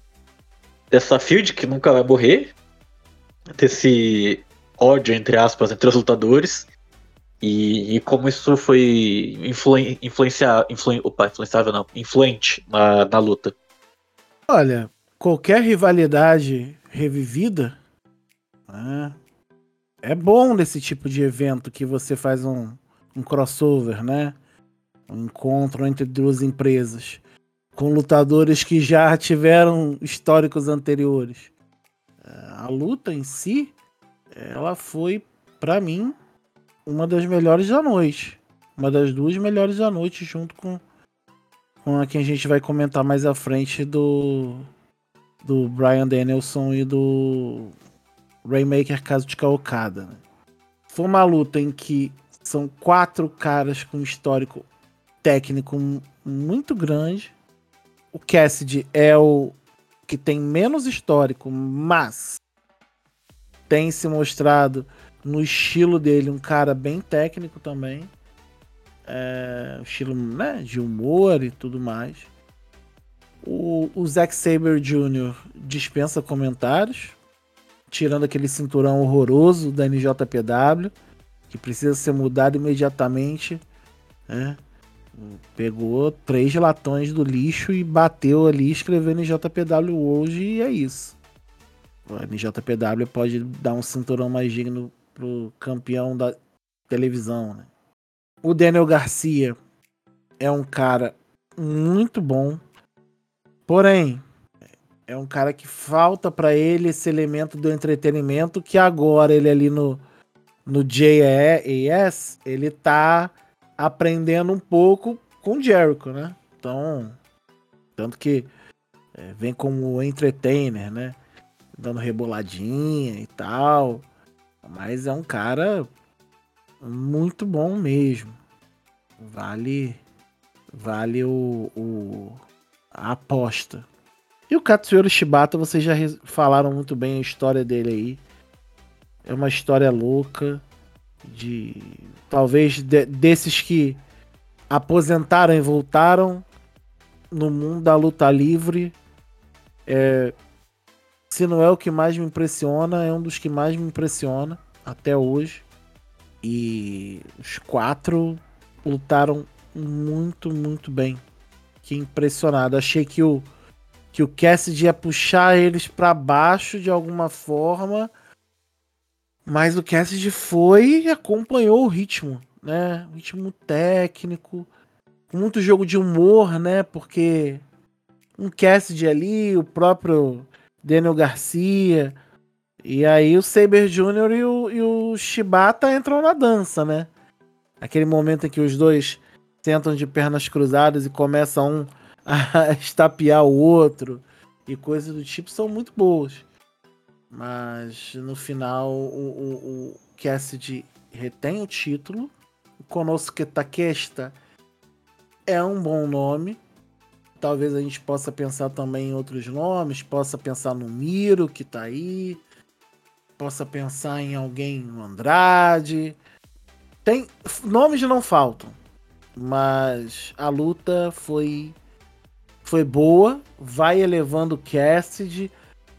dessa feud que nunca vai morrer, desse ódio, entre aspas, entre os lutadores? E, e como isso foi influen, influenciar, influen, opa, influenciável não, influente na, na luta? Olha, qualquer rivalidade revivida, né, é bom nesse tipo de evento que você faz um, um crossover, né? Um encontro entre duas empresas com lutadores que já tiveram históricos anteriores. A luta em si, ela foi, pra mim, uma das melhores da noite. Uma das duas melhores da noite, junto com, com a que a gente vai comentar mais à frente do, do Bryan Danielson e do Rainmaker Kazuchika Okada. Né? Foi uma luta em que são quatro caras com histórico técnico muito grande. O Cassidy é o que tem menos histórico, mas tem se mostrado no estilo dele, um cara bem técnico também. É, estilo, né, de humor e tudo mais. O, o Zack Sabre Júnior dispensa comentários, tirando aquele cinturão horroroso da N J P W, que precisa ser mudado imediatamente. Né? Pegou três latões do lixo e bateu ali, escreveu N J P W hoje e é isso. O N J P W pode dar um cinturão mais digno pro campeão da televisão, né? O Daniel Garcia é um cara muito bom, porém é um cara que falta para ele esse elemento do entretenimento que agora ele ali no, no J A S, ele tá aprendendo um pouco com o Jericho, né? Então, tanto que é, vem como entertainer, né? Dando reboladinha e tal. Mas é um cara muito bom mesmo. Vale, vale o, o, a aposta. E o Katsuyori Shibata, vocês já falaram muito bem a história dele aí. É uma história louca. De talvez de, desses que aposentaram e voltaram no mundo da luta livre. É, se não é o que mais me impressiona, é um dos que mais me impressiona até hoje. E os quatro lutaram muito, muito bem. Fiquei impressionado. Achei que o, que o Cassidy ia puxar eles para baixo de alguma forma, mas o Cassidy foi e acompanhou o ritmo, né? O ritmo técnico, muito jogo de humor, né? Porque um Cassidy ali, o próprio Daniel Garcia, e aí o Sabre Júnior e o, e o Shibata entram na dança, né? Aquele momento em que os dois sentam de pernas cruzadas e começam um a estapear o outro e coisas do tipo, são muito boas. Mas no final o, o, o Cassidy retém o título. O Konosuke Takeshita é um bom nome. Talvez a gente possa pensar também em outros nomes, possa pensar no Miro, que tá aí, possa pensar em alguém, no Andrade. Tem, nomes não faltam, mas a luta foi foi boa, vai elevando o Cassidy,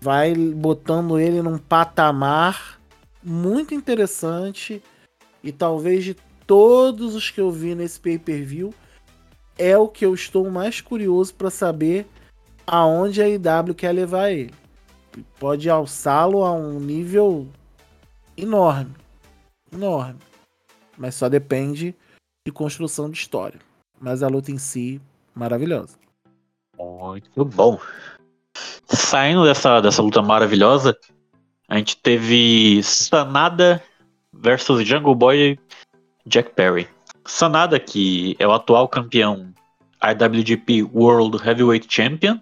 vai botando ele num patamar muito interessante, e talvez de todos os que eu vi nesse pay-per-view, é o que eu estou mais curioso para saber aonde a I W quer levar ele. Pode alçá-lo a um nível enorme, enorme, mas só depende de construção de história. Mas a luta em si, maravilhosa. Muito bom. Saindo dessa, dessa luta maravilhosa, a gente teve Sanada versus Jungle Boy Jack Perry. Sanada, que é o atual campeão I W G P World Heavyweight Champion,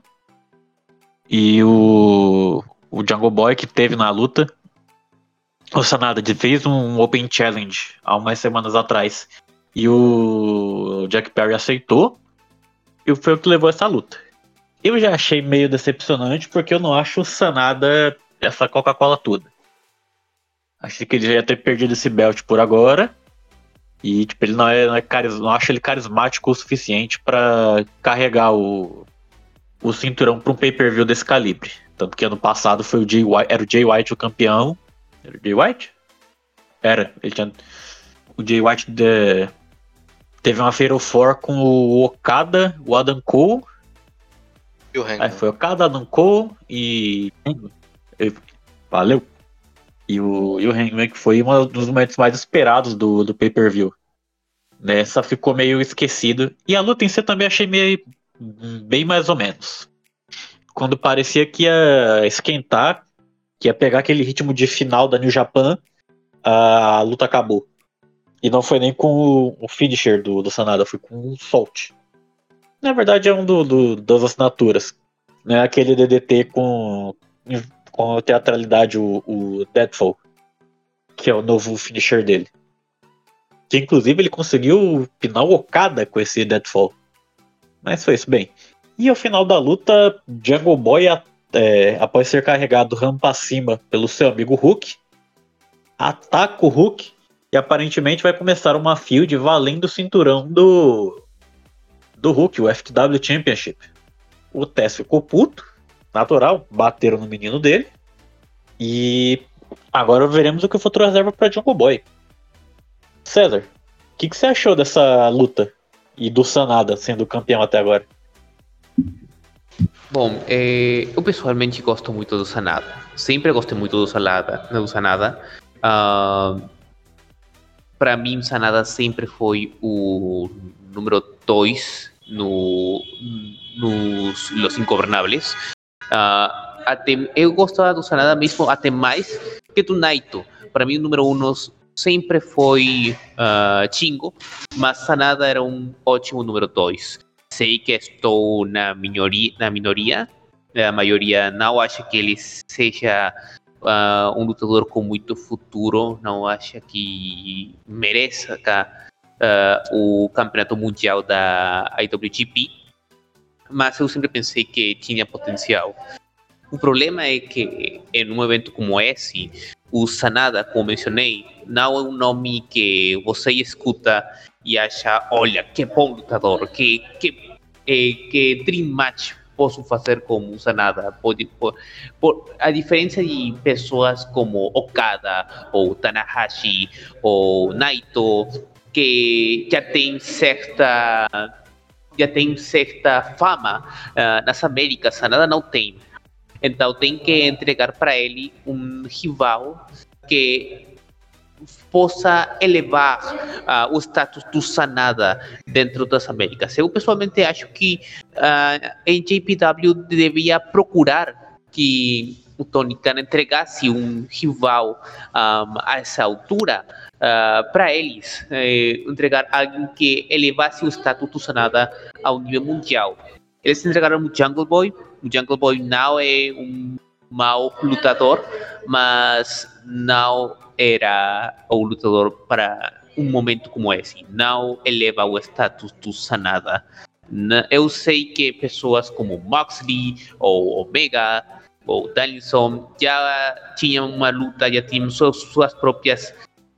e o, o Jungle Boy, que teve na luta. O Sanada fez um Open Challenge há umas semanas atrás, e o Jack Perry aceitou, e foi o que levou essa luta. Eu já achei meio decepcionante, porque eu não acho o Sanada essa Coca-Cola toda. Achei que ele já ia ter perdido esse belt por agora, e tipo, ele não, é, não, é caris, não acho ele carismático o suficiente para carregar o, o cinturão para um pay-per-view desse calibre. Tanto que ano passado foi o Jay White, era o Jay White o campeão. Era o Jay White? Era. Ele tinha, o Jay White de, teve uma Fatal Four com o Okada, o Adam Cole. E o Hangman. Aí foi o Okada, Adam Cole e... Valeu. E o, e o Hangman, que foi um dos momentos mais esperados do, do pay-per-view. Nessa ficou meio esquecido. E a luta em si também achei meio bem mais ou menos. Quando parecia que ia esquentar, que ia pegar aquele ritmo de final da New Japan, a luta acabou. E não foi nem com o finisher do, do Sanada, foi com um solte. Na verdade é um do, do, das assinaturas. Né? Aquele D D T com... com a teatralidade, o, o Deadfall, que é o novo finisher dele. Que inclusive ele conseguiu pinar o Okada com esse Deadfall. Mas foi isso, bem. E ao final da luta, Jungle Boy, é, após ser carregado rampa acima pelo seu amigo Hulk, ataca o Hulk e aparentemente vai começar uma feud valendo o cinturão do, do Hulk, o F T W Championship. O Tess ficou puto. Natural, bateram no menino dele. E agora veremos o que o futuro reserva para Jungle Boy. César, o que, que você achou dessa luta? E do Sanada sendo campeão até agora? Bom, eh, eu pessoalmente gosto muito do Sanada. Sempre gostei muito do Sanada. Do Sanada. Uh, para mim, o Sanada sempre foi o número dois no, nos Los Ingobernables. Uh, até, eu gostava do Sanada mesmo, até mais que do Naito. Para mim o número um sempre foi uh, Shingo, mas Sanada era um ótimo número dois. Sei que estou na minoria, na minoria, a maioria não acha que ele seja uh, um lutador com muito futuro, não acha que mereça uh, o campeonato mundial da I W G P. Mas eu sempre pensei que tinha potencial. O problema é que, em um evento como esse, o Sanada, como mencionei, não é um nome que você escuta e acha, olha, que bom lutador, que, que, eh, que dream match posso fazer com o Sanada. Pode, por, por, a diferença de pessoas como Okada, ou Tanahashi, ou Naito, que já tem certa... já tem certa fama uh, nas Américas, Sanada não tem. Então tem que entregar para ele um rival que possa elevar uh, o status do Sanada dentro das Américas. Eu pessoalmente acho que uh, a N J P W devia procurar que o Tony Khan entregasse um rival um, a essa altura uh, para eles, eh, entregar alguém que elevasse o status do Sanada ao nível mundial. Eles entregaram o Jungle Boy. O Jungle Boy não é um mau lutador, mas não era o lutador para um momento como esse. Não eleva o status do Sanada. Eu sei que pessoas como Moxley ou Omega ou Danielson já tinham uma luta, já tinham suas, suas próprias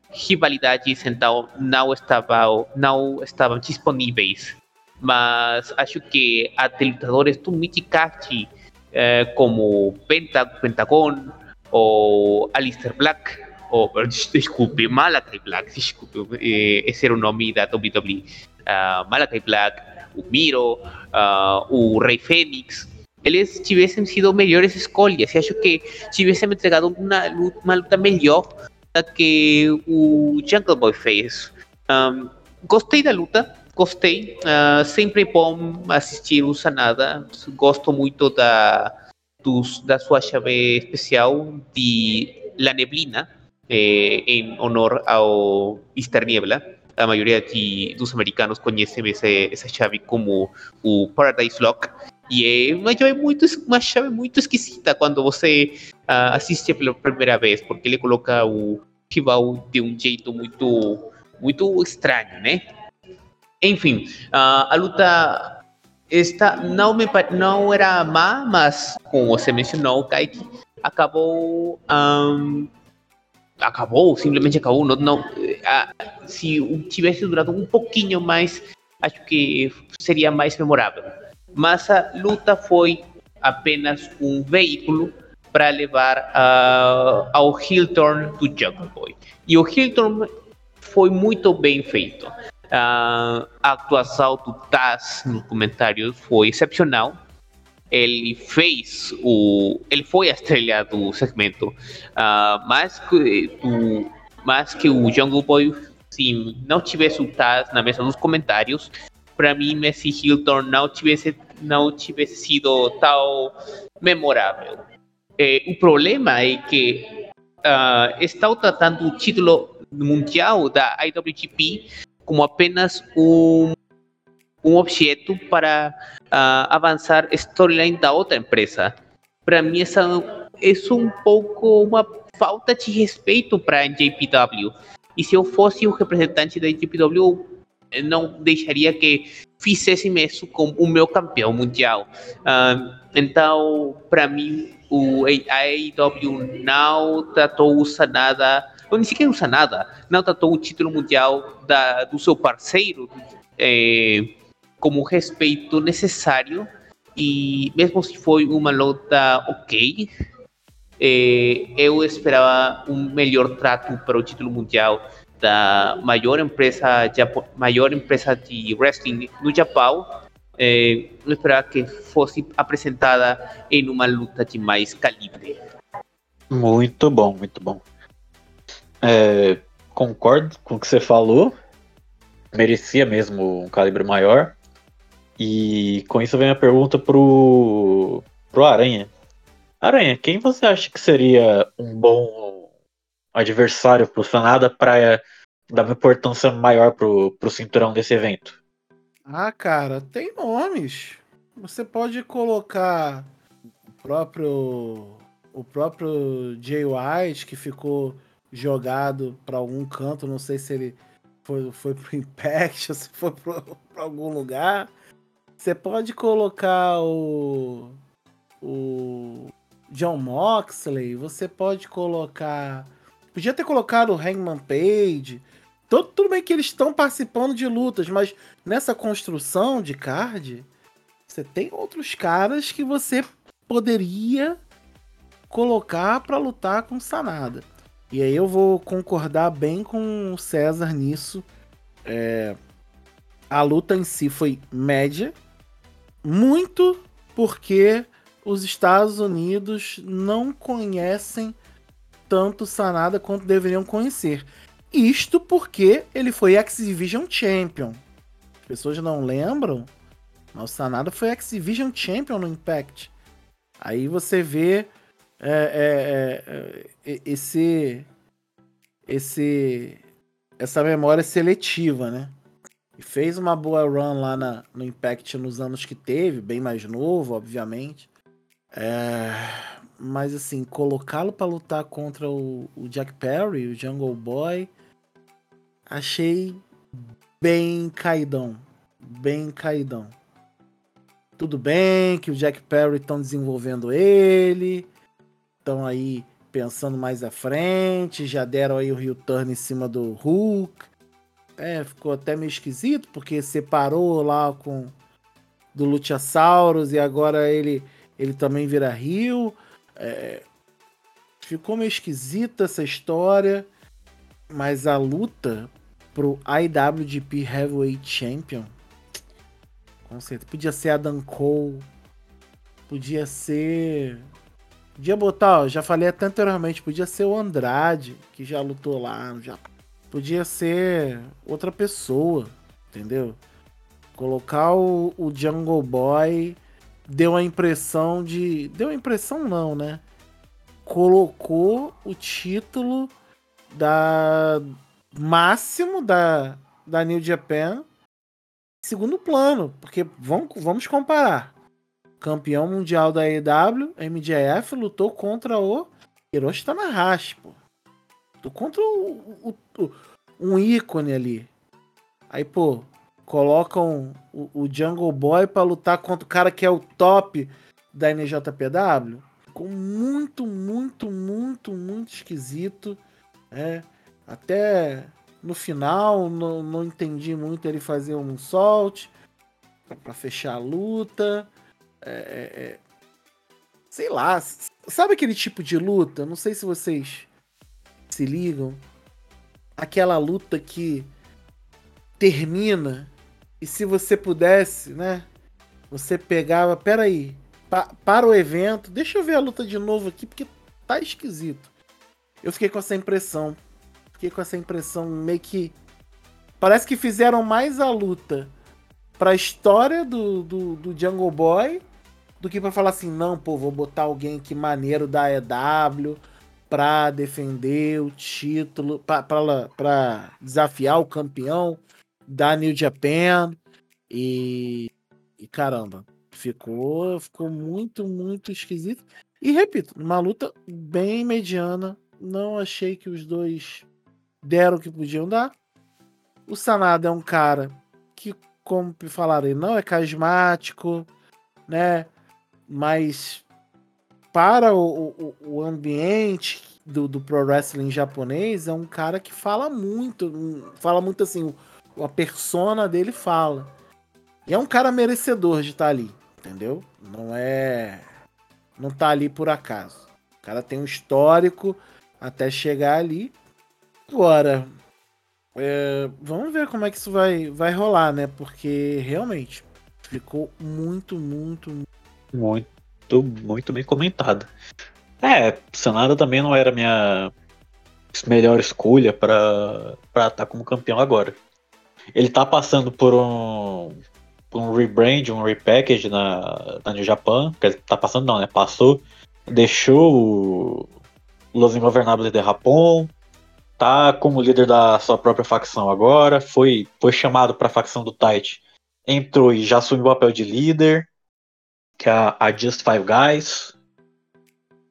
rivalidades, então não estavam, não estavam disponíveis mas acho que até lutadores do Michikashi, eh, como Penta, Pentagon ou Alistair Black, ou, desculpe, Malakai Black, desculpe, eh, esse era o nome da W W E, uh, Malakai Black, o Miro, uh, o Rey Fênix, eles tivessem sido melhores escolhas, e acho que tivessem entregado uma luta, uma luta melhor da que o Jungle Boy fez. Um, gostei da luta, gostei, uh, sempre é bom assistir o Sanada, gosto muito da, dos, da sua chave especial de La Neblina, eh, em honor ao Mister Niebla. A maioria de, dos americanos conhecem esse, essa chave como o Paradise Lock. E é uma chave muito, uma chave muito esquisita quando você uh, assiste pela primeira vez, porque ele coloca o rival de um jeito muito, muito estranho, né? Enfim, uh, a luta esta não, me, não era má, mas como você mencionou, Kaiki, acabou... Um, acabou, simplesmente acabou. Não, não, uh, se tivesse durado um pouquinho mais, acho que seria mais memorável. Mas a luta foi apenas um veículo para levar uh, ao heel turn do Jungle Boy. E o heel turn foi muito bem feito. Uh, a atuação do Taz nos comentários foi excepcional. Ele fez o... Ele foi a estrela do segmento. Uh, mais, que, do, mais que o Jungle Boy, se não tivesse o Taz na mesa dos comentários, para mim, Messi Hilton não tivesse, não tivesse sido tão memorável. Eh, o problema é que uh, estão tratando o título mundial da I W G P como apenas um, um objeto para uh, avançar a storyline da outra empresa. Para mim, essa é um pouco uma falta de respeito para a N J P W. E se eu fosse o representante da N J P W, não deixaria que fizesse isso com o meu campeão mundial. Um, então, para mim, o, a AEW não tratou o Sanada, ou nem sequer o Sanada, não tratou o título mundial da, do seu parceiro eh, como o respeito necessário. E mesmo se foi uma luta ok, eh, eu esperava um melhor trato para o título mundial da maior empresa, maior empresa de wrestling no Japão. Eh, esperava que fosse apresentada em uma luta de mais calibre. Muito bom, muito bom. É, concordo com o que você falou. Merecia mesmo um calibre maior. E com isso vem a pergunta pro, pro Aranha. Aranha, quem você acha que seria um bom adversário pro Sanada pra dar uma importância maior pro, pro cinturão desse evento? Ah, cara, tem nomes. Você pode colocar o próprio o próprio Jay White, que ficou jogado pra algum canto, não sei se ele foi, foi pro Impact ou se foi pro, pra algum lugar. Você pode colocar o o John Moxley, você pode colocar... Podia ter colocado o Hangman Page. Todo, tudo bem que eles estão participando de lutas, mas nessa construção de card, você tem outros caras que você poderia colocar para lutar com o Sanada. E aí eu vou concordar bem com o César nisso. É, a luta em si foi média, muito porque os Estados Unidos não conhecem tanto Sanada quanto deveriam conhecer. Isto porque ele foi X-Division Champion. As pessoas não lembram, mas o Sanada foi X-Division Champion no Impact. Aí você vê é, é, é, esse, esse, essa memória seletiva, né? E fez uma boa run lá na, no Impact nos anos que teve, bem mais novo, obviamente. É... Mas assim, colocá-lo pra lutar contra o, o Jack Perry, o Jungle Boy, achei bem caidão. Bem caidão. Tudo bem que o Jack Perry estão desenvolvendo ele, estão aí pensando mais à frente, já deram aí o heel turn em cima do Hulk. É, ficou até meio esquisito, porque separou lá com do Luchasaurus e agora ele, ele também vira heel. É, ficou meio esquisita essa história, mas a luta pro I W G P Heavyweight Champion, com certeza, podia ser Adam Cole, podia ser... Podia botar, ó, já falei até anteriormente, podia ser o Andrade, que já lutou lá no Japão. Podia ser outra pessoa, entendeu? Colocar o, o Jungle Boy deu a impressão de... Deu a impressão não, né? Colocou o título da... máximo da, da New Japan em segundo plano, porque vamos, vamos comparar. Campeão mundial da A E W, M J F, lutou contra o Hiroshi Tanahashi, pô. Lutou contra o, o, o, um ícone ali. Aí, pô, colocam o, o Jungle Boy pra lutar contra o cara que é o top da N J P W. Ficou muito, muito, muito, muito esquisito. É, até no final, no, não entendi muito ele fazer um salt pra, pra fechar a luta. É, é, sei lá, sabe aquele tipo de luta? Não sei se vocês se ligam. Aquela luta que termina e se você pudesse, né? Você pegava, peraí, pa, para o evento, deixa eu ver a luta de novo aqui, porque tá esquisito. Eu fiquei com essa impressão. Fiquei com essa impressão meio que... Parece que fizeram mais a luta pra história do, do, do Jungle Boy do que pra falar assim, não, pô, vou botar alguém aqui maneiro da A E W pra defender o título, pra, pra, pra desafiar o campeão da New Japan. E, e caramba, ficou, ficou muito, muito esquisito. E repito, uma luta bem mediana. Não achei que os dois deram o que podiam dar. O Sanada é um cara que, como falaram, ele não é carismático, né? Mas para o, o, o ambiente do, do pro wrestling japonês, é um cara que fala muito, fala muito assim, a persona dele fala. E é um cara merecedor de estar ali, entendeu? Não é... Não tá ali por acaso. O cara tem um histórico até chegar ali. Agora... É, vamos ver como é que isso vai, vai rolar, né? Porque realmente ficou muito, muito, muito, muito, muito bem comentado. É, Sanada também não era a minha melhor escolha para estar como campeão agora. Ele tá passando por um, por um rebrand, um repackage na, na New Japan. Quer dizer, tá passando, não, né? Passou, deixou o Los Ingovernables de Japón. Tá como líder da sua própria facção agora, foi, foi chamado para a facção do Tight, entrou e já assumiu o papel de líder, que é a, a Just Five Guys,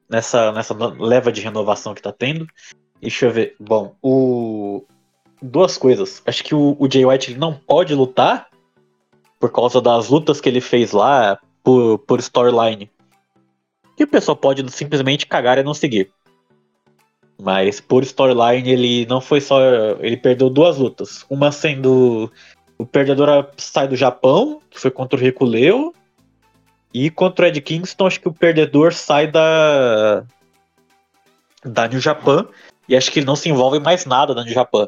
nessa, nessa leva de renovação que tá tendo. Deixa eu ver, bom, o... duas coisas, acho que o, o Jay White ele não pode lutar, por causa das lutas que ele fez lá, por, por storyline, que o pessoal pode simplesmente cagar e não seguir. Mas por storyline ele não foi só... Ele perdeu duas lutas. Uma sendo... O perdedor sai do Japão, que foi contra o Rico Leo. E contra o Ed Kingston, acho que o perdedor sai da... Da New Japan. E acho que ele não se envolve em mais nada da New Japan.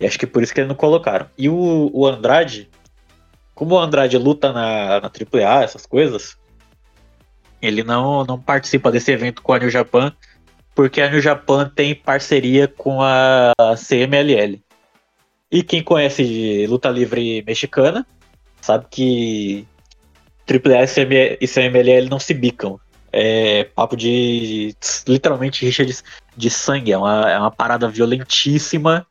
E acho que por isso que eles não colocaram. E o, o Andrade... Como o Andrade luta na, na A A A, essas coisas... Ele não, não participa desse evento com a New Japan... Porque a New Japan tem parceria com a C M L L. E quem conhece de luta livre mexicana sabe que A A A e C M L L não se bicam. É papo de... literalmente rixa de, de sangue. É uma, é uma parada violentíssima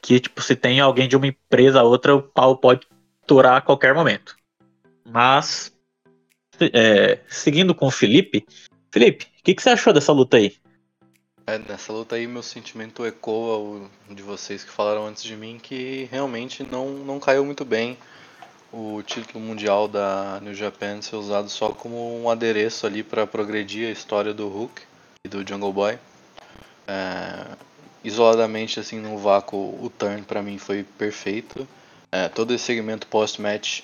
que, tipo, se tem alguém de uma empresa a outra, o pau pode estourar a qualquer momento. Mas, é, seguindo com o Felipe... Felipe, o que, que você achou dessa luta aí? É, nessa luta aí meu sentimento ecoa o de vocês que falaram antes de mim, que realmente não, não caiu muito bem o título mundial da New Japan ser usado só como um adereço ali para progredir a história do Hulk e do Jungle Boy. É, isoladamente, assim, num vácuo, o turn pra mim foi perfeito. É, todo esse segmento pós-match,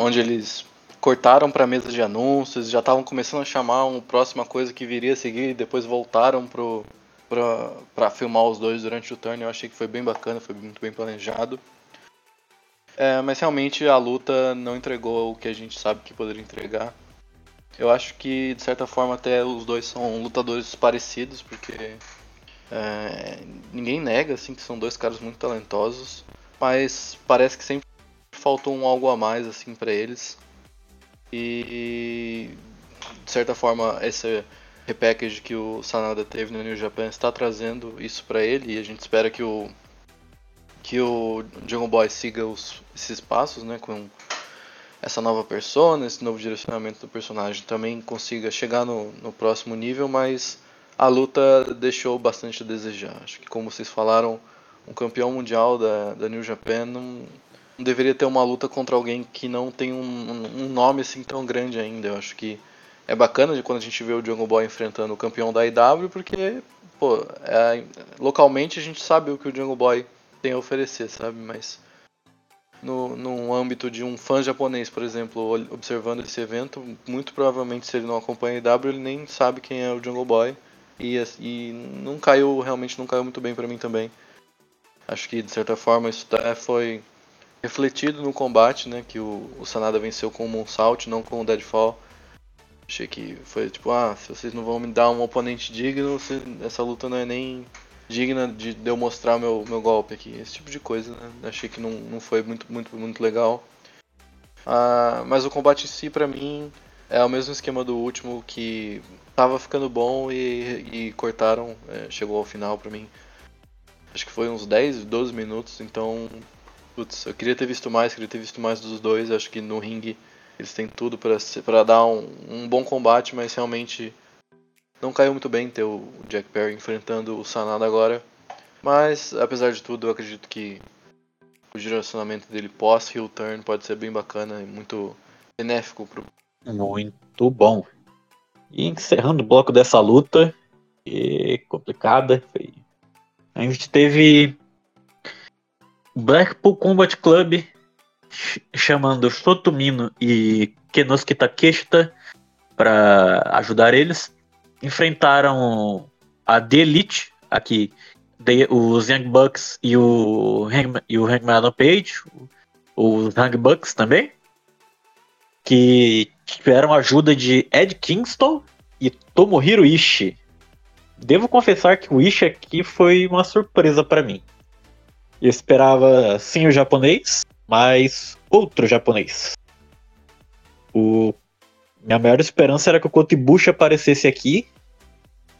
onde eles cortaram pra mesa de anúncios, já estavam começando a chamar uma próxima coisa que viria a seguir, e depois voltaram pro, pra, pra filmar os dois durante o turn. Eu achei que foi bem bacana, foi muito bem planejado. É, mas realmente a luta não entregou o que a gente sabe que poderia entregar. Eu acho que, de certa forma, até os dois são lutadores parecidos, porque é, ninguém nega assim, que são dois caras muito talentosos, mas parece que sempre faltou um algo a mais assim, para eles. E, de certa forma, esse repackage que o Sanada teve no New Japan está trazendo isso para ele, e a gente espera que o, que o Jungle Boy siga os, esses passos, né, com essa nova persona, esse novo direcionamento do personagem, também consiga chegar no, no próximo nível, mas a luta deixou bastante a desejar. Acho que, como vocês falaram, um campeão mundial da, da New Japan não, não deveria ter uma luta contra alguém que não tem um, um, um nome assim tão grande ainda. Eu acho que é bacana de quando a gente vê o Jungle Boy enfrentando o campeão da I W, porque pô, é, localmente a gente sabe o que o Jungle Boy tem a oferecer, sabe? Mas No, no âmbito de um fã japonês, por exemplo, observando esse evento, muito provavelmente, se ele não acompanha a I W, ele nem sabe quem é o Jungle Boy. E, e não caiu, realmente não caiu muito bem pra mim também. Acho que, de certa forma, isso tá, foi refletido no combate, né? Que o, o Sanada venceu com o Moonsault, não com o Deadfall. Achei que foi tipo, ah, se vocês não vão me dar um oponente digno, se, essa luta não é nem digna de eu mostrar meu, meu golpe aqui, esse tipo de coisa, né? Achei que não, não foi muito, muito, muito legal. Ah, mas o combate em si, pra mim, é o mesmo esquema do último, que tava ficando bom e, e cortaram, é, chegou ao final pra mim. Acho que foi uns dez, doze minutos, então, putz, eu queria ter visto mais, queria ter visto mais dos dois. Acho que no ringue eles têm tudo pra, pra dar um, um bom combate, mas realmente não caiu muito bem ter o Jack Perry enfrentando o Sanada agora. Mas, apesar de tudo, eu acredito que o direcionamento dele pós-heel turn pode ser bem bacana e muito benéfico pro... Muito bom. E encerrando o bloco dessa luta, que complicada, foi... a gente teve Blackpool Combat Club chamando Shotomino e Kenosuke Takeshita para ajudar eles. Enfrentaram a The Elite, aqui, de, os Young Bucks e o, e o Hangman Adam Page, os Young Bucks também, que tiveram a ajuda de Ed Kingston e Tomohiro Ishii. Devo confessar que o Ishii aqui foi uma surpresa para mim. Eu esperava, sim, o japonês, mas outro japonês. O... Minha maior esperança era que o Kota Ibushi aparecesse aqui.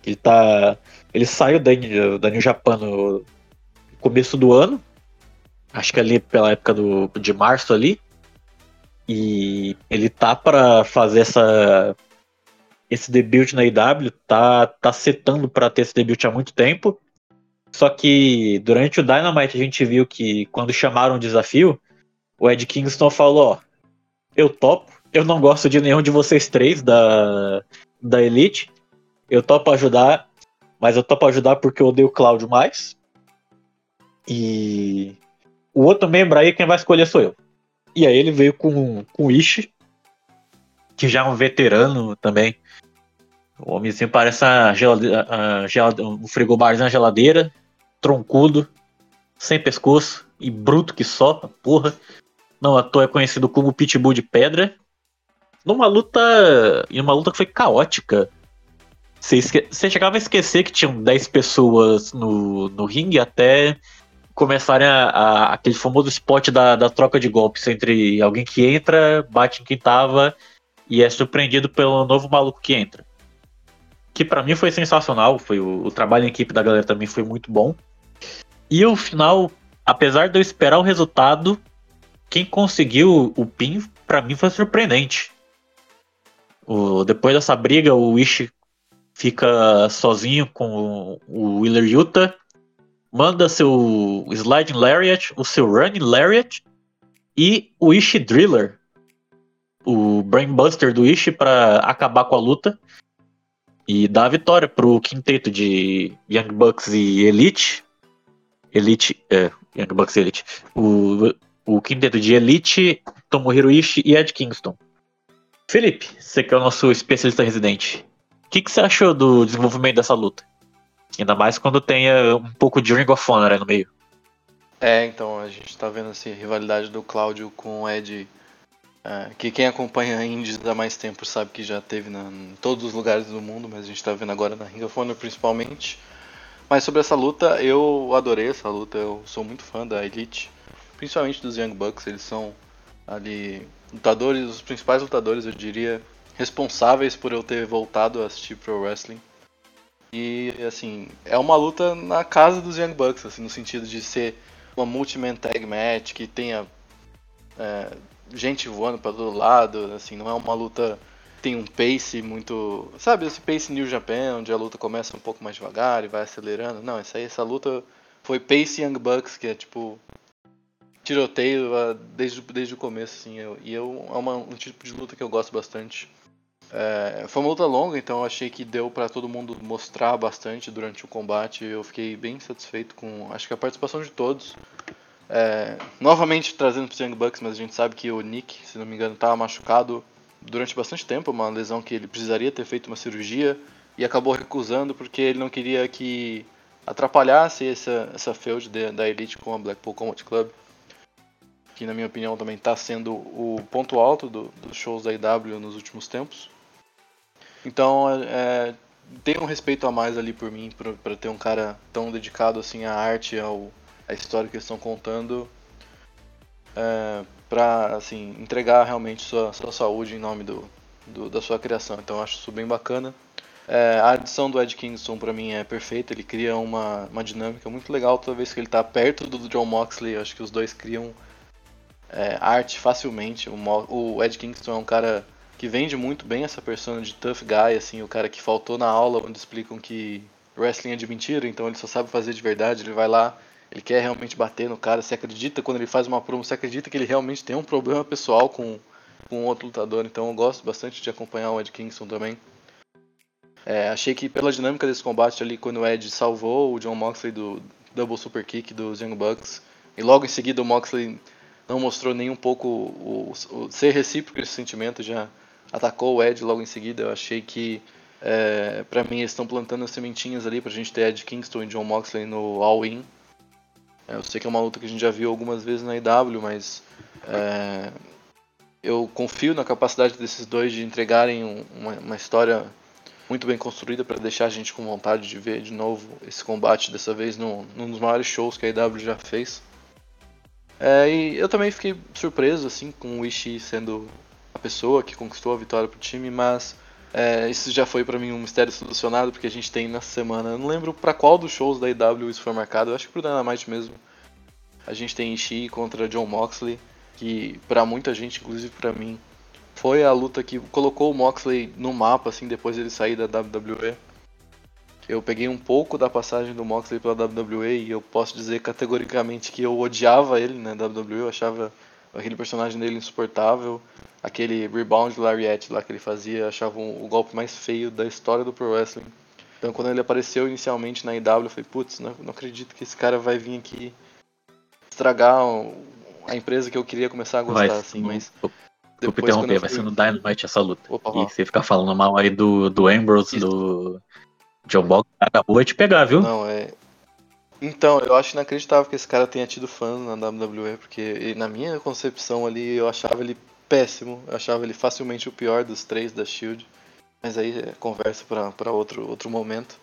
Ele, tá, ele saiu da, da New Japan no começo do ano. Acho que ali pela época do, de março ali. E ele tá pra fazer essa, esse debut na I W. Tá, tá setando pra ter esse debut há muito tempo. Só que durante o Dynamite a gente viu que quando chamaram o desafio, o Ed Kingston falou, ó, eu topo. Eu não gosto de nenhum de vocês três da, da Elite. Eu topo ajudar, mas eu topo ajudar porque eu odeio o Cláudio mais. E o outro membro aí, quem vai escolher sou eu. E aí ele veio com, com o Ishii, que já é um veterano também. O homenzinho parece a geladeira, a geladeira, um frigobarzinho na geladeira, troncudo, sem pescoço e bruto que só, porra. Não à toa é conhecido como Pitbull de Pedra. Numa luta. Em uma luta que foi caótica. Você esque... chegava a esquecer que tinham dez pessoas no, no ringue até começarem a, a, aquele famoso spot da, da troca de golpes entre alguém que entra, bate em quem tava e é surpreendido pelo novo maluco que entra. Que pra mim foi sensacional. Foi o, o trabalho em equipe da galera também foi muito bom. E o final, apesar de eu esperar o resultado, quem conseguiu o pin, pra mim foi surpreendente. O, depois dessa briga, o Ishii fica sozinho com o, o Wheeler Yuta, manda seu Sliding Lariat, o seu Running Lariat e o Ishii Driller, o Brainbuster do Ishii, para acabar com a luta. e dá a vitória pro quinteto de Young Bucks e Elite. Elite, é, Young Bucks e Elite. O, o quinteto de Elite, Tomohiro Ishii e Ed Kingston. Felipe, você que é o nosso especialista residente, o que, que você achou do desenvolvimento dessa luta? Ainda mais quando tenha um pouco de Ring of Honor aí no meio. É, então, a gente tá vendo assim, a rivalidade do Cláudio com o Ed, uh, que quem acompanha indies há mais tempo sabe que já teve na, em todos os lugares do mundo, mas a gente tá vendo agora na Ring of Honor principalmente. Mas sobre essa luta, eu adorei essa luta, eu sou muito fã da Elite, principalmente dos Young Bucks, eles são ali lutadores, os principais lutadores, eu diria, responsáveis por eu ter voltado a assistir pro wrestling. E, assim, é uma luta na casa dos Young Bucks, assim, no sentido de ser uma multi-man tag match, que tenha é, gente voando para todo lado, assim, não é uma luta que tem um pace muito... Sabe, esse pace New Japan, onde a luta começa um pouco mais devagar e vai acelerando. Não, essa, aí, essa luta foi pace Young Bucks, que é, tipo, tiroteio desde, desde o começo, assim. Eu, e eu, é uma, um tipo de luta que eu gosto bastante. É, foi uma luta longa, então eu achei que deu pra todo mundo mostrar bastante durante o combate. Eu fiquei bem satisfeito com, acho que a participação de todos. É, novamente trazendo pro Young Bucks, mas a gente sabe que o Nick, se não me engano, estava machucado durante bastante tempo. Uma lesão que ele precisaria ter feito uma cirurgia e acabou recusando porque ele não queria que atrapalhasse essa, essa feud de, da Elite com a Blackpool Combat Club. Que na minha opinião também está sendo o ponto alto do, dos shows da I W nos últimos tempos. Então, é, tem um respeito a mais ali por mim, para ter um cara tão dedicado assim à arte, ao, à história que eles estão contando, é, para assim, entregar realmente sua, sua saúde em nome do, do, da sua criação. Então, eu acho isso bem bacana. É, a adição do Ed Kingston, para mim, é perfeita. Ele cria uma, uma dinâmica muito legal, toda vez que ele está perto do John Moxley. Acho que os dois criam é, arte facilmente. O, Mo- o Ed Kingston é um cara que vende muito bem essa persona de tough guy, assim, o cara que faltou na aula onde explicam que wrestling é de mentira, então ele só sabe fazer de verdade, ele vai lá, ele quer realmente bater no cara, você acredita quando ele faz uma promo, você acredita que ele realmente tem um problema pessoal com, com outro lutador, então eu gosto bastante de acompanhar o Ed Kingston também. É, achei que pela dinâmica desse combate ali, quando o Ed salvou o John Moxley do double super kick dos Young Bucks, e logo em seguida o Moxley não mostrou nem um pouco o, o, o ser recíproco esse sentimento, já atacou o Ed logo em seguida. Eu achei que, é, pra mim, eles estão plantando as sementinhas ali pra gente ter Ed Kingston e John Moxley no All-In. É, eu sei que é uma luta que a gente já viu algumas vezes na I W, mas é, eu confio na capacidade desses dois de entregarem um, uma, uma história muito bem construída pra deixar a gente com vontade de ver de novo esse combate, dessa vez num, num dos maiores shows que a I W já fez. É, e eu também fiquei surpreso assim, com o Ishii sendo a pessoa que conquistou a vitória pro time, mas é, isso já foi pra mim um mistério solucionado, porque a gente tem nessa semana, eu não lembro pra qual dos shows da I W isso foi marcado, eu acho que pro Dynamite mesmo, a gente tem Ishii contra John Moxley, que pra muita gente, inclusive pra mim, foi a luta que colocou o Moxley no mapa, assim, depois dele sair da W W E. Eu peguei um pouco da passagem do Moxley pela W W E e eu posso dizer categoricamente que eu odiava ele na W W E, eu achava aquele personagem dele insuportável. Aquele rebound lariat lá que ele fazia, achava um, o golpe mais feio da história do pro wrestling. Então quando ele apareceu inicialmente na I W, eu falei, putz, não, não acredito que esse cara vai vir aqui estragar um, a empresa que eu queria começar a gostar, vai, assim, não, mas... Eu, eu depois, interromper, eu vai fui... ser no Dynamite essa luta. Opa, e você ficar falando mal aí do, do Ambrose, isso, do John Box, acabou de te pegar, viu? Não, é... Então, eu acho inacreditável que esse cara tenha tido fãs na W W E, porque ele, na minha concepção ali, eu achava ele... péssimo, eu achava ele facilmente o pior dos três da Shield, mas aí é conversa para outro, outro momento.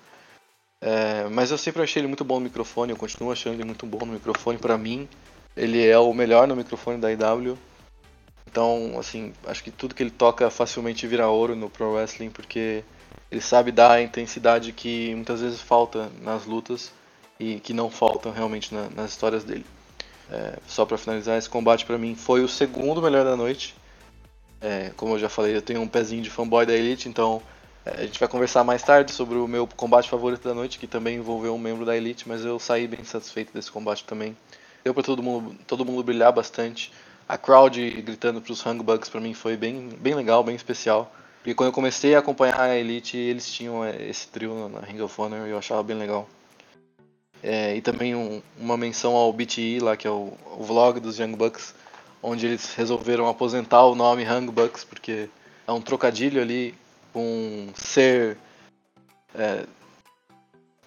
É, mas eu sempre achei ele muito bom no microfone, eu continuo achando ele muito bom no microfone, para mim ele é o melhor no microfone da I W, então assim, acho que tudo que ele toca facilmente vira ouro no pro wrestling, porque ele sabe dar a intensidade que muitas vezes falta nas lutas e que não faltam realmente na, nas histórias dele. É, só para finalizar, esse combate para mim foi o segundo melhor da noite. É, como eu já falei, eu tenho um pezinho de fanboy da Elite, então é, a gente vai conversar mais tarde sobre o meu combate favorito da noite, que também envolveu um membro da Elite, mas eu saí bem satisfeito desse combate também. Deu para todo mundo, todo mundo brilhar bastante. A crowd gritando pros Hung Bucks para mim foi bem, bem legal, bem especial. Porque quando eu comecei a acompanhar a Elite, eles tinham esse trio na Ring of Honor e eu achava bem legal. É, e também um, uma menção ao B T E lá, que é o, o vlog dos Young Bucks, onde eles resolveram aposentar o nome Young Bucks, porque é um trocadilho ali com ser é,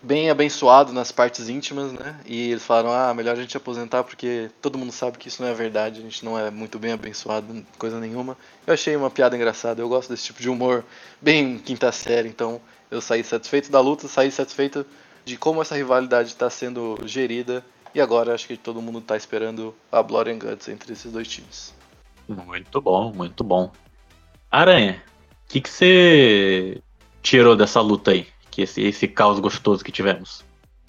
bem abençoado nas partes íntimas, né? E eles falaram, ah, melhor a gente aposentar porque todo mundo sabe que isso não é verdade, a gente não é muito bem abençoado, coisa nenhuma. Eu achei uma piada engraçada, eu gosto desse tipo de humor bem quinta série, então eu saí satisfeito da luta, saí satisfeito de como essa rivalidade está sendo gerida. E agora acho que todo mundo está esperando a Blood and Guts entre esses dois times. Muito bom, muito bom. Aranha, o que você tirou dessa luta aí? Que esse, esse caos gostoso que tivemos?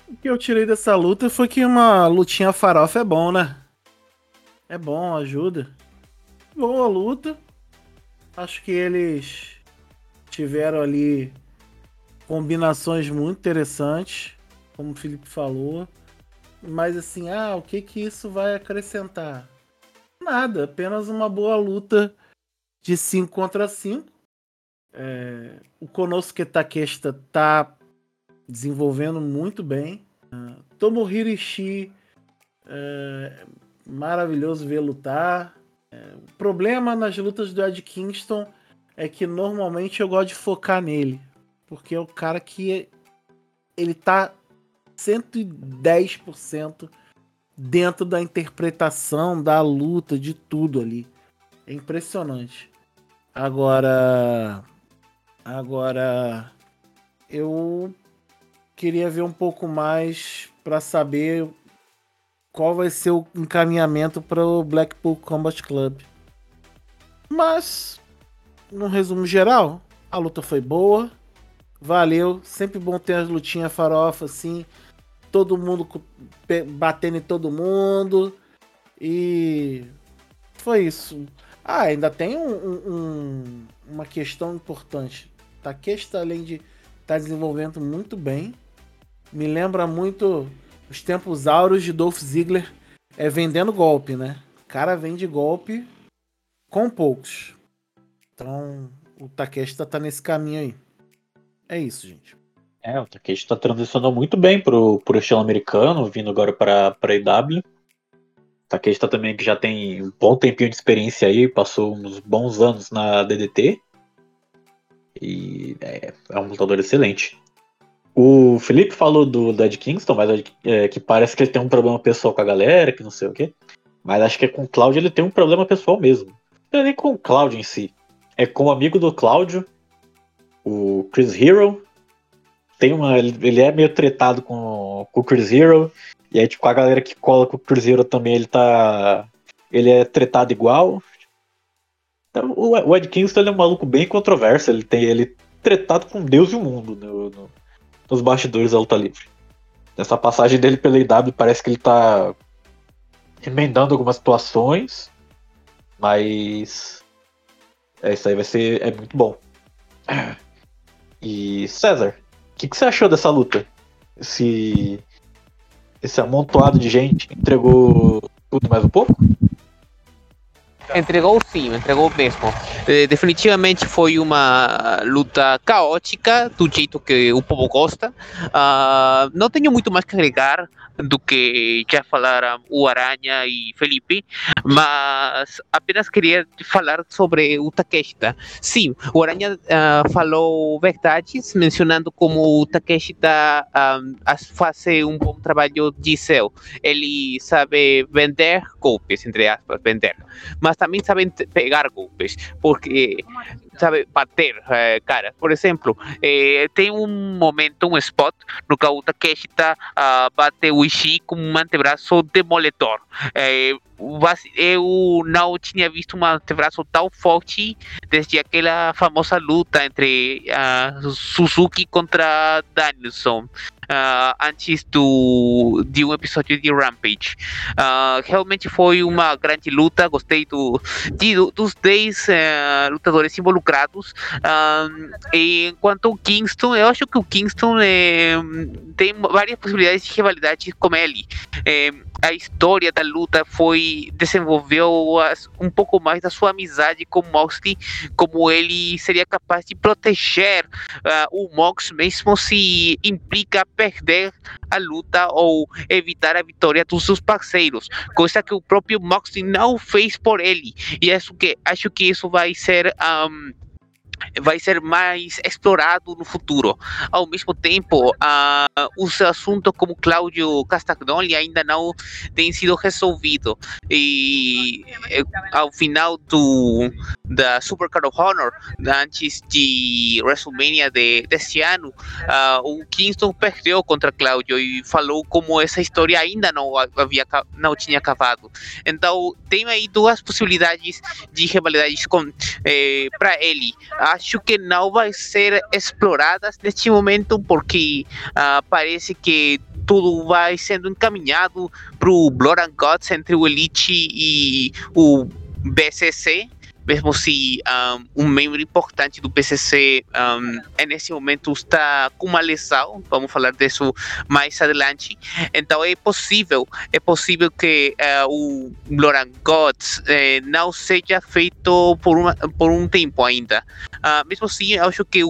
O que eu tirei dessa luta foi que uma lutinha farofa é bom, né? É bom, ajuda. Boa luta. Acho que eles tiveram ali combinações muito interessantes, como o Felipe falou, mas assim, ah, o que que isso vai acrescentar? Nada, apenas uma boa luta de cinco contra cinco. É, o Konosuke Takeshita tá desenvolvendo muito bem. É, Tomohiro Ishii, é, maravilhoso ver lutar. É, o problema nas lutas do Ed Kingston é que normalmente eu gosto de focar nele, porque é o cara que ele tá cento e dez por cento dentro da interpretação, da luta, de tudo ali. É impressionante. Agora, agora eu queria ver um pouco mais para saber qual vai ser o encaminhamento para o Blackpool Combat Club. Mas, no resumo geral, a luta foi boa. Valeu, sempre bom ter as lutinhas farofa assim, todo mundo batendo em todo mundo, e foi isso. Ah, ainda tem um, um, uma questão importante. Takeshita, além de estar tá desenvolvendo muito bem, me lembra muito os tempos áureos de Dolph Ziggler, é, vendendo golpe, né? O cara vende golpe com poucos. Então, o Takeshita tá nesse caminho aí. É isso, gente. É, o Takeshita transicionou muito bem pro, pro estilo americano, vindo agora pra, pra I W. O Takeshita também, que já tem um bom tempinho de experiência aí, passou uns bons anos na D D T. E é, é um lutador excelente. O Felipe falou do, do Ed Kingston, mas é, que parece que ele tem um problema pessoal com a galera, que não sei o quê. Mas acho que com o Cláudio ele tem um problema pessoal mesmo. Não é nem com o Cláudio em si. É com o amigo do Cláudio, o Chris Hero. Tem uma, ele é meio tretado com, com o Chris Hero, e aí tipo, a galera que cola com o Chris Hero também, ele tá, ele é tretado igual. Então, o, o Ed Kingston, ele é um maluco bem controverso, ele tem ele é tretado com Deus e o mundo no, no, nos bastidores da luta livre. Nessa passagem dele pela I W, parece que ele tá emendando algumas situações, mas é, isso aí vai ser, é muito bom. E César, o que, que você achou dessa luta? Esse, esse amontoado de gente entregou tudo mais um pouco? Entregou sim, entregou mesmo. É, definitivamente foi uma luta caótica, do jeito que o povo gosta. Uh, não tenho muito mais que agregar do que já falaram o Aranha e Felipe, mas apenas queria falar sobre o Takeshita. Sim, o Aranha uh, falou verdades, mencionando como o Takeshita um, faz um bom trabalho de S E O. Ele sabe vender golpes, entre aspas, vender, mas também sabe pegar golpes, porque sabe bater, é, cara. Por exemplo, é, tem um momento, um spot, no que o Takeshita uh, bate o Ishii com um antebraço demoledor. É, eu não tinha visto um antebraço tão forte desde aquela famosa luta entre uh, Suzuki contra Danielson, uh, antes do, de um episódio de Rampage. Uh, realmente foi uma grande luta, gostei do, de, dos dez uh, lutadores involucrados. Uh, enquanto o Kingston, eu acho que o Kingston uh, tem várias possibilidades de rivalidade com ele. Uh, a história da luta foi, desenvolveu as, um pouco mais da sua amizade com Moxley, como ele seria capaz de proteger uh, o Mox, mesmo se implica perder a luta ou evitar a vitória dos seus parceiros, coisa que o próprio Moxley não fez por ele, e acho que, acho que isso vai ser... Um, vai ser mais explorado no futuro. Ao mesmo tempo, uh, os assuntos como Claudio Castagnoli ainda não têm sido resolvidos. E ao final do, da Supercard of Honor, antes de WrestleMania de, desse ano, uh, o Kingston perdeu contra Claudio e falou como essa história ainda não, havia, não tinha acabado. Então, tem aí duas possibilidades de rivalidades eh, para ele. Acho que não vai ser exploradas neste momento, porque uh, parece que tudo vai sendo encaminhado para o Blood and Guts entre o Elite e o B C C, mesmo se um, um membro importante do B C C um, nesse momento está com uma lesão. Vamos falar disso mais adelante. Então é possível, é possível que uh, o Blood and Guts eh, não seja feito por, uma, por um tempo ainda. Uh, mesmo assim, acho que,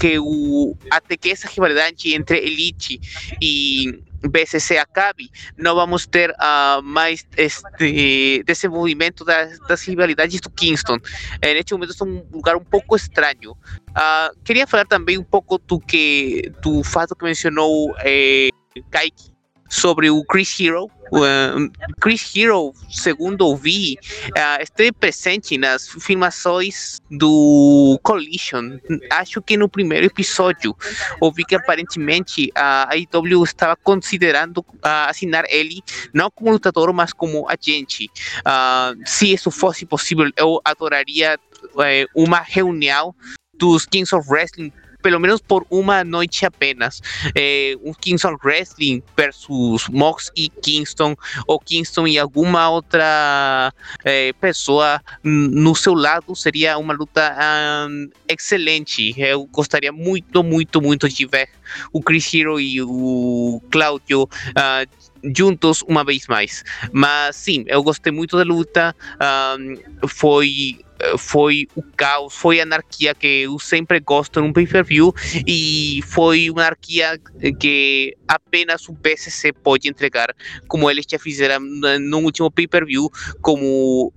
que o, até que essa rivalidade entre Elite e B C C acabe, não vamos ter uh, mais este desenvolvimento das, das rivalidades do Kingston. Eh, neste momento é um lugar um pouco estranho. Uh, queria falar também um pouco do, que, do fato que mencionou eh, Kaiki sobre o Chris Hero. Uh, Chris Hero, segundo ouvi, uh, esteve presente nas filmações do Collision. Acho que no primeiro episódio ouvi que aparentemente a A E W estava considerando uh, assinar ele, não como lutador, mas como agente. Uh, se isso fosse possível, eu adoraria uh, uma reunião dos Kings of Wrestling, pelo menos por uma noite apenas. É, um Kingston Wrestling versus Mox e Kingston, ou Kingston e alguma outra é, pessoa no seu lado, seria uma luta um, excelente. Eu gostaria muito, muito, muito de ver o Chris Hero e o Claudio uh, juntos uma vez mais. Mas sim, eu gostei muito da luta. Um, foi... foi o caos, foi a anarquia que eu sempre gosto num pay-per-view, e foi uma anarquia que apenas o B C C pode entregar, como eles já fizeram no último pay-per-view, como,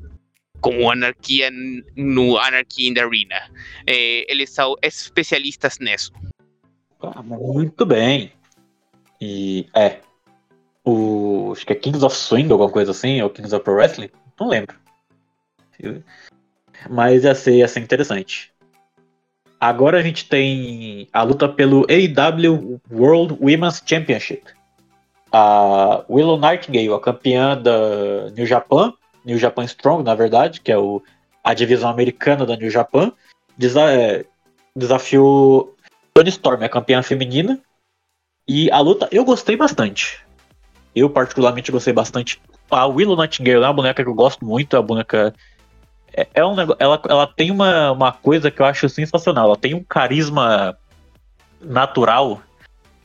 como anarquia no Anarchy in the Arena. É, eles são especialistas nisso. Muito bem. E é o, acho que é Kings of Swing, alguma coisa assim, ou Kings of Pro Wrestling, não lembro. Mas ia ser, ia ser interessante. Agora a gente tem a luta pelo A E W World Women's Championship. A Willow Nightingale, a campeã da New Japan, New Japan Strong, na verdade, que é o, a divisão americana da New Japan, desa- desafiou Toni Storm, a campeã feminina. E a luta eu gostei bastante. Eu particularmente gostei bastante. A Willow Nightingale é uma boneca que eu gosto muito, é uma boneca... É um negócio, ela, ela tem uma, uma coisa que eu acho sensacional. Ela tem um carisma natural.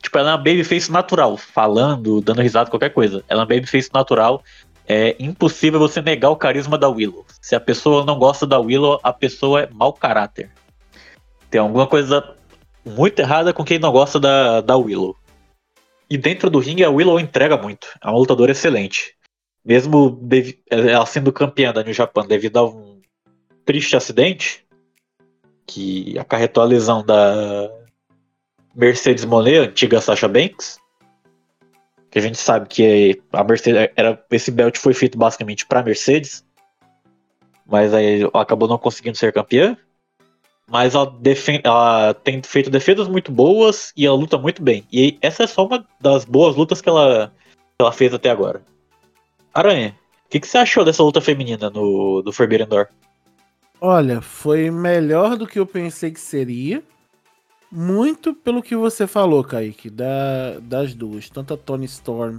Tipo, ela é uma babyface natural, falando, dando risada, qualquer coisa. Ela é uma babyface natural. É impossível você negar o carisma da Willow. Se a pessoa não gosta da Willow, a pessoa é mau caráter. Tem alguma coisa muito errada com quem não gosta da, da Willow. E dentro do ringue, a Willow entrega muito. É uma lutadora excelente. Mesmo dev... ela sendo campeã da New Japan devido a um triste acidente que acarretou a lesão da Mercedes Moné, antiga Sasha Banks, que a gente sabe que a Mercedes era, esse belt foi feito basicamente para Mercedes, mas aí acabou não conseguindo ser campeã. Mas ela, defen... ela tem feito defesas muito boas e ela luta muito bem, e essa é só uma das boas lutas que ela, que ela fez até agora. Aranha, o que, que você achou dessa luta feminina no, do Forbidden Door? Olha, foi melhor do que eu pensei que seria. Muito pelo que você falou, Kaique, da, das duas. Tanto a Toni Storm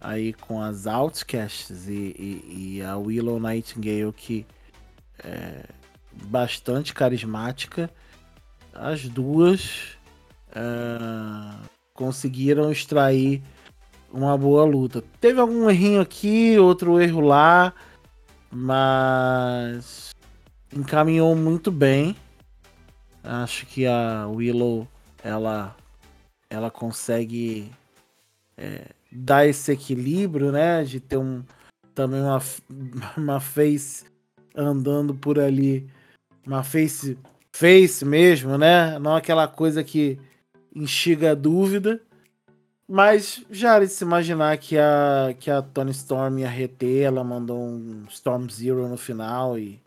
aí com as Outcasts e, e, e a Willow Nightingale, que é bastante carismática. As duas uh, conseguiram extrair uma boa luta. Teve algum errinho aqui, outro erro lá, mas encaminhou muito bem. Acho que a Willow, ela, ela consegue é, dar esse equilíbrio, né? De ter um, também uma, uma face andando por ali. Uma face, face mesmo, né? Não aquela coisa que instiga a dúvida. Mas já era de se imaginar que a, que a Toni Storm ia reter. Ela mandou um Storm Zero no final e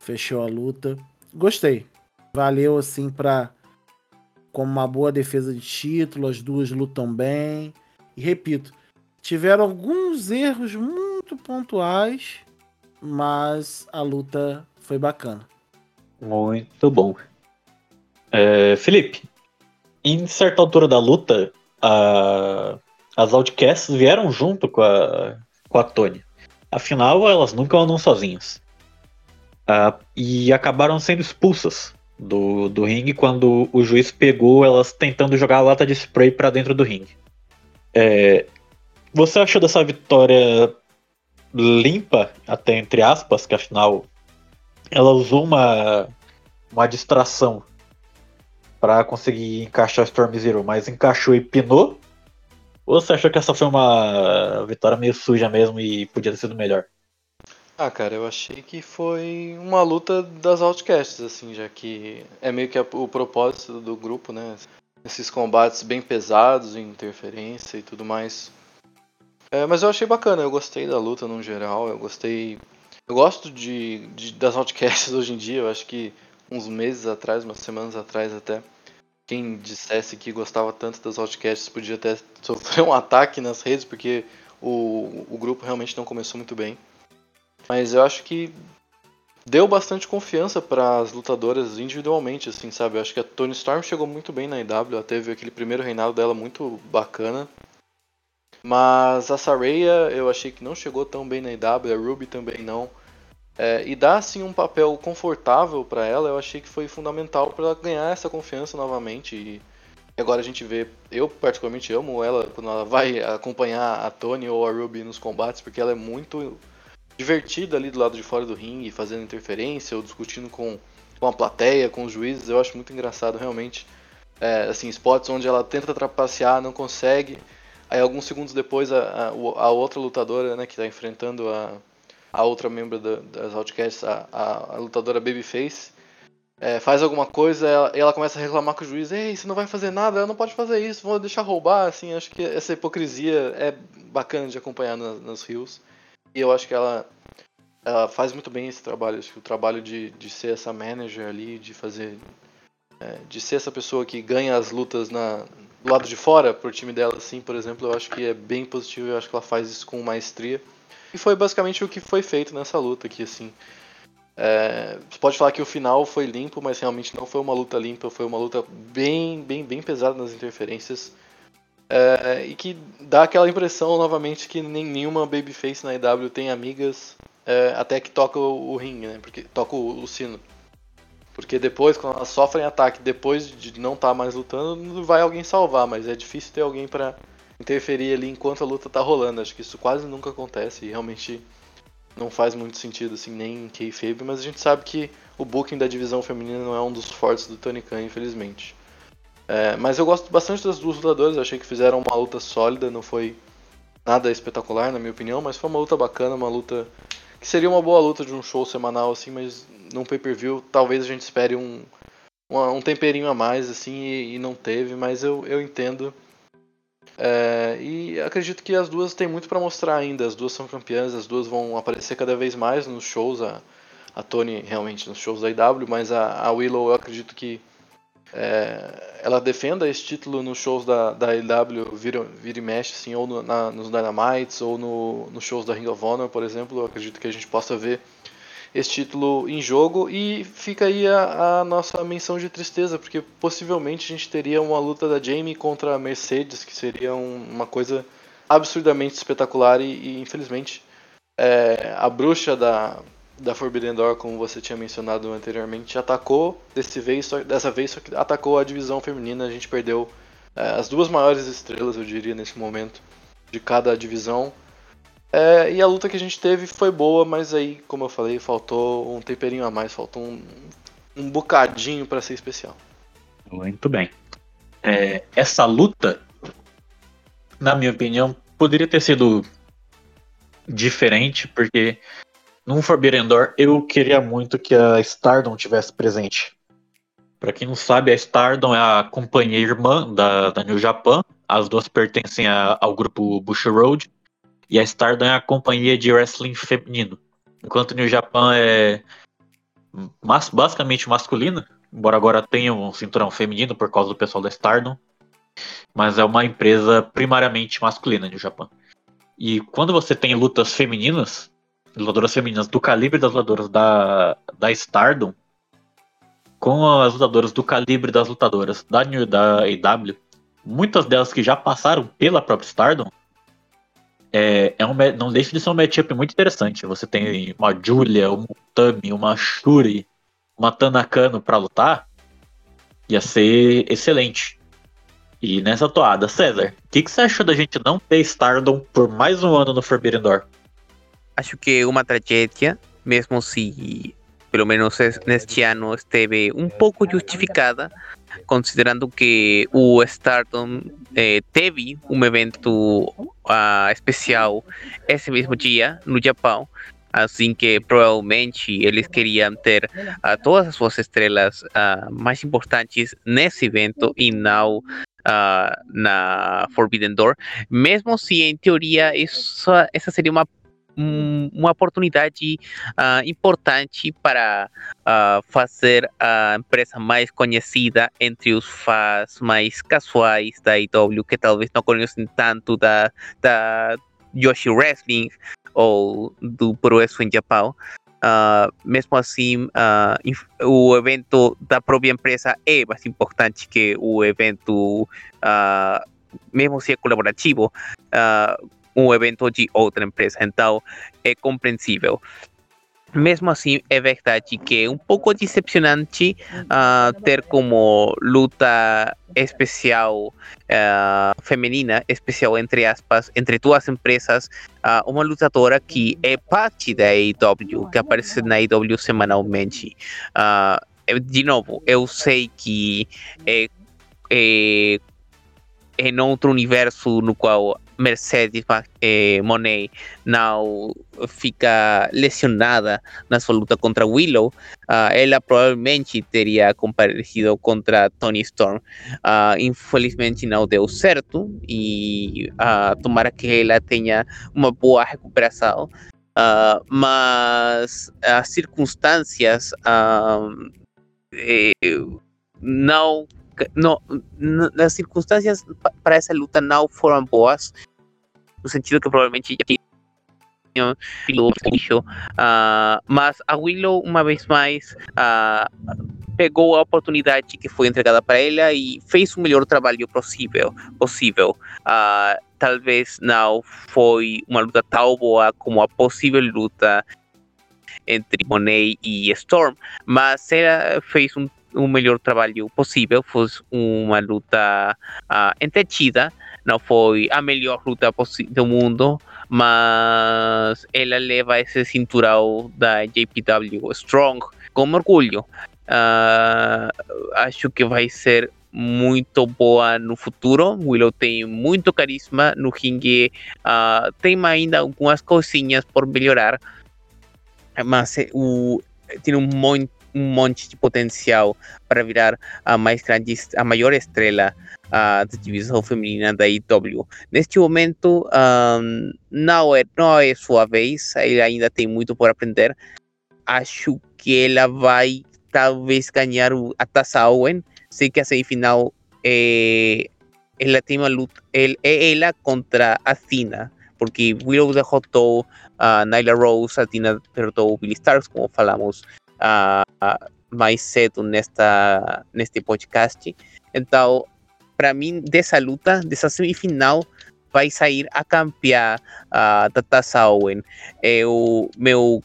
fechou a luta. Gostei. Valeu, assim, pra, como uma boa defesa de título. As duas lutam bem. E repito, tiveram alguns erros muito pontuais, mas a luta foi bacana. Muito bom. É, Felipe, em certa altura da luta, a, as Outcasts vieram junto com a, com a Toni. Afinal, elas nunca andam sozinhas. Ah, e acabaram sendo expulsas do, do ringue quando o juiz pegou elas tentando jogar a lata de spray pra dentro do ringue. É, você achou dessa vitória limpa, até entre aspas, que afinal ela usou uma, uma distração pra conseguir encaixar o Storm Zero, mas encaixou e pinou? Ou você achou que essa foi uma vitória meio suja mesmo e podia ter sido melhor? Ah, cara, eu achei que foi uma luta das Outcasts, assim, já que é meio que a, o propósito do grupo, né? Esses combates bem pesados, interferência e tudo mais. É, mas eu achei bacana, eu gostei da luta no geral, eu gostei... Eu gosto de, de, das Outcasts hoje em dia, eu acho que uns meses atrás, umas semanas atrás até, quem dissesse que gostava tanto das Outcasts podia até sofrer um ataque nas redes, porque o, o grupo realmente não começou muito bem. Mas eu acho que deu bastante confiança para as lutadoras individualmente, assim, sabe? Eu acho que a Toni Storm chegou muito bem na I W, ela teve aquele primeiro reinado dela muito bacana. Mas a Saraya eu achei que não chegou tão bem na I W, a Ruby também não. É, e dar, assim, um papel confortável para ela, eu achei que foi fundamental para ela ganhar essa confiança novamente. E agora a gente vê, eu particularmente amo ela quando ela vai acompanhar a Toni ou a Ruby nos combates, porque ela é muito... divertida ali do lado de fora do ringue, fazendo interferência ou discutindo com, com a plateia, com os juízes. Eu acho muito engraçado realmente, é, assim, spots onde ela tenta trapacear, não consegue, aí alguns segundos depois a, a, a outra lutadora, né, que está enfrentando a, a outra membro da, das Outcasts, a, a, a lutadora Babyface, é, faz alguma coisa e ela, ela começa a reclamar com o juiz: ei, você não vai fazer nada, ela não pode fazer isso, vou deixar roubar, assim. Acho que essa hipocrisia é bacana de acompanhar na, nas reels. E eu acho que ela, ela faz muito bem esse trabalho. Acho que o trabalho de, de ser essa manager ali, de fazer, é, de ser essa pessoa que ganha as lutas na, do lado de fora pro time dela, assim, por exemplo, eu acho que é bem positivo. Eu acho que ela faz isso com maestria. E foi basicamente o que foi feito nessa luta aqui, assim. É, você pode falar que o final foi limpo, mas realmente não foi uma luta limpa. Foi uma luta bem, bem, bem pesada nas interferências. É, e que dá aquela impressão novamente que nem, nenhuma babyface na I W tem amigas, é, até que toca o, o ringue, né? Porque toca o, o sino. Porque depois, quando elas sofrem ataque, depois de não estar tá mais lutando, vai alguém salvar, mas é difícil ter alguém pra interferir ali enquanto a luta tá rolando. Acho que isso quase nunca acontece e realmente não faz muito sentido, assim, nem em kayfabe, mas a gente sabe que o booking da divisão feminina não é um dos fortes do Tony Khan, infelizmente. É, mas eu gosto bastante das duas lutadoras, eu achei que fizeram uma luta sólida, não foi nada espetacular na minha opinião, mas foi uma luta bacana, uma luta que seria uma boa luta de um show semanal, assim, mas num pay-per-view talvez a gente espere um, uma, um temperinho a mais, assim, e, e não teve, mas eu, eu entendo. É, e acredito que as duas têm muito pra mostrar ainda, as duas são campeãs, as duas vão aparecer cada vez mais nos shows, a, a Toni realmente nos shows da I W, mas a, a Willow eu acredito que É, ela defenda esse título nos shows da, da I W, vira, vira e mexe, assim, ou no, na, nos Dynamites, ou no, nos shows da Ring of Honor, por exemplo. Eu acredito que a gente possa ver esse título em jogo. E fica aí a, a nossa menção de tristeza, porque possivelmente a gente teria uma luta da Jamie contra a Mercedes, que seria um, uma coisa absurdamente espetacular. E, e infelizmente, é, a bruxa da... da Forbidden Door, como você tinha mencionado anteriormente, atacou desse vez, só, dessa vez só que atacou a divisão feminina. A gente perdeu é, as duas maiores estrelas, eu diria, nesse momento, de cada divisão. É, e a luta que a gente teve foi boa, mas aí, como eu falei, faltou um temperinho a mais, faltou um, um bocadinho para ser especial. Muito bem. É, essa luta, na minha opinião, poderia ter sido diferente, porque num Forbidden Door eu queria muito que a Stardom tivesse presente. Pra quem não sabe, a Stardom é a companhia irmã da, da New Japan, as duas pertencem a, ao grupo Bushiroad. E a Stardom é a companhia de wrestling feminino. Enquanto o New Japan é mas, basicamente masculino, embora agora tenha um cinturão feminino por causa do pessoal da Stardom, mas é uma empresa primariamente masculina, New Japan. E quando você tem lutas femininas, lutadoras femininas do calibre das lutadoras da, da Stardom, com as lutadoras do calibre das lutadoras da, da A E W, muitas delas que já passaram pela própria Stardom, É, é um, não deixa de ser um matchup muito interessante. Você tem uma Julia, uma Tami, uma Shuri, uma Tanakano pra lutar. Ia ser excelente. E nessa toada, César, o que, que você achou da gente não ter Stardom por mais um ano no Forbidden Door? Acho que é uma tragédia, mesmo se pelo menos neste ano esteve um pouco justificada, considerando que o Stardom eh, teve um evento uh, especial esse mesmo dia no Japão, assim que provavelmente eles queriam ter uh, todas as suas estrelas uh, mais importantes nesse evento e não uh, na Forbidden Door, mesmo se em teoria isso, essa seria uma uma oportunidade uh, importante para uh, fazer a empresa mais conhecida entre os fãs mais casuais da A E W, que talvez não conhecem tanto da, da Yoshi Wrestling ou do Pro Wrestling Japão. Uh, mesmo assim, uh, inf- o evento da própria empresa é mais importante que o evento, uh, mesmo se é colaborativo, uh, um evento de outra empresa, então é compreensível. Mesmo assim, é verdade que é um pouco decepcionante uh, ter como luta especial uh, feminina, especial entre aspas, entre duas empresas, uh, uma lutadora que é parte da A E W, que aparece na A E W semanalmente. Uh, eu, de novo, eu sei que é, é, é em outro universo no qual Mercedes eh, Monet não fica lesionada na sua luta contra Willow, uh, ela provavelmente teria comparecido contra Toni Storm. Uh, infelizmente não deu certo e uh, tomara que ela tenha uma boa recuperação, uh, mas as circunstâncias uh, eh, não No, no, as circunstâncias para essa luta não foram boas, no sentido que provavelmente já tinha uh, mas a Willow uma vez mais uh, pegou a oportunidade que foi entregada para ela e fez o melhor trabalho possível, possível. Uh, talvez não foi uma luta tão boa como a possível luta entre Monet e Storm, mas ela fez um o melhor trabalho possível, foi uma luta uh, entretida, não foi a melhor luta possi- do mundo, mas ela leva esse cinturão da J P W Strong com orgulho. Uh, acho que vai ser muito boa no futuro. Willow tem muito carisma no ringue, uh, tem ainda algumas coisinhas por melhorar, mas uh, tem um monte um monte de potencial para virar a, mais grande, a maior estrela uh, da divisão feminina da I W. Neste momento, um, não, é, não é sua vez, ela ainda tem muito por aprender. Acho que ela vai talvez ganhar a taça Owen. Sei que a semifinal é, ela tem uma luta, é ela contra a Athena, porque Willow derrotou a Nyla Rose, a Athena derrotou Billie Starkz, como falamos Uh, mais cedo nesta, neste podcast. Então, para mim, dessa luta, dessa semifinal, vai sair a campeã uh, Tata Sawin. Eu, meu,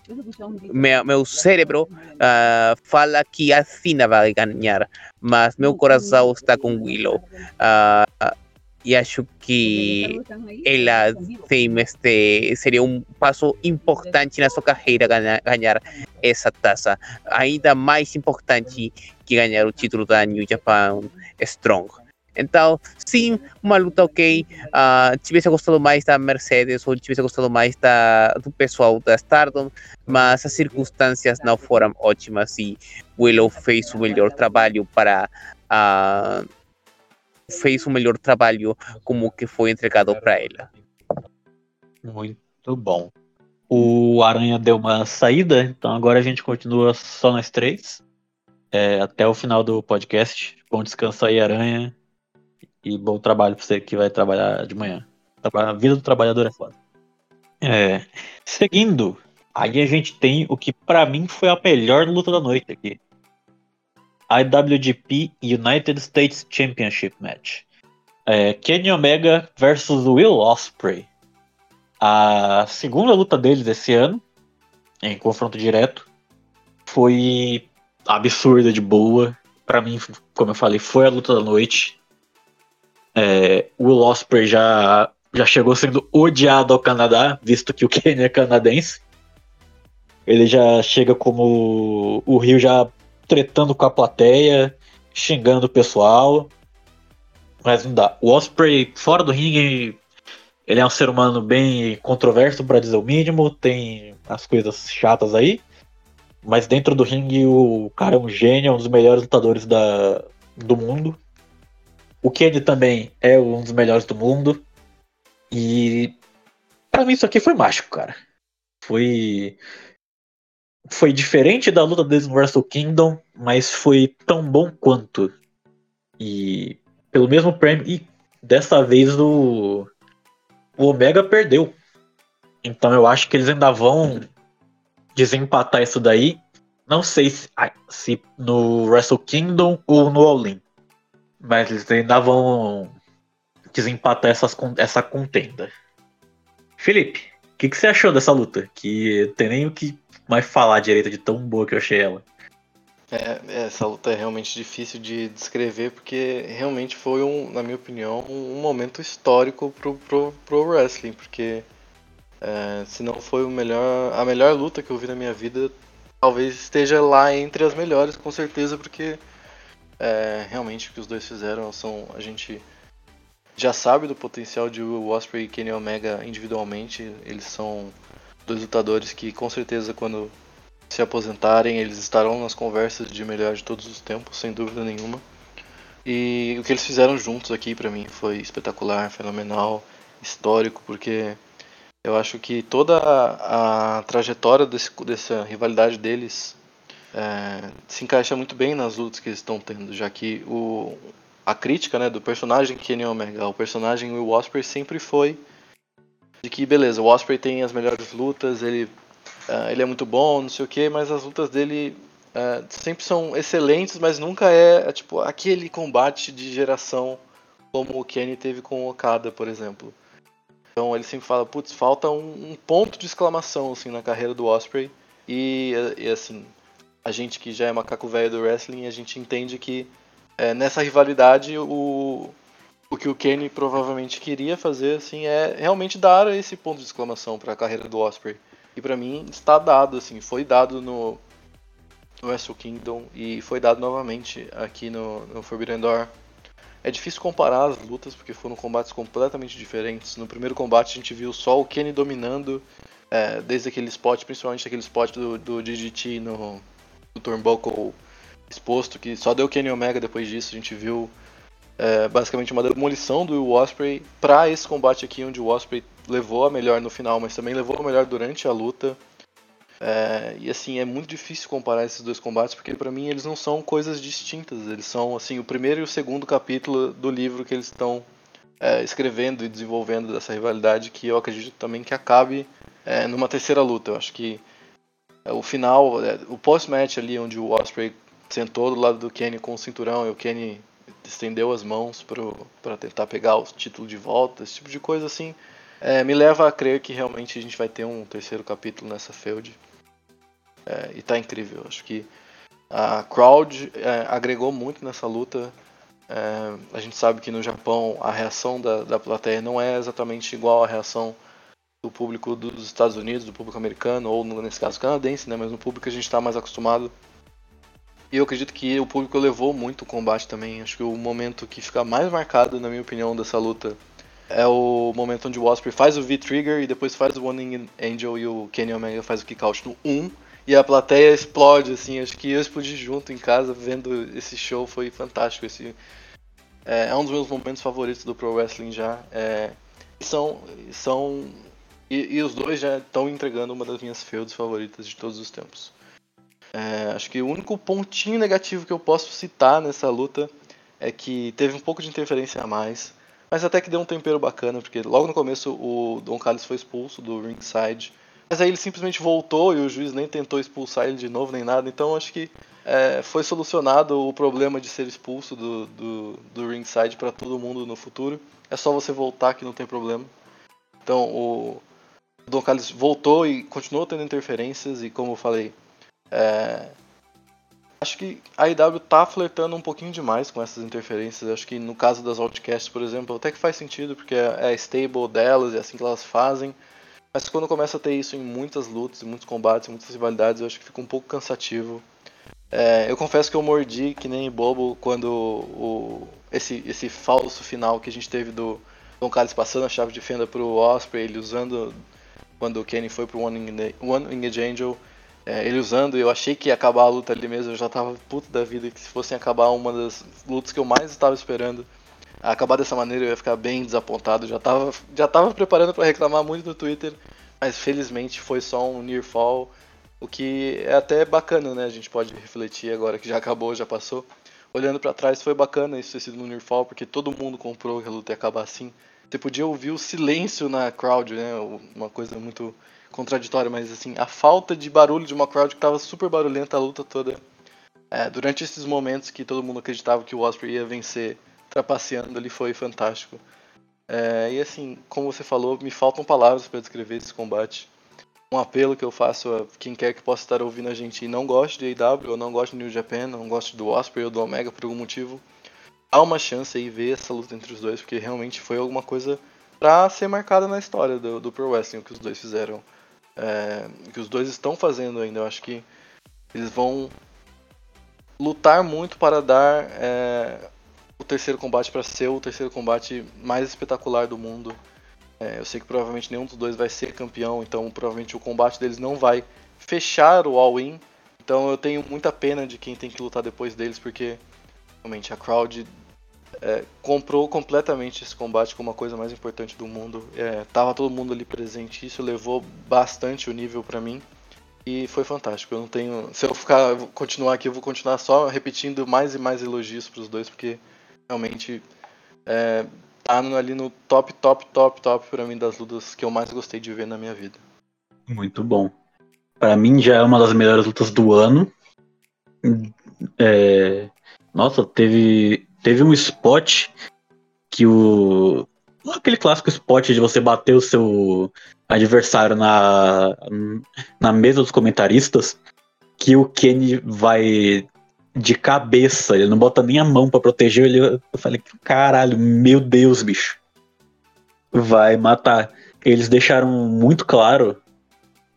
meu, meu cérebro uh, fala que a Athena vai ganhar, mas meu coração está com Willow. Uh, e acho que ela tem este, seria um passo importante na sua carreira ganhar, ganhar essa taça. Ainda mais importante que ganhar o título da New Japan Strong. Então, sim, uma luta ok. Uh, tivesse gostado mais da Mercedes ou tivesse gostado mais da, do pessoal da Stardom, mas as circunstâncias não foram ótimas e Willow fez o melhor trabalho para... Uh, fez o melhor trabalho como que foi entregado para ela. Muito bom. O Aranha deu uma saída, então agora a gente continua só nós três. É, até o final do podcast. Bom descanso aí, Aranha. E bom trabalho para você que vai trabalhar de manhã. A vida do trabalhador é foda. É, seguindo, aí a gente tem o que para mim foi a melhor luta da noite aqui. I W G P United States Championship Match. É, Kenny Omega versus Will Ospreay. A segunda luta deles esse ano, em confronto direto, foi absurda de boa. Pra mim, como eu falei, foi a luta da noite. É, Will Ospreay já, já chegou sendo odiado ao Canadá, visto que o Kenny é canadense. Ele já chega como o Rio já... tretando com a plateia, xingando o pessoal, mas não dá. O Ospreay, fora do ringue, ele é um ser humano bem controverso, para dizer o mínimo, tem as coisas chatas aí, mas dentro do ringue o cara é um gênio, é um dos melhores lutadores da, do mundo. O Kenny também é um dos melhores do mundo, e pra mim isso aqui foi mágico, cara. Foi... Foi diferente da luta deles no Wrestle Kingdom, mas foi tão bom quanto. E pelo mesmo prêmio. E dessa vez o, o Omega perdeu. Então eu acho que eles ainda vão desempatar isso daí. Não sei se, se no Wrestle Kingdom ou no All In. Mas eles ainda vão desempatar essas, essa contenda. Felipe, o que, que você achou dessa luta? Que não tem nem o que... Mas falar direito de tão boa que eu achei ela. É, essa luta é realmente difícil de descrever, porque realmente foi, um, na minha opinião, um momento histórico pro, pro, pro wrestling, porque é, se não foi o melhor, a melhor luta que eu vi na minha vida, talvez esteja lá entre as melhores, com certeza, porque é, realmente o que os dois fizeram são... A gente já sabe do potencial de Will Ospreay e Kenny Omega individualmente, eles são... dois lutadores que com certeza quando se aposentarem eles estarão nas conversas de melhor de todos os tempos, sem dúvida nenhuma. E o que eles fizeram juntos aqui pra mim foi espetacular, fenomenal, histórico, porque eu acho que toda a, a trajetória desse, dessa rivalidade deles é, se encaixa muito bem nas lutas que eles estão tendo, já que o, a crítica, né, do personagem Kenny Omega, o personagem Will Ospreay sempre foi de que, beleza, o Ospreay tem as melhores lutas, ele, uh, ele é muito bom, não sei o que, mas as lutas dele uh, sempre são excelentes, mas nunca é, é tipo aquele combate de geração como o Kenny teve com o Okada, por exemplo. Então ele sempre fala, putz, falta um, um ponto de exclamação assim, na carreira do Ospreay. E, e assim, a gente que já é macaco velho do wrestling, a gente entende que é, nessa rivalidade o... O que o Kenny provavelmente queria fazer assim, é realmente dar esse ponto de exclamação para a carreira do Ospreay. E para mim está dado, assim, foi dado no, no Wrestle Kingdom e foi dado novamente aqui no, no Forbidden Door. É difícil comparar as lutas porque foram combates completamente diferentes. No primeiro combate a gente viu só o Kenny dominando é, desde aquele spot, principalmente aquele spot do, do D D T no, no Turnbuckle exposto, que só deu Kenny Omega. Depois disso a gente viu... É, basicamente uma demolição do Will Ospreay para esse combate aqui, onde o Ospreay levou a melhor no final, mas também levou a melhor durante a luta. É, e assim, é muito difícil comparar esses dois combates, porque para mim eles não são coisas distintas. Eles são assim, o primeiro e o segundo capítulo do livro que eles estão é, escrevendo e desenvolvendo dessa rivalidade, que eu acredito também que acabe é, numa terceira luta. Eu acho que é, o final, é, o post-match ali, onde o Ospreay sentou do lado do Kenny com o cinturão e o Kenny... estendeu as mãos para tentar pegar o título de volta, esse tipo de coisa assim, é, me leva a crer que realmente a gente vai ter um terceiro capítulo nessa feud. É, e tá incrível, acho que a crowd é, agregou muito nessa luta. É, a gente sabe que no Japão a reação da, da plateia não é exatamente igual à reação do público dos Estados Unidos, do público americano, ou nesse caso canadense, né? Mas no público a gente está mais acostumado. E eu acredito que o público elevou muito o combate também. Acho que o momento que fica mais marcado, na minha opinião, dessa luta é o momento onde o Ospreay faz o V-Trigger e depois faz o One Angel e o Kenny Omega faz o kick-out no um. E a plateia explode, assim. Acho que eu explodi junto em casa vendo esse show, foi fantástico. Esse, é, é um dos meus momentos favoritos do Pro Wrestling já. É, são... são E, e os dois já estão entregando uma das minhas feuds favoritas de todos os tempos. É, acho que o único pontinho negativo que eu posso citar nessa luta é que teve um pouco de interferência a mais, mas até que deu um tempero bacana, porque logo no começo o Don Callis foi expulso do ringside, mas aí ele simplesmente voltou e o juiz nem tentou expulsar ele de novo nem nada, então acho que é, foi solucionado o problema de ser expulso do, do, do ringside para todo mundo no futuro. É só você voltar que não tem problema. Então o... O Don Callis voltou e continuou tendo interferências e, como eu falei, é... acho que a I W tá flertando um pouquinho demais com essas interferências. Acho que no caso das Outcasts, por exemplo, até que faz sentido, porque é a stable delas e é assim que elas fazem. Mas quando começa a ter isso em muitas lutas, em muitos combates, em muitas rivalidades, eu acho que fica um pouco cansativo. É... Eu confesso que eu mordi que nem bobo quando o... esse, esse falso final que a gente teve do Don Callis passando a chave de fenda pro Ospreay, ele usando... Quando o Kenny foi pro One Winged Angel, é, ele usando, eu achei que ia acabar a luta ali mesmo, eu já tava puto da vida, que se fossem acabar uma das lutas que eu mais estava esperando, acabar dessa maneira eu ia ficar bem desapontado, já tava, já tava preparando para reclamar muito no Twitter, mas felizmente foi só um near fall, o que é até bacana, né, a gente pode refletir agora que já acabou, já passou. Olhando para trás foi bacana isso ter sido um near fall, porque todo mundo comprou que a luta ia acabar assim. Você podia ouvir o silêncio na crowd, né? Uma coisa muito contraditória, mas assim, a falta de barulho de uma crowd que estava super barulhenta a luta toda. É, durante esses momentos que todo mundo acreditava que o Ospreay ia vencer, trapaceando ali, foi fantástico. É, e assim, como você falou, me faltam palavras para descrever esse combate. Um apelo que eu faço a quem quer que possa estar ouvindo a gente e não goste de A E W, ou não goste do New Japan, não goste do Ospreay ou do Omega por algum motivo. Há uma chance aí ver essa luta entre os dois, porque realmente foi alguma coisa pra ser marcada na história do, do Pro Wrestling, o que os dois fizeram. É, o que os dois estão fazendo ainda. Eu acho que eles vão lutar muito para dar é, o terceiro combate para ser o terceiro combate mais espetacular do mundo. É, eu sei que provavelmente nenhum dos dois vai ser campeão, então provavelmente o combate deles não vai fechar o All-In. Então eu tenho muita pena de quem tem que lutar depois deles, porque... realmente a crowd é, comprou completamente esse combate como a coisa mais importante do mundo. É, tava todo mundo ali presente, isso elevou bastante o nível pra mim. E foi fantástico. Eu não tenho. Se eu ficar continuar aqui, eu vou continuar só repetindo mais e mais elogios pros dois, porque realmente é, tá ali no top, top, top, top pra mim das lutas que eu mais gostei de ver na minha vida. Muito bom. Pra mim já é uma das melhores lutas do ano. É. Nossa, teve, teve um spot que o... Aquele clássico spot de você bater o seu adversário na, na mesa dos comentaristas, que o Kenny vai de cabeça, ele não bota nem a mão pra proteger ele. Eu falei, caralho, meu Deus, bicho. Vai matar. Eles deixaram muito claro,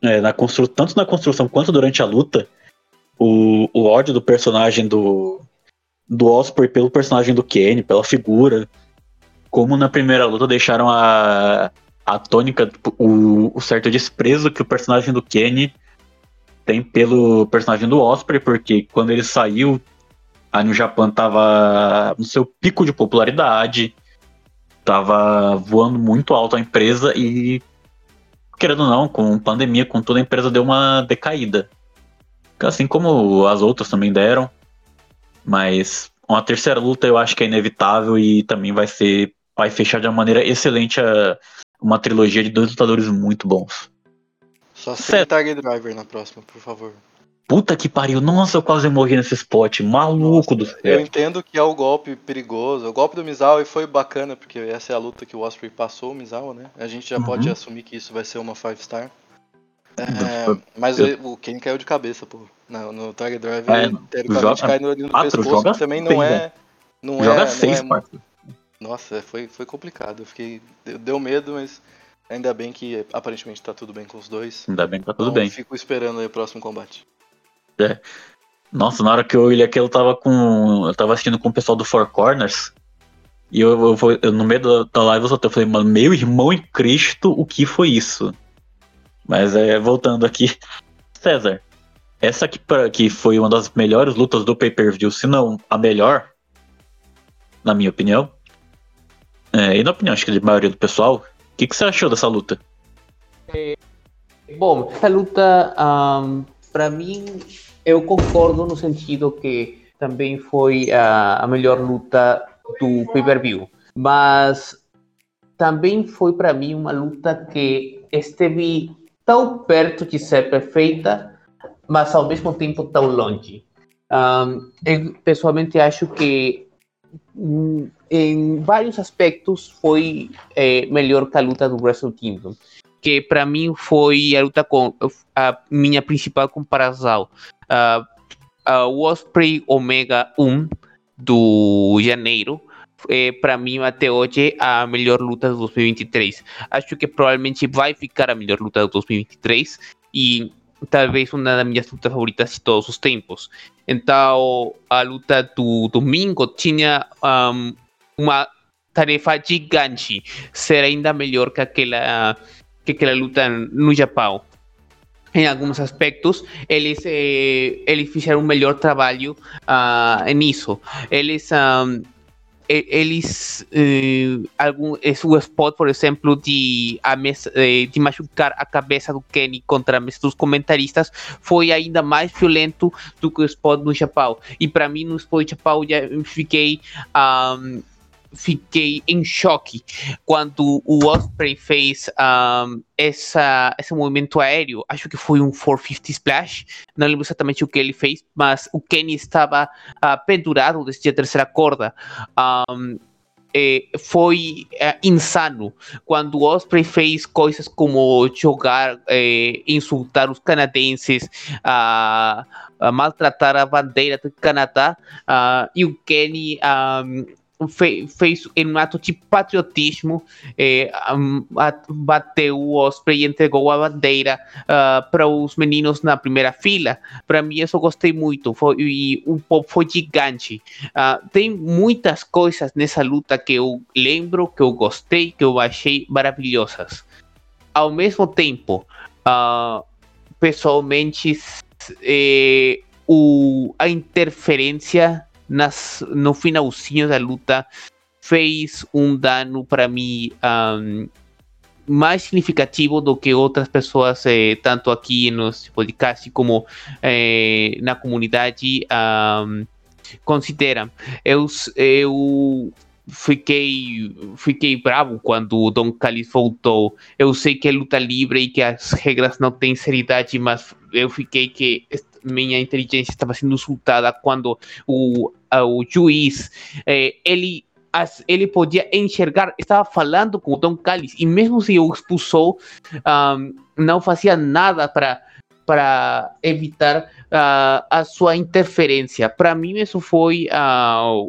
é, na constru... tanto na construção quanto durante a luta, o, o ódio do personagem do... do Ospreay pelo personagem do Kenny, pela figura, como na primeira luta deixaram a, a tônica, o, o certo desprezo que o personagem do Kenny tem pelo personagem do Ospreay, porque quando ele saiu, a New Japan tava no seu pico de popularidade, tava voando muito alto a empresa e, querendo ou não, com pandemia, com toda a empresa deu uma decaída, assim como as outras também deram. Mas uma terceira luta eu acho que é inevitável e também vai ser, vai fechar de uma maneira excelente a, uma trilogia de dois lutadores muito bons. Só sem Tag Driver na próxima, por favor. Puta que pariu, nossa, eu quase morri nesse spot, maluco nossa, do céu. Eu entendo que é o golpe perigoso, o golpe do Misawa foi bacana, porque essa é a luta que o Ospreay passou, o Misawa, né? A gente já uhum. pode assumir que isso vai ser uma five star. É, eu... Mas eu... o Ken caiu de cabeça, pô, no, no Target Drive, é, teoricamente joga... cai no, no quatro, pescoço, que também não é... Né? Não joga é, seis, não é... parceiro. Nossa, foi, foi complicado, eu fiquei... deu medo, mas... Ainda bem que aparentemente tá tudo bem com os dois. Ainda bem que tá tudo então, bem. Fico esperando aí o próximo combate. É. Nossa, na hora que eu olhei aqui, eu tava com. Eu tava assistindo com o pessoal do Four Corners. E eu, eu, eu, eu no meio da, da live eu só eu falei, mano, meu irmão em Cristo, o que foi isso? Mas é, voltando aqui. César, essa aqui pra, que foi uma das melhores lutas do pay-per-view, se não a melhor, na minha opinião. É, e na opinião, acho que de maioria do pessoal. O que, que você achou dessa luta? É, bom, essa luta, um, para mim, eu concordo no sentido que também foi a, a melhor luta do pay-per-view. Mas também foi para mim uma luta que esteve tão perto de ser perfeita, mas ao mesmo tempo tão longe. Um, eu pessoalmente acho que... Um, em vários aspectos foi eh, melhor que a luta do Wrestle Kingdom, que para mim foi a luta com a minha principal comparação. Uh, uh, o Ospreay Omega um do janeiro é, para mim até hoje, a melhor luta de dois mil e vinte e três. Acho que provavelmente vai ficar a melhor luta de dois mil e vinte e três e talvez uma das minhas lutas favoritas de todos os tempos. Então, a luta do domingo tinha... Um, uma tarefa gigante, ser ainda melhor que aquela, que aquela luta no Japão. Em alguns aspectos, eles, eh, eles fizeram um melhor trabalho uh, nisso. Eles, um, eles uh, algum, o spot, por exemplo, de, a mesa, de machucar a cabeça do Kenny contra a mesa dos comentaristas foi ainda mais violento do que o spot no Japão. E para mim, no spot do Japão, já fiquei... Um, Fiquei em choque quando o Ospreay fez um, essa, esse movimento aéreo. Acho que foi um quatrocentos e cinquenta splash. Não lembro exatamente o que ele fez, mas o Kenny estava uh, pendurado desde a terceira corda. Um, eh, foi uh, insano. Quando o Ospreay fez coisas como jogar, eh, insultar os canadenses, uh, uh, maltratar a bandeira do Canadá, uh, e o Kenny... Um, Fe, fez um ato de patriotismo, eh, bateu o Ospreay e entregou a bandeira uh, para os meninos na primeira fila. Para mim isso eu gostei muito, foi, e o pop foi gigante. Uh, tem muitas coisas nessa luta que eu lembro, que eu gostei, que eu achei maravilhosas. Ao mesmo tempo, uh, pessoalmente, eh, o, a interferência Nas, no finalzinho da luta fez um dano para mim um, mais significativo do que outras pessoas, eh, tanto aqui nos podcasts como eh, na comunidade um, consideram. Eu, eu fiquei, fiquei bravo quando o Don Callis voltou. Eu sei que é luta livre e que as regras não têm seriedade, mas eu fiquei que... minha inteligência estava sendo insultada quando o, o juiz, eh, ele, as, ele podia enxergar, estava falando com o Don Callis, e mesmo se o expulsou, um, não fazia nada para evitar uh, a sua interferência. Para mim isso foi, uh,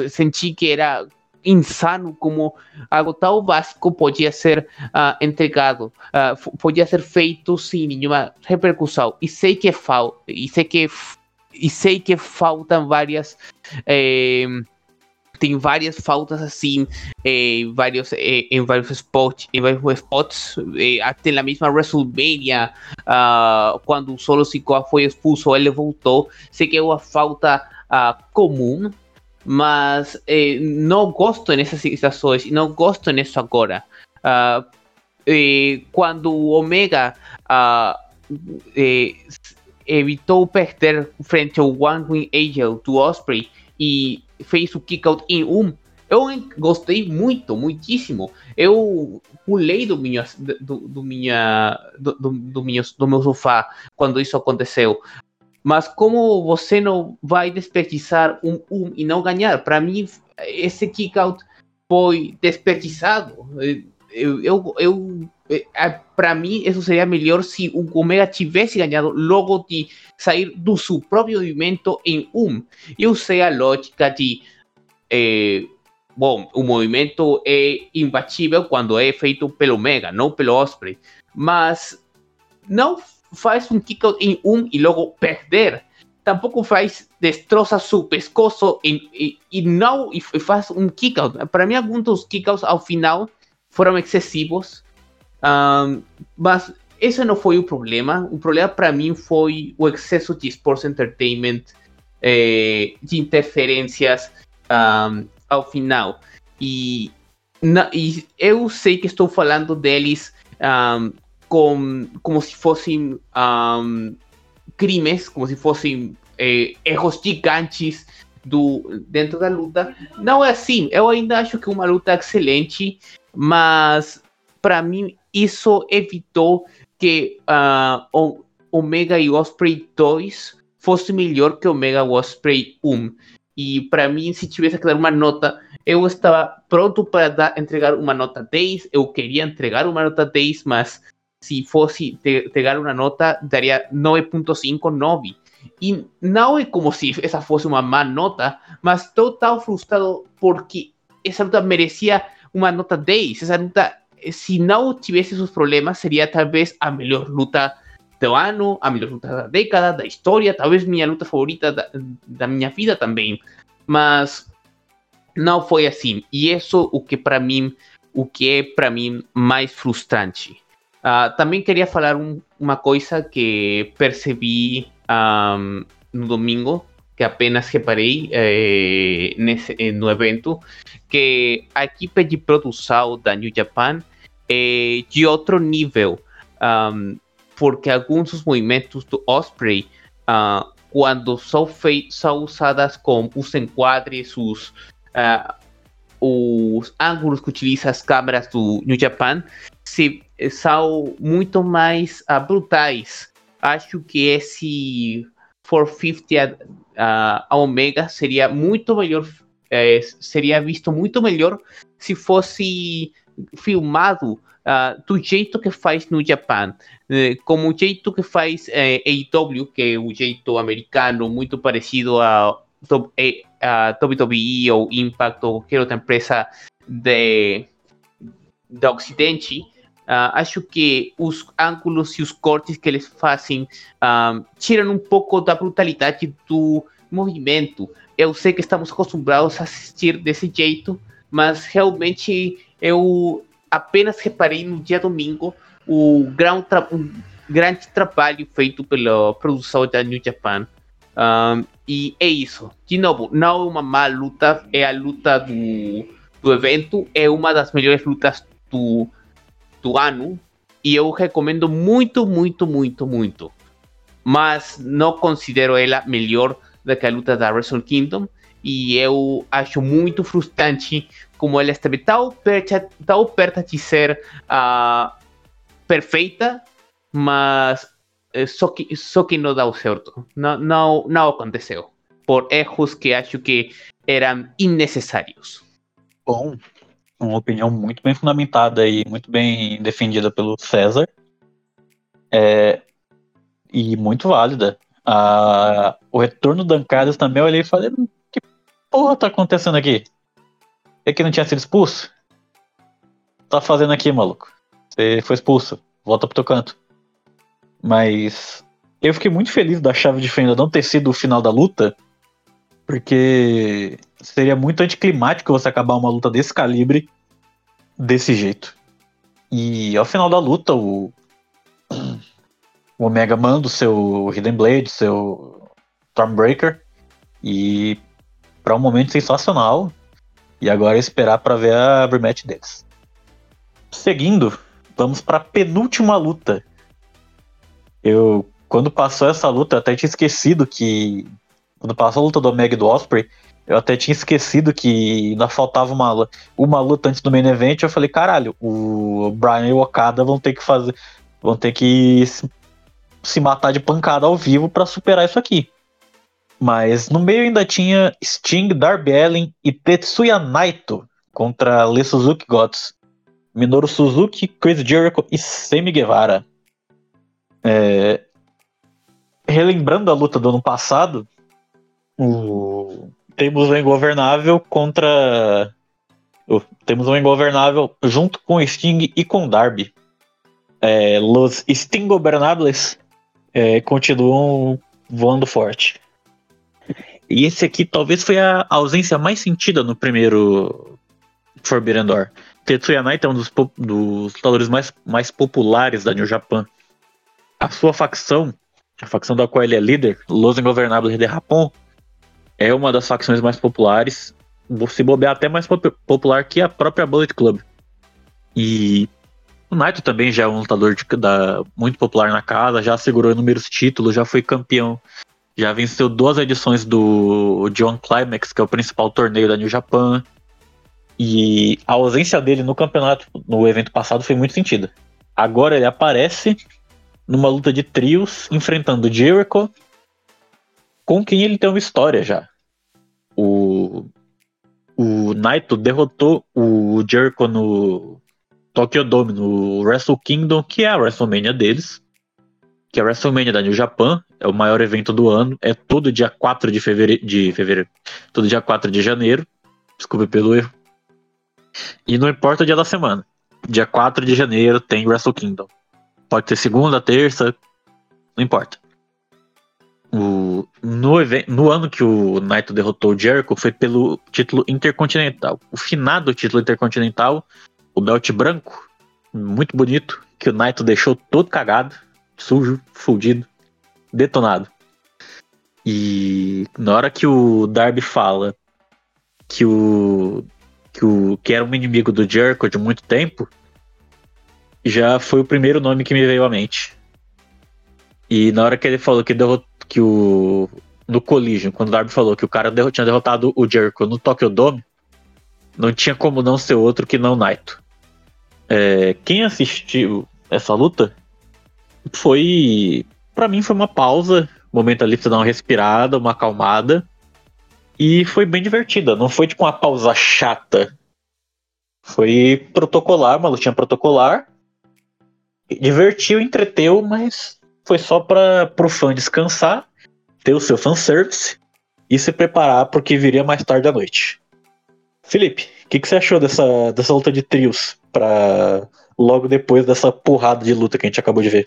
senti que era insano como algo tão básico podia ser uh, entregado, uh, f- podia ser feito sem nenhuma repercussão. E sei que, fal- e sei que, f- e sei que faltam várias, eh, tem várias faltas assim, eh, vários, eh, em vários spots, em vários spots eh, até na mesma WrestleMania, uh, quando o Solo Sikoa foi expulso, ele voltou. Sei que é uma falta uh, comum. Mas eh, não gosto nessas situações e não gosto nisso agora. Uh, eh, quando o Omega uh, eh, evitou perder frente ao One Wing Angel do Ospreay e fez o kick out em um, Eu gostei muito, muitíssimo. Eu pulei do minha, do, do, minha, do, do, do, minha, do meu sofá quando isso aconteceu. Mas como você não vai desperdiçar um um e não ganhar? Para mim, esse kick-out foi desperdiçado. Eu, eu, eu, para mim, isso seria melhor se o Omega tivesse ganhado logo de sair do seu próprio movimento em um. Eu sei a lógica de... Eh, bom, o movimento é imbatível quando é feito pelo Omega, não pelo Ospreay. Mas não faz um kick-out em um e logo perder. Tampouco faz, destroça seu pescoço em, e, e não e faz um kick-out. Para mim, alguns dos kick-outs ao final foram excessivos. Um, mas esse não foi o problema. O problema para mim foi o excesso de Sports Entertainment, eh, de interferências um, ao final. E, na, e eu sei que estou falando deles um, com, como se fossem um, crimes, como se fossem eh, erros gigantes do, dentro da luta. Não é assim. Eu ainda acho que é uma luta excelente, mas para mim isso evitou que uh, Omega e Ospreay dois fosse melhor que Omega e Ospreay um. E para mim, se tivesse que dar uma nota, eu estava pronto para dar, entregar uma nota dez. Eu queria entregar uma nota dez, mas se fosse entregar uma nota, daria nove vírgula cinquenta e nove. E não é como se essa fosse uma má nota, mas estou tão frustrado porque essa luta merecia uma nota dez. Essa luta, se não tivesse esses problemas, seria talvez a melhor luta do ano, a melhor luta da década, da história, talvez minha luta favorita da, da minha vida também. Mas não foi assim. E isso o que para mim, o que é para mim mais frustrante. Uh, também queria falar um, uma coisa que percebi um, no domingo, que apenas reparei eh, nesse, no evento, que a equipe de produção da New Japan é de outro nível, um, porque alguns dos movimentos do Ospreay, uh, quando são, fei- são usadas com os enquadres, os, uh, os ângulos que utilizam as câmeras do New Japan, se, são muito mais uh, brutais. Acho que esse quatrocentos e cinquenta a, a Omega seria muito melhor, eh, seria visto muito melhor se fosse filmado uh, do jeito que faz no Japão, eh, como o jeito que faz eh, A E W, que é o jeito americano, muito parecido a, a W W E ou Impact ou qualquer outra empresa de, de Ocidente. Uh, acho que os ângulos e os cortes que eles fazem um, tiram um pouco da brutalidade do movimento. Eu sei que estamos acostumados a assistir desse jeito, mas realmente eu apenas reparei no dia domingo o gran tra- um grande trabalho feito pela produção da New Japan. Um, e é isso. De novo, não é uma má luta, é a luta do, do evento, é uma das melhores lutas do do ano, e eu recomendo muito, muito, muito, muito. Mas não considero ela melhor do que a luta da Wrestle Kingdom, e eu acho muito frustrante como ela esteve tão perto, tão perto de ser uh, perfeita, mas uh, só, que, só que não deu certo. Não, não, não aconteceu, por erros que acho que eram innecessários. Bom, uma opinião muito bem fundamentada e muito bem defendida pelo César, é, e muito válida. Ah, o retorno do Ancaras também, eu olhei e falei, que porra tá acontecendo aqui? É que não tinha sido expulso? Tá fazendo aqui, maluco? Você foi expulso, volta pro teu canto. Mas eu fiquei muito feliz da chave de fenda não ter sido o final da luta, porque seria muito anticlimático você acabar uma luta desse calibre desse jeito. E ao final da luta, o, o Omega manda o seu Hidden Blade, o seu Stormbreaker, e para um momento sensacional. E agora esperar para ver a rematch deles. Seguindo, vamos para a penúltima luta. Eu, quando passou essa luta, eu até tinha esquecido que quando passou a luta do Omega e do Ospreay, Eu até tinha esquecido que ainda faltava uma, uma luta antes do main event. Eu falei, caralho, o Bryan e o Okada vão ter que fazer, vão ter que se matar de pancada ao vivo pra superar isso aqui. Mas no meio ainda tinha Sting, Darby Allin e Tetsuya Naito contra Le Suzuki Gods, Minoru Suzuki, Chris Jericho e Sammy Guevara. É... Relembrando a luta do ano passado, o... temos o Ingovernável contra... O... Temos o Ingovernável junto com Sting e com Darby. É... Los Stingobernables é... continuam voando forte. E esse aqui talvez foi a ausência mais sentida no primeiro Forbidden Door. Tetsuya Naito é um dos, po- dos lutadores mais, mais populares da New Japan. A sua facção, a facção da qual ele é líder, Los Ingovernables de Japón, é uma das facções mais populares, se bobear até mais pop- popular que a própria Bullet Club. E o Naito também já é um lutador de, da, muito popular na casa, já assegurou inúmeros títulos, já foi campeão. Já venceu duas edições do G um Climax, que é o principal torneio da New Japan. E a ausência dele no campeonato, no evento passado, foi muito sentida. Agora ele aparece numa luta de trios, enfrentando Jericho, com quem ele tem uma história já. O, o Naito derrotou o Jericho no Tokyo Dome, no Wrestle Kingdom, que é a WrestleMania deles. Que é a WrestleMania da New Japan, é o maior evento do ano, é todo dia quatro de fevereiro, de fevereiro, todo dia quatro de janeiro, desculpe pelo erro, e não importa o dia da semana, dia quatro de janeiro tem Wrestle Kingdom, pode ser segunda, terça, não importa. O, no, evento, no ano que o Naito derrotou o Jericho foi pelo título intercontinental, o finado título intercontinental, o belt branco, muito bonito, que o Naito deixou todo cagado, sujo, fudido, detonado. E na hora que o Darby fala que o que, o, que era um inimigo do Jericho de muito tempo, já foi o primeiro nome que me veio à mente. E na hora que ele falou que, derrot, que o no Collision, quando o Darby falou que o cara derrot, tinha derrotado o Jericho no Tokyo Dome, não tinha como não ser outro que não Naito. É, quem assistiu essa luta foi, pra mim foi uma pausa, momento ali pra dar uma respirada, uma acalmada, e foi bem divertida, não foi tipo uma pausa chata, foi protocolar, uma lutinha protocolar, divertiu, entreteu, mas foi só pra, pro fã descansar, ter o seu fanservice e se preparar pro que viria mais tarde à noite. Felipe, o que, que você achou dessa, dessa luta de trios pra logo depois dessa porrada de luta que a gente acabou de ver?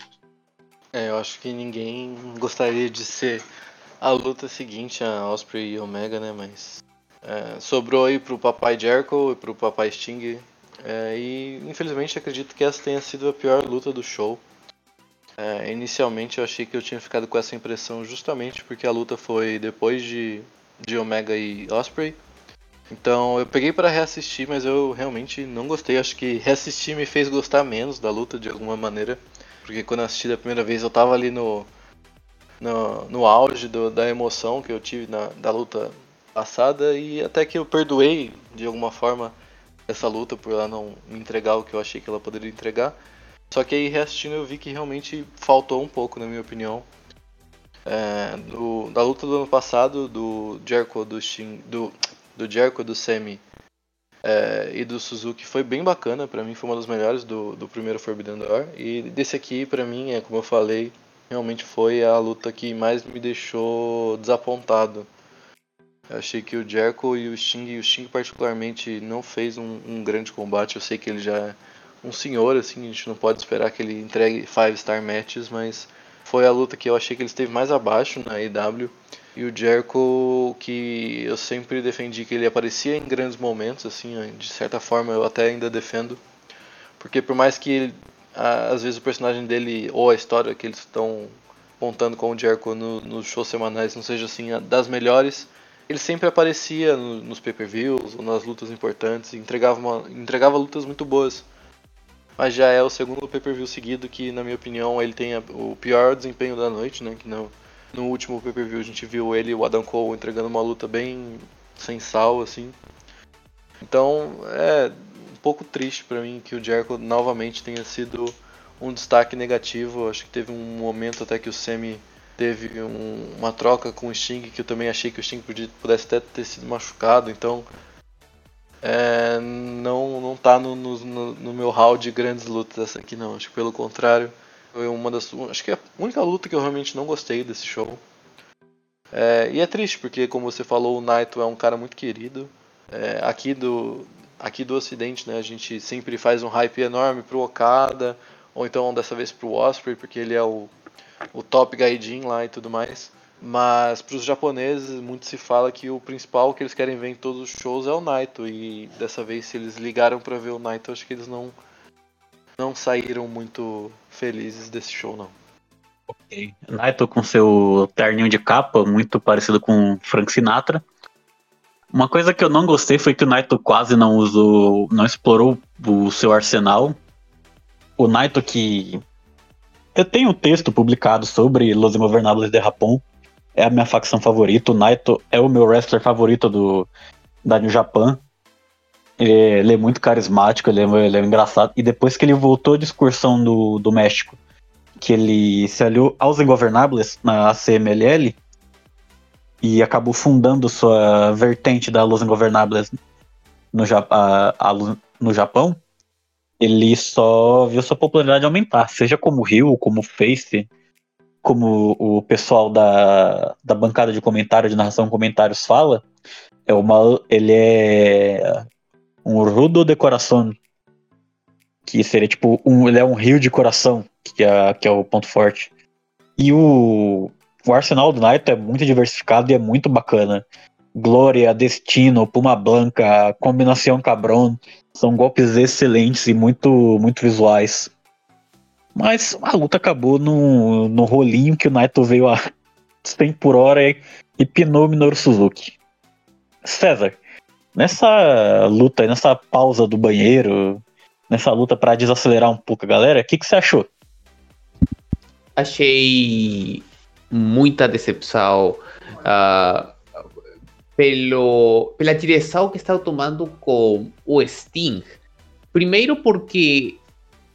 É, eu acho que ninguém gostaria de ser a luta seguinte a Ospreay e Omega, né? Mas é, sobrou aí pro Papai Jericho e pro Papai Sting. É, e infelizmente acredito que essa tenha sido a pior luta do show. É, inicialmente eu achei que eu tinha ficado com essa impressão justamente porque a luta foi depois de, de Omega e Ospreay. Então eu peguei pra reassistir, mas eu realmente não gostei. Acho que reassistir me fez gostar menos da luta de alguma maneira. Porque quando eu assisti da primeira vez eu tava ali no no, no auge do, da emoção que eu tive na, da luta passada. E até que eu perdoei de alguma forma essa luta por ela não entregar o que eu achei que ela poderia entregar. Só que aí reassistindo eu vi que realmente faltou um pouco, na minha opinião. É, do, da luta do ano passado, do Jericho, do Shin, do, do, Jericho, do Semi É, e do Suzuki foi bem bacana, pra mim foi uma das melhores do, do primeiro Forbidden Door. E desse aqui, pra mim, é, como eu falei, realmente foi a luta que mais me deixou desapontado. Eu achei que o Jericho e o Sting, e o Sting particularmente, não fez um, um grande combate. Eu sei que ele já é um senhor, assim, a gente não pode esperar que ele entregue five-star matches, mas foi a luta que eu achei que ele esteve mais abaixo na A E W. E o Jericho, que eu sempre defendi que ele aparecia em grandes momentos, assim, de certa forma eu até ainda defendo. Porque por mais que, ele, às vezes, o personagem dele, ou a história que eles estão contando com o Jericho no, nos shows semanais não seja, assim, das melhores, ele sempre aparecia no, nos pay-per-views, ou nas lutas importantes, e entregava, uma, entregava lutas muito boas. Mas já é o segundo pay-per-view seguido que, na minha opinião, ele tem a, o pior desempenho da noite, né, que não... No último pay-per-view a gente viu ele e o Adam Cole entregando uma luta bem sem sal, assim. Então, é um pouco triste pra mim que o Jericho novamente tenha sido um destaque negativo. Acho que teve um momento até que o Sami teve um, uma troca com o Sting, que eu também achei que o Sting podia, pudesse até ter sido machucado. Então, é, não, não tá no, no, no meu hall de grandes lutas essa aqui, não. Acho que pelo contrário, foi uma das, acho que é a única luta que eu realmente não gostei desse show. É, e é triste, porque como você falou, o Naito é um cara muito querido. É, aqui, do, aqui do Ocidente, né, a gente sempre faz um hype enorme pro Okada, ou então dessa vez pro Ospreay, porque ele é o, o top gaijin lá e tudo mais. Mas pros japoneses, muito se fala que o principal que eles querem ver em todos os shows é o Naito. E dessa vez, se eles ligaram pra ver o Naito, acho que eles não, não saíram muito felizes desse show, não. Ok. Naito com seu terninho de capa, muito parecido com Frank Sinatra. Uma coisa que eu não gostei foi que o Naito quase não usou, não explorou o seu arsenal. O Naito que... Eu tenho um texto publicado sobre Los Ingobernables de Japón. É a minha facção favorita. O Naito é o meu wrestler favorito do, da New Japan. Ele, ele é muito carismático, ele é, ele é engraçado. E depois que ele voltou de excursão do, do México, que ele se aliou aos Ingobernables na C M L L e acabou fundando sua vertente da Los Ingobernables no, a, a, no Japão, ele só viu sua popularidade aumentar, seja como heel, como face, como o pessoal da, da bancada de comentário, de narração de comentários fala, é uma, ele é um rudo de coração, que seria tipo, um, ele é um heel de coração, que é, que é o ponto forte. E o... O arsenal do Naito é muito diversificado e é muito bacana. Glória, Destino, Puma Blanca, Combinação Cabrón, são golpes excelentes e muito, muito visuais. Mas a luta acabou no, no rolinho que o Naito veio a cem por hora e, e pinou o Minoru Suzuki. César, nessa luta, nessa pausa do banheiro, nessa luta para desacelerar um pouco a galera, o que, que você achou? Achei... muita decepção uh, pelo, pela direção que está tomando com o Sting. Primeiro porque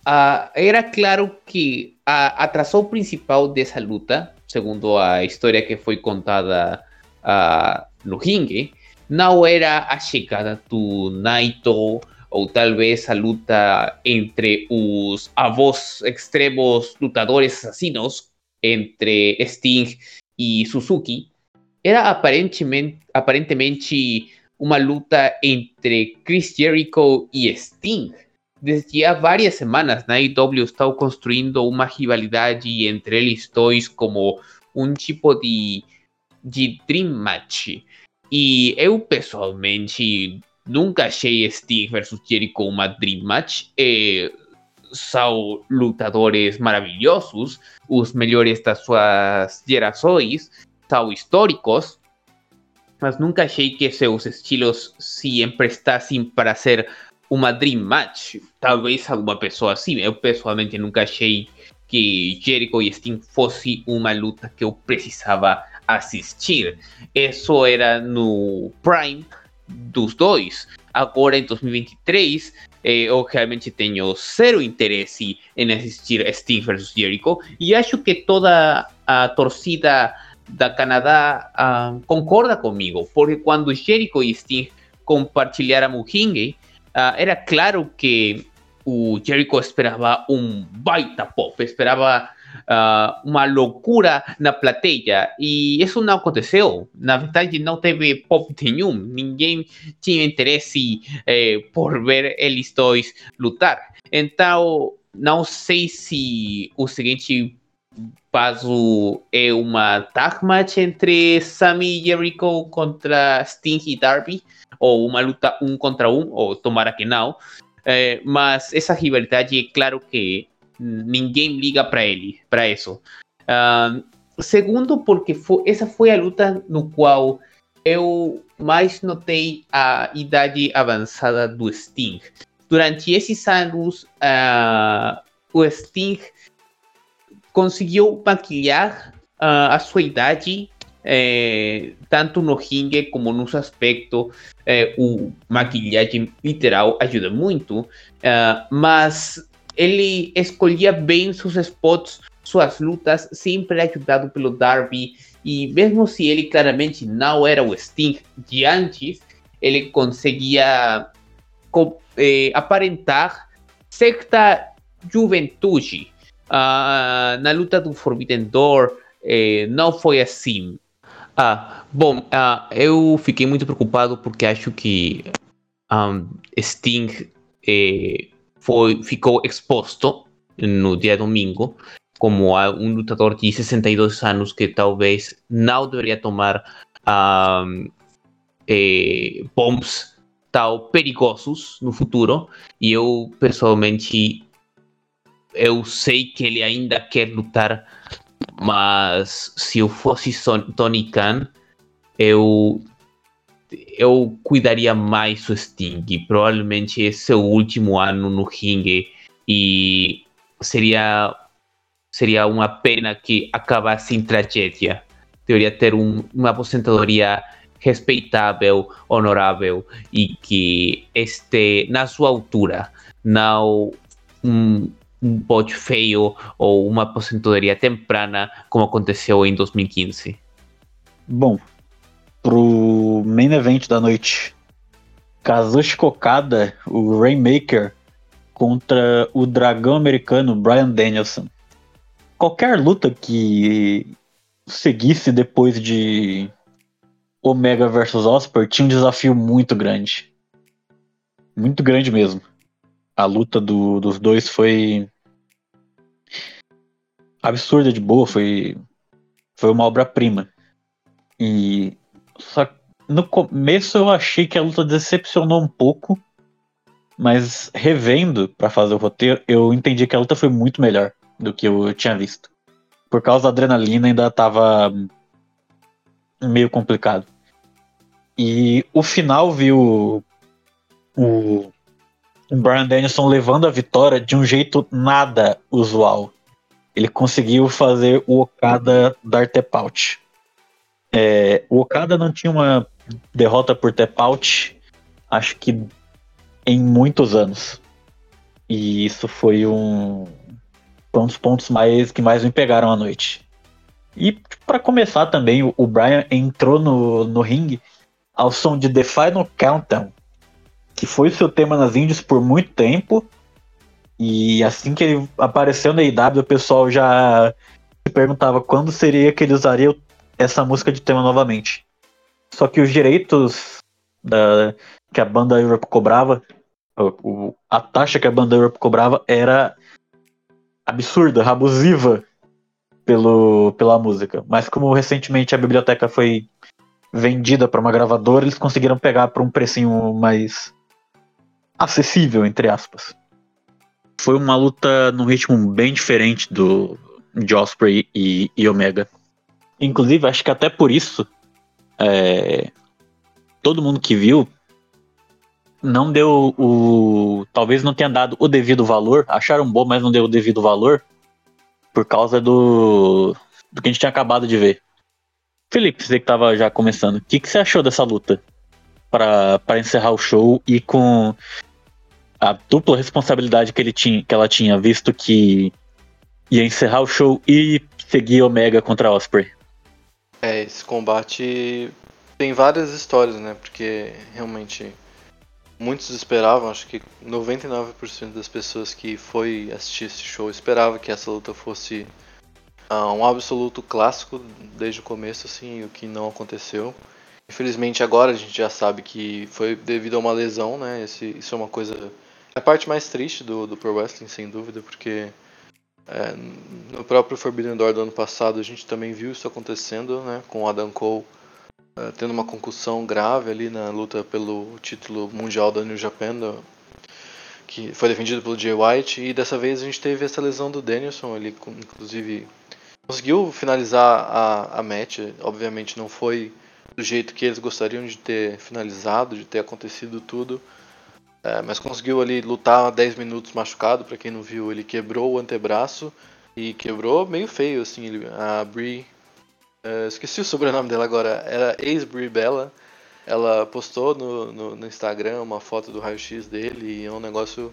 uh, era claro que a atração principal dessa luta, segundo a história que foi contada uh, no ringue, não era a chegada do Naito ou talvez a luta entre os avós extremos lutadores assassinos entre Sting e Suzuki, era aparentemente, aparentemente uma luta entre Chris Jericho e Sting. Desde há várias semanas, na I W está construindo uma rivalidade entre eles dois como um tipo de, de dream match. E eu, pessoalmente, nunca achei Sting versus Jericho uma dream match. É... são lutadores maravilhosos, os melhores das suas gerações, são históricos, mas nunca achei que seus estilos se emprestassem para ser uma dream match. Talvez alguma pessoa sim, eu pessoalmente nunca achei que Jericho e Sting fosse uma luta que eu precisava assistir. Isso era no prime dos dois. Agora em dois mil e vinte e três, eh, eu realmente tenho zero interesse em assistir Sting versus. Jericho, e acho que toda a torcida da Canadá uh, concorda comigo, porque quando Jericho e Sting compartilharam o ringue, uh, era claro que o Jericho esperava um baita pop, esperava uh, uma loucura na plateia, e isso não aconteceu. Na verdade, não teve pop nenhum, ninguém tinha interesse eh, por ver eles dois lutar. Então, não sei se o seguinte passo é uma tag match entre Sami e Jericho contra Sting e Darby, ou uma luta um contra um, ou tomara que não. Eh, mas essa rivalidade é claro que ninguém liga para ele, para isso. Uh, segundo, porque foi, essa foi a luta no qual eu mais notei a idade avançada do Sting. Durante esses anos, uh, o Sting conseguiu maquilhar uh, a sua idade eh, tanto no ringue como nos aspecto, eh, o maquilhagem literal ajuda muito, uh, mas ele escolhia bem seus spots, suas lutas, sempre ajudado pelo Darby, e mesmo se ele claramente não era o Sting de antes, ele conseguia co- eh, aparentar certa juventude. Uh, na luta do Forbidden Door, eh, não foi assim. Ah, bom, uh, eu fiquei muito preocupado porque acho que um, Sting eh, foi, ficou exposto no dia domingo como um lutador de sessenta e dois anos que talvez não deveria tomar um, eh, bombs tão perigosos no futuro, e eu pessoalmente eu sei que ele ainda quer lutar, mas se eu fosse Son- Tony Khan, eu, eu cuidaria mais o Sting, e provavelmente esse é o último ano no ringue, e seria, seria uma pena que acabasse em tragédia. Deveria ter um, uma aposentadoria respeitável, honorável, e que este, na sua altura, não um, um bote feio ou uma aposentadoria temprana como aconteceu em dois mil e quinze. Bom, pro main event da noite, Kazuchika Okada, o Rainmaker, contra o dragão americano Bryan Danielson. Qualquer luta que seguisse depois de Omega versus Ospreay tinha um desafio muito grande. Muito grande mesmo. A luta do, dos dois foi absurda de boa, foi, foi uma obra-prima. E só no começo eu achei que a luta decepcionou um pouco, mas revendo para fazer o roteiro, eu entendi que a luta foi muito melhor do que eu tinha visto. Por causa da adrenalina ainda tava meio complicado. E o final viu o Bryan Danielson levando a vitória de um jeito nada usual. Ele conseguiu fazer o Okada dar tap-out. É, o Okada não tinha uma derrota por tap-out, acho que em muitos anos. E isso foi um, um dos pontos mais, que mais me pegaram à noite. E para começar também, o, o Bryan entrou no, no ringue ao som de The Final Countdown, que foi seu tema nas indies por muito tempo, e assim que ele apareceu na I W, o pessoal já se perguntava quando seria que ele usaria essa música de tema novamente. Só que os direitos da, que a banda Europe cobrava, o, a taxa que a banda Europe cobrava era absurda, abusiva pelo, pela música. Mas como recentemente a biblioteca foi vendida para uma gravadora, eles conseguiram pegar por um precinho mais acessível, entre aspas. Foi uma luta num ritmo bem diferente do de Ospreay e, e Omega. Inclusive, acho que até por isso é, todo mundo que viu não deu o... talvez não tenha dado o devido valor, acharam bom, mas não deu o devido valor por causa do, do que a gente tinha acabado de ver. Felipe, você que estava já começando, o que, que você achou dessa luta para encerrar o show e com a dupla responsabilidade que, ele tinha, que ela tinha, visto que ia encerrar o show e seguir Omega contra Ospreay? É, esse combate tem várias histórias, né? Porque realmente muitos esperavam, acho que noventa e nove por cento das pessoas que foi assistir esse show esperava que essa luta fosse uh, um absoluto clássico desde o começo, assim, o que não aconteceu. Infelizmente agora a gente já sabe que foi devido a uma lesão, né? Esse, isso é uma coisa, a parte mais triste do, do Pro Wrestling, sem dúvida, porque é, no próprio Forbidden Door do ano passado a gente também viu isso acontecendo, né? Com o Adam Cole Uh, tendo uma concussão grave ali na luta pelo título mundial da New Japan, do, que foi defendido pelo Jay White, e dessa vez a gente teve essa lesão do Danielson. Ele inclusive conseguiu finalizar a, a match, obviamente não foi do jeito que eles gostariam de ter finalizado, de ter acontecido tudo, uh, mas conseguiu ali lutar dez minutos machucado. Para quem não viu, ele quebrou o antebraço, e quebrou meio feio, assim, ele, a Bree Uh, esqueci o sobrenome dela agora. Era ex-Brie Bella. Ela postou no, no, no Instagram uma foto do raio-x dele e é um negócio...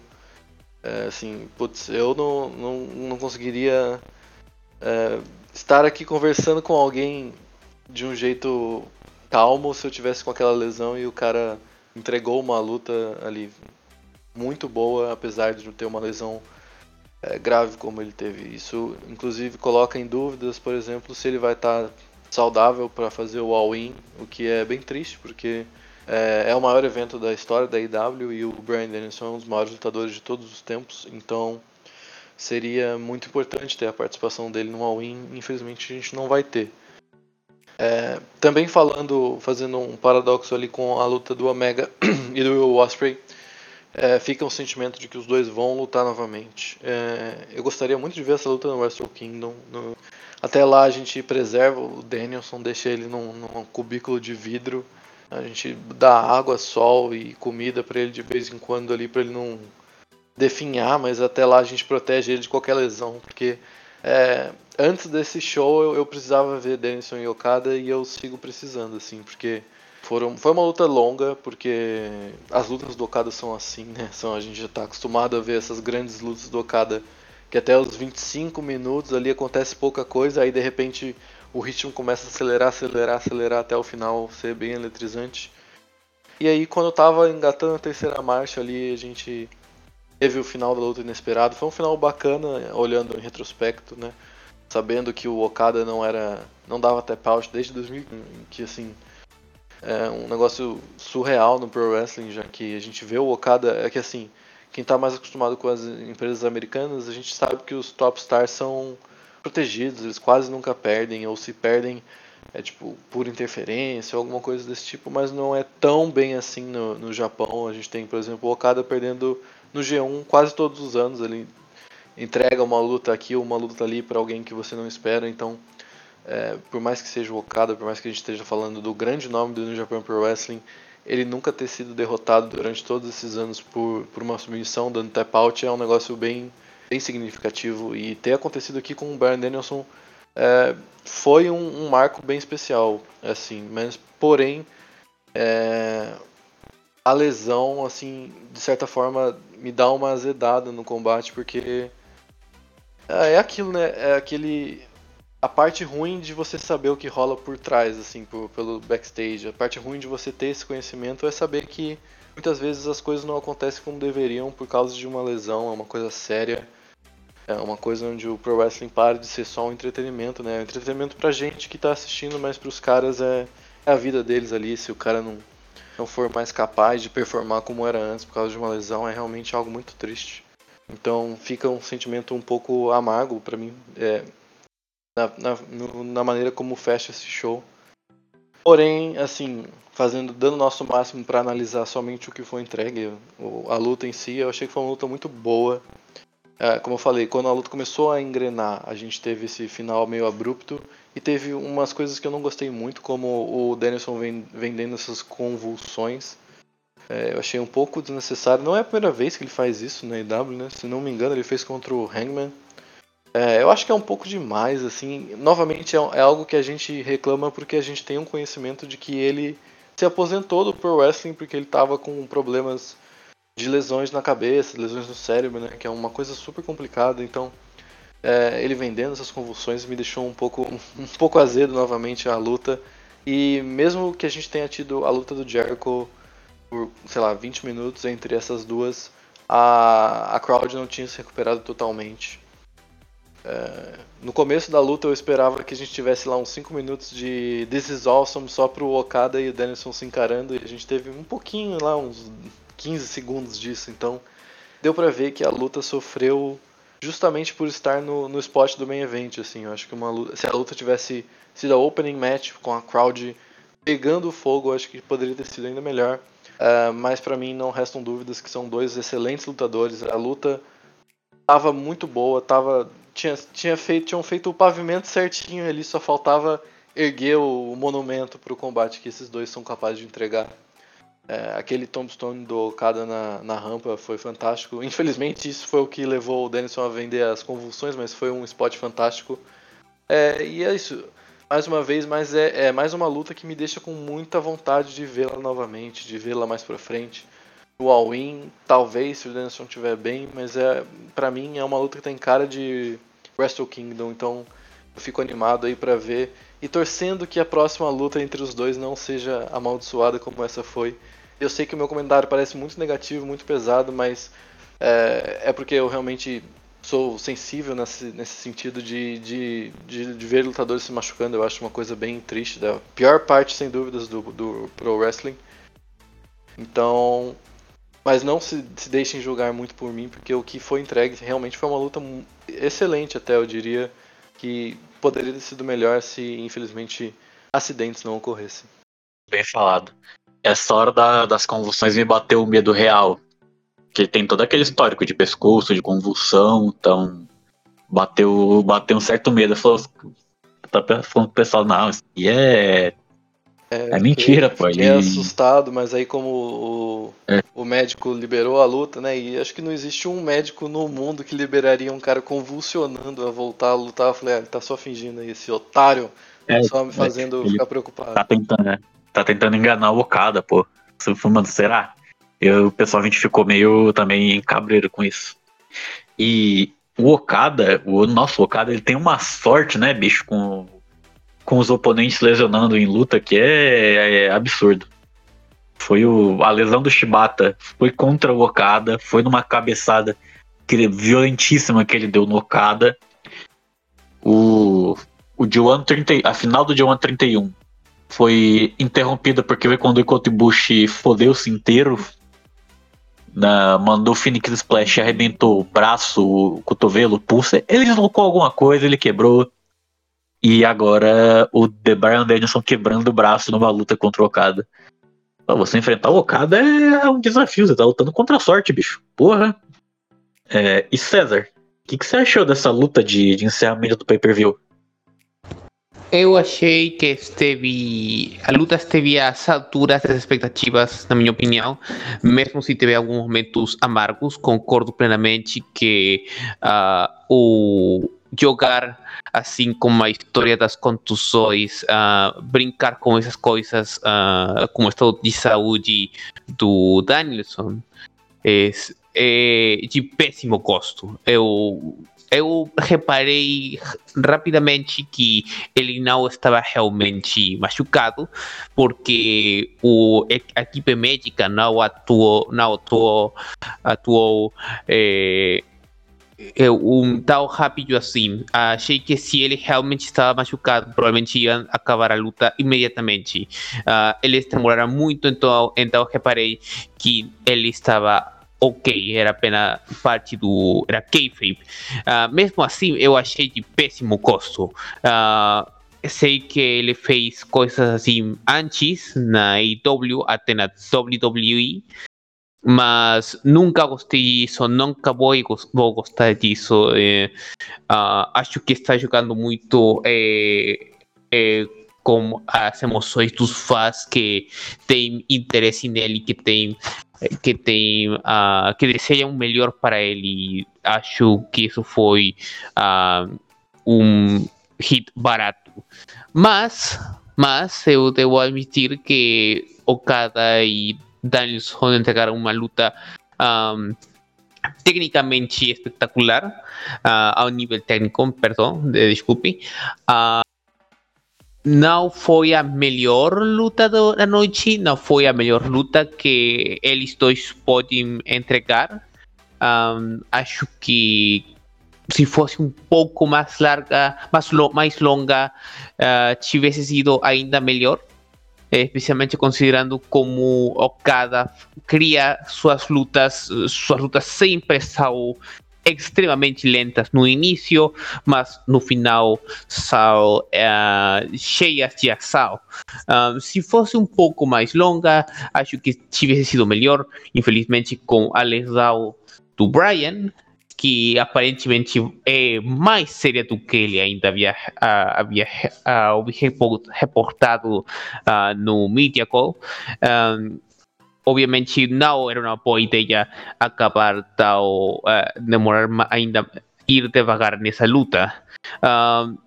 É, assim, putz, eu não, não, não conseguiria é, estar aqui conversando com alguém de um jeito calmo se eu tivesse com aquela lesão, e o cara entregou uma luta ali muito boa, apesar de ter uma lesão é, grave como ele teve. Isso, inclusive, coloca em dúvidas, por exemplo, se ele vai estar saudável para fazer o All-In, o que é bem triste, porque... É, é o maior evento da história da I W e o Bryan Danielson é um dos maiores lutadores de todos os tempos, então seria muito importante ter a participação dele no All-In. Infelizmente a gente não vai ter. É, também falando, fazendo um paradoxo ali com a luta do Omega e do Will Ospreay, é, fica um sentimento de que os dois vão lutar novamente. É, eu gostaria muito de ver essa luta no Wrestle Kingdom. No... Até lá a gente preserva o Danielson, deixa ele num, num cubículo de vidro. A gente dá água, sol e comida para ele de vez em quando ali, para ele não definhar, mas até lá a gente protege ele de qualquer lesão, porque é, antes desse show eu, eu precisava ver Danielson e Okada, e eu sigo precisando, assim, porque foram, foi uma luta longa, porque as lutas do Okada são assim, né? São, a gente já está acostumado a ver essas grandes lutas do Okada, que até os vinte e cinco minutos ali acontece pouca coisa, aí de repente... O ritmo começa a acelerar, acelerar, acelerar até o final ser bem eletrizante. E aí quando eu tava engatando a terceira marcha ali, a gente teve o final da luta inesperado. Foi um final bacana, olhando em retrospecto, né? Sabendo que o Okada não era, não dava tap out desde dois mil, que assim, é um negócio surreal no Pro Wrestling, já que a gente vê o Okada, é que assim, quem tá mais acostumado com as empresas americanas, a gente sabe que os top stars são... protegidos, eles quase nunca perdem, ou se perdem é tipo por interferência ou alguma coisa desse tipo, mas não é tão bem assim no, no Japão. A gente tem, por exemplo, o Okada perdendo no G um quase todos os anos, ele entrega uma luta aqui ou uma luta ali para alguém que você não espera, então é, por mais que seja o Okada, por mais que a gente esteja falando do grande nome do New Japan Pro Wrestling, ele nunca ter sido derrotado durante todos esses anos por, por uma submissão dando tap out é um negócio bem... bem significativo, e ter acontecido aqui com o Bryan Danielson é, foi um, um marco bem especial, assim, mas porém é, a lesão, assim, de certa forma me dá uma azedada no combate, porque é, é aquilo, né, é aquele, a parte ruim de você saber o que rola por trás, assim, por, pelo backstage, a parte ruim de você ter esse conhecimento é saber que muitas vezes as coisas não acontecem como deveriam por causa de uma lesão, é uma coisa séria. É uma coisa onde o Pro Wrestling para de ser só um entretenimento, né? É um entretenimento pra gente que tá assistindo, mas pros caras é, é a vida deles ali. Se o cara não, não for mais capaz de performar como era antes por causa de uma lesão, é realmente algo muito triste. Então fica um sentimento um pouco amargo pra mim, é, na, na, no, na maneira como fecha esse show. Porém, assim, fazendo, dando o nosso máximo pra analisar somente o que foi entregue, a luta em si, eu achei que foi uma luta muito boa. Como eu falei, quando a luta começou a engrenar, a gente teve esse final meio abrupto e teve umas coisas que eu não gostei muito, como o Danielson vendendo essas convulsões. Eu achei um pouco desnecessário. Não é a primeira vez que ele faz isso na I W, né? Se não me engano, ele fez contra o Hangman. É, eu acho que é um pouco demais, assim, novamente é, é algo que a gente reclama porque a gente tem um conhecimento de que ele se aposentou do Pro Wrestling porque ele estava com problemas de lesões na cabeça, lesões no cérebro, né, que é uma coisa super complicada, então é, ele vendendo essas convulsões me deixou um pouco, um pouco azedo novamente a luta, e mesmo que a gente tenha tido a luta do Jericho por, sei lá, vinte minutos entre essas duas, a, a crowd não tinha se recuperado totalmente. É, no começo da luta eu esperava que a gente tivesse lá uns cinco minutos de This is Awesome só pro Okada e o Danielson se encarando, e a gente teve um pouquinho lá, uns quinze segundos disso, então deu pra ver que a luta sofreu justamente por estar no, no spot do main event, assim. Eu acho que uma luta, se a luta tivesse sido a opening match com a crowd pegando fogo, eu acho que poderia ter sido ainda melhor, é, mas pra mim não restam dúvidas que são dois excelentes lutadores. A luta tava muito boa, tava... Tinha, tinha feito, tinham feito o pavimento certinho ali, só faltava erguer o, o monumento para o combate que esses dois são capazes de entregar. É, aquele tombstone do Okada na, na rampa foi fantástico. Infelizmente isso foi o que levou o Danielson a vender as convulsões, mas foi um spot fantástico. É, e é isso. mais uma vez, mas é, é mais uma luta que me deixa com muita vontade de vê-la novamente, de vê-la mais pra frente. O All-In, talvez, se o Danielson estiver bem, mas é, pra mim é uma luta que tem cara de Wrestle Kingdom, então eu fico animado aí pra ver. E torcendo que a próxima luta entre os dois não seja amaldiçoada como essa foi. Eu sei que o meu comentário parece muito negativo, muito pesado, mas é, é porque eu realmente sou sensível nesse, nesse sentido de, de, de, de ver lutadores se machucando. Eu acho uma coisa bem triste, da pior parte, sem dúvidas, do, do pro wrestling. Então, mas não se, se deixem julgar muito por mim, porque o que foi entregue realmente foi uma luta excelente até, eu diria, que poderia ter sido melhor se, infelizmente, acidentes não ocorressem. Bem falado. Essa hora da, das convulsões me bateu o medo real. Que tem todo aquele histórico de pescoço, de convulsão, então bateu, bateu um certo medo. Falou, tá falando pro pessoal, não, isso aqui é, é, é mentira, pô. Fiquei ele... assustado, mas aí como o, é. o médico liberou a luta, né, e acho que não existe um médico no mundo que liberaria um cara convulsionando a voltar a lutar. Eu falei, ah, ele tá só fingindo aí, esse otário, é, só me fazendo é, ficar preocupado. Tá tentando, né? Tá tentando enganar o Okada, pô. Mano, será? Eu, pessoalmente, ficou meio também encabreiro com isso. E o Okada, o nosso Okada, ele tem uma sorte, né, bicho, com, com os oponentes lesionando em luta, que é, é absurdo. Foi o, a lesão do Shibata, foi contra o Okada, foi numa cabeçada que ele, violentíssima que ele deu no Okada. O, o G um trinta, a final do G um trinta e um foi interrompida porque o Ekondui Kotibushi fodeu-se inteiro. Na, mandou o Phoenix Splash, arrebentou o braço, o cotovelo, o pulso, ele deslocou alguma coisa, ele quebrou, e agora o The Bryan Danielson quebrando o braço numa luta contra o Okada. Pô, você enfrentar o Okada é um desafio, você tá lutando contra a sorte, bicho, porra. É, e César, o que, que você achou dessa luta de, de encerramento do pay-per-view? Eu achei que esteve, a luta esteve às alturas das expectativas, na minha opinião, mesmo se teve alguns momentos amargos. Concordo plenamente que uh, o jogar assim com a história das contusões, uh, brincar com essas coisas, uh, com o estado de saúde do Danielson, é, é de péssimo gosto. Eu... Eu reparei rapidamente que ele não estava realmente machucado, porque o, a equipe médica não atuou, não atuou, atuou é, um tão rápido assim. Achei que se ele realmente estava machucado, provavelmente iam acabar a luta imediatamente. Uh, eles demoraram muito, então, então reparei que ele estava... ok, era apenas parte do... era kayfabe. Uh, mesmo assim, eu achei de péssimo gosto. Uh, sei que ele fez coisas assim antes na I W, até na W W E, mas nunca gostei disso, nunca vou, vou gostar disso. Eh, uh, acho que está jogando muito... Eh, eh, com as emoções dos fãs que têm interesse nele, que têm, que têm, uh, que desejam o melhor para ele. Acho que isso foi uh, um hit barato. Mas, mas eu devo admitir que Okada e Danielson entregaram uma luta um, tecnicamente espetacular, uh, ao nível técnico, perdão, desculpe. Uh, Não foi a melhor luta da noite, não foi a melhor luta que eles dois podem entregar. Um, acho que se fosse um pouco mais larga, mais, lo- mais longa, uh, tivesse sido ainda melhor. Especialmente considerando como Okada cria suas lutas, suas lutas sempre são extremamente lentas no início, mas no final são uh, cheias de ação. Um, se fosse um pouco mais longa, acho que tivesse sido melhor. Infelizmente, com a lesão do Bryan, que aparentemente é mais séria do que ele ainda havia, uh, havia uh, reportado uh, no Media Call. Um, Obviamente não era uma boa ideia acabar tal, uh, demorar ma- ainda, ir devagar nessa luta. Uh,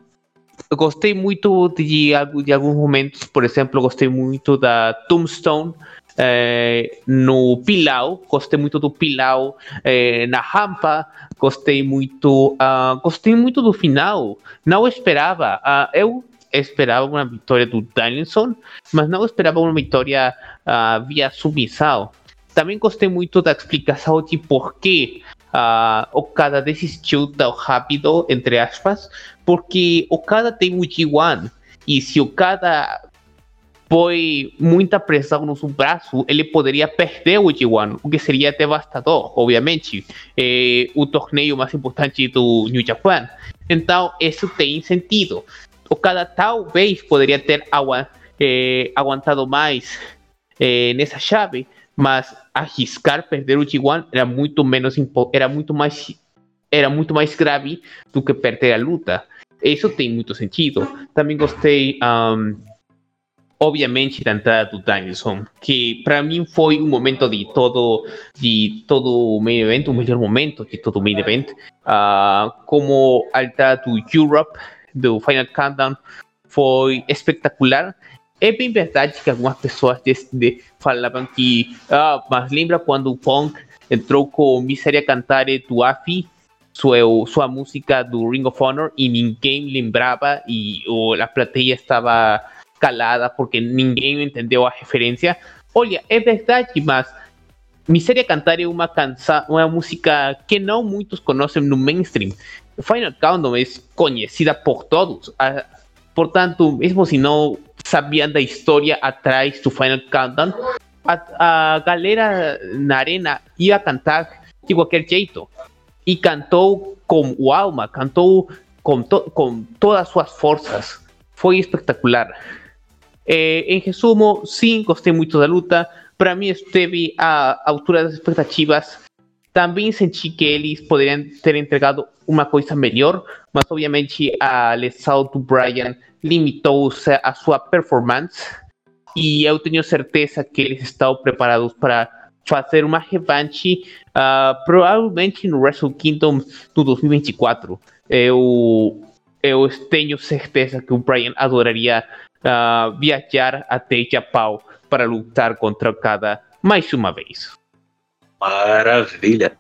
gostei muito de, de alguns momentos, por exemplo, gostei muito da Tombstone é, no Pilau, gostei muito do Pilau é, na Rampa, gostei muito, uh, gostei muito do final, não esperava, uh, eu esperava uma vitória do Danielson, mas não esperava uma vitória uh, via submissão. Também gostei muito da explicação de por que uh, Okada desistiu tão rápido, entre aspas, porque Okada tem o G um, e se Okada põe muita pressão no seu braço, ele poderia perder o G um, o que seria devastador, obviamente. É o torneio mais importante do New Japan. Então, isso tem sentido. Okada talvez poderia ter agu- eh, aguantado mais eh, nessa chave, mas arriscar perder o G um era muito menos impo- era muito mais era muito mais grave do que perder a luta. Isso tem muito sentido. Também gostei, um, obviamente, da entrada do Danielson, que para mim foi um momento de todo de todo o main event, o melhor momento de todo o main event, uh, como a entrada do Europe do Final Countdown foi espetacular. É bem verdade que algumas pessoas desde falavam que, ah, mas lembra quando o Punk entrou com Miseria Cantare do A F I, sua, sua música do Ring of Honor, e ninguém lembrava, e oh, a plateia estava calada porque ninguém entendeu a referência. Olha, é verdade, mas Miseria Cantare é uma, cansa- uma música que não muitos conhecem no mainstream. Final Countdown é conhecida por todos, portanto, mesmo se não sabiam da história atrás do Final Countdown, a, a galera na arena ia cantar de qualquer jeito, e cantou com o alma, cantou com, to- com todas as suas forças, foi espetacular. Eh, em resumo, sim, gostei muito da luta, para mim esteve à altura das expectativas. Também senti que eles poderiam ter entregado uma coisa melhor, mas obviamente a lesão do Bryan limitou a sua performance, e eu tenho certeza que eles estão preparados para fazer uma revanche, uh, provavelmente no Wrestle Kingdom do dois mil e vinte e quatro. Eu, eu tenho certeza que o Bryan adoraria uh, viajar até Japão para lutar contra Okada mais uma vez. Maravilha.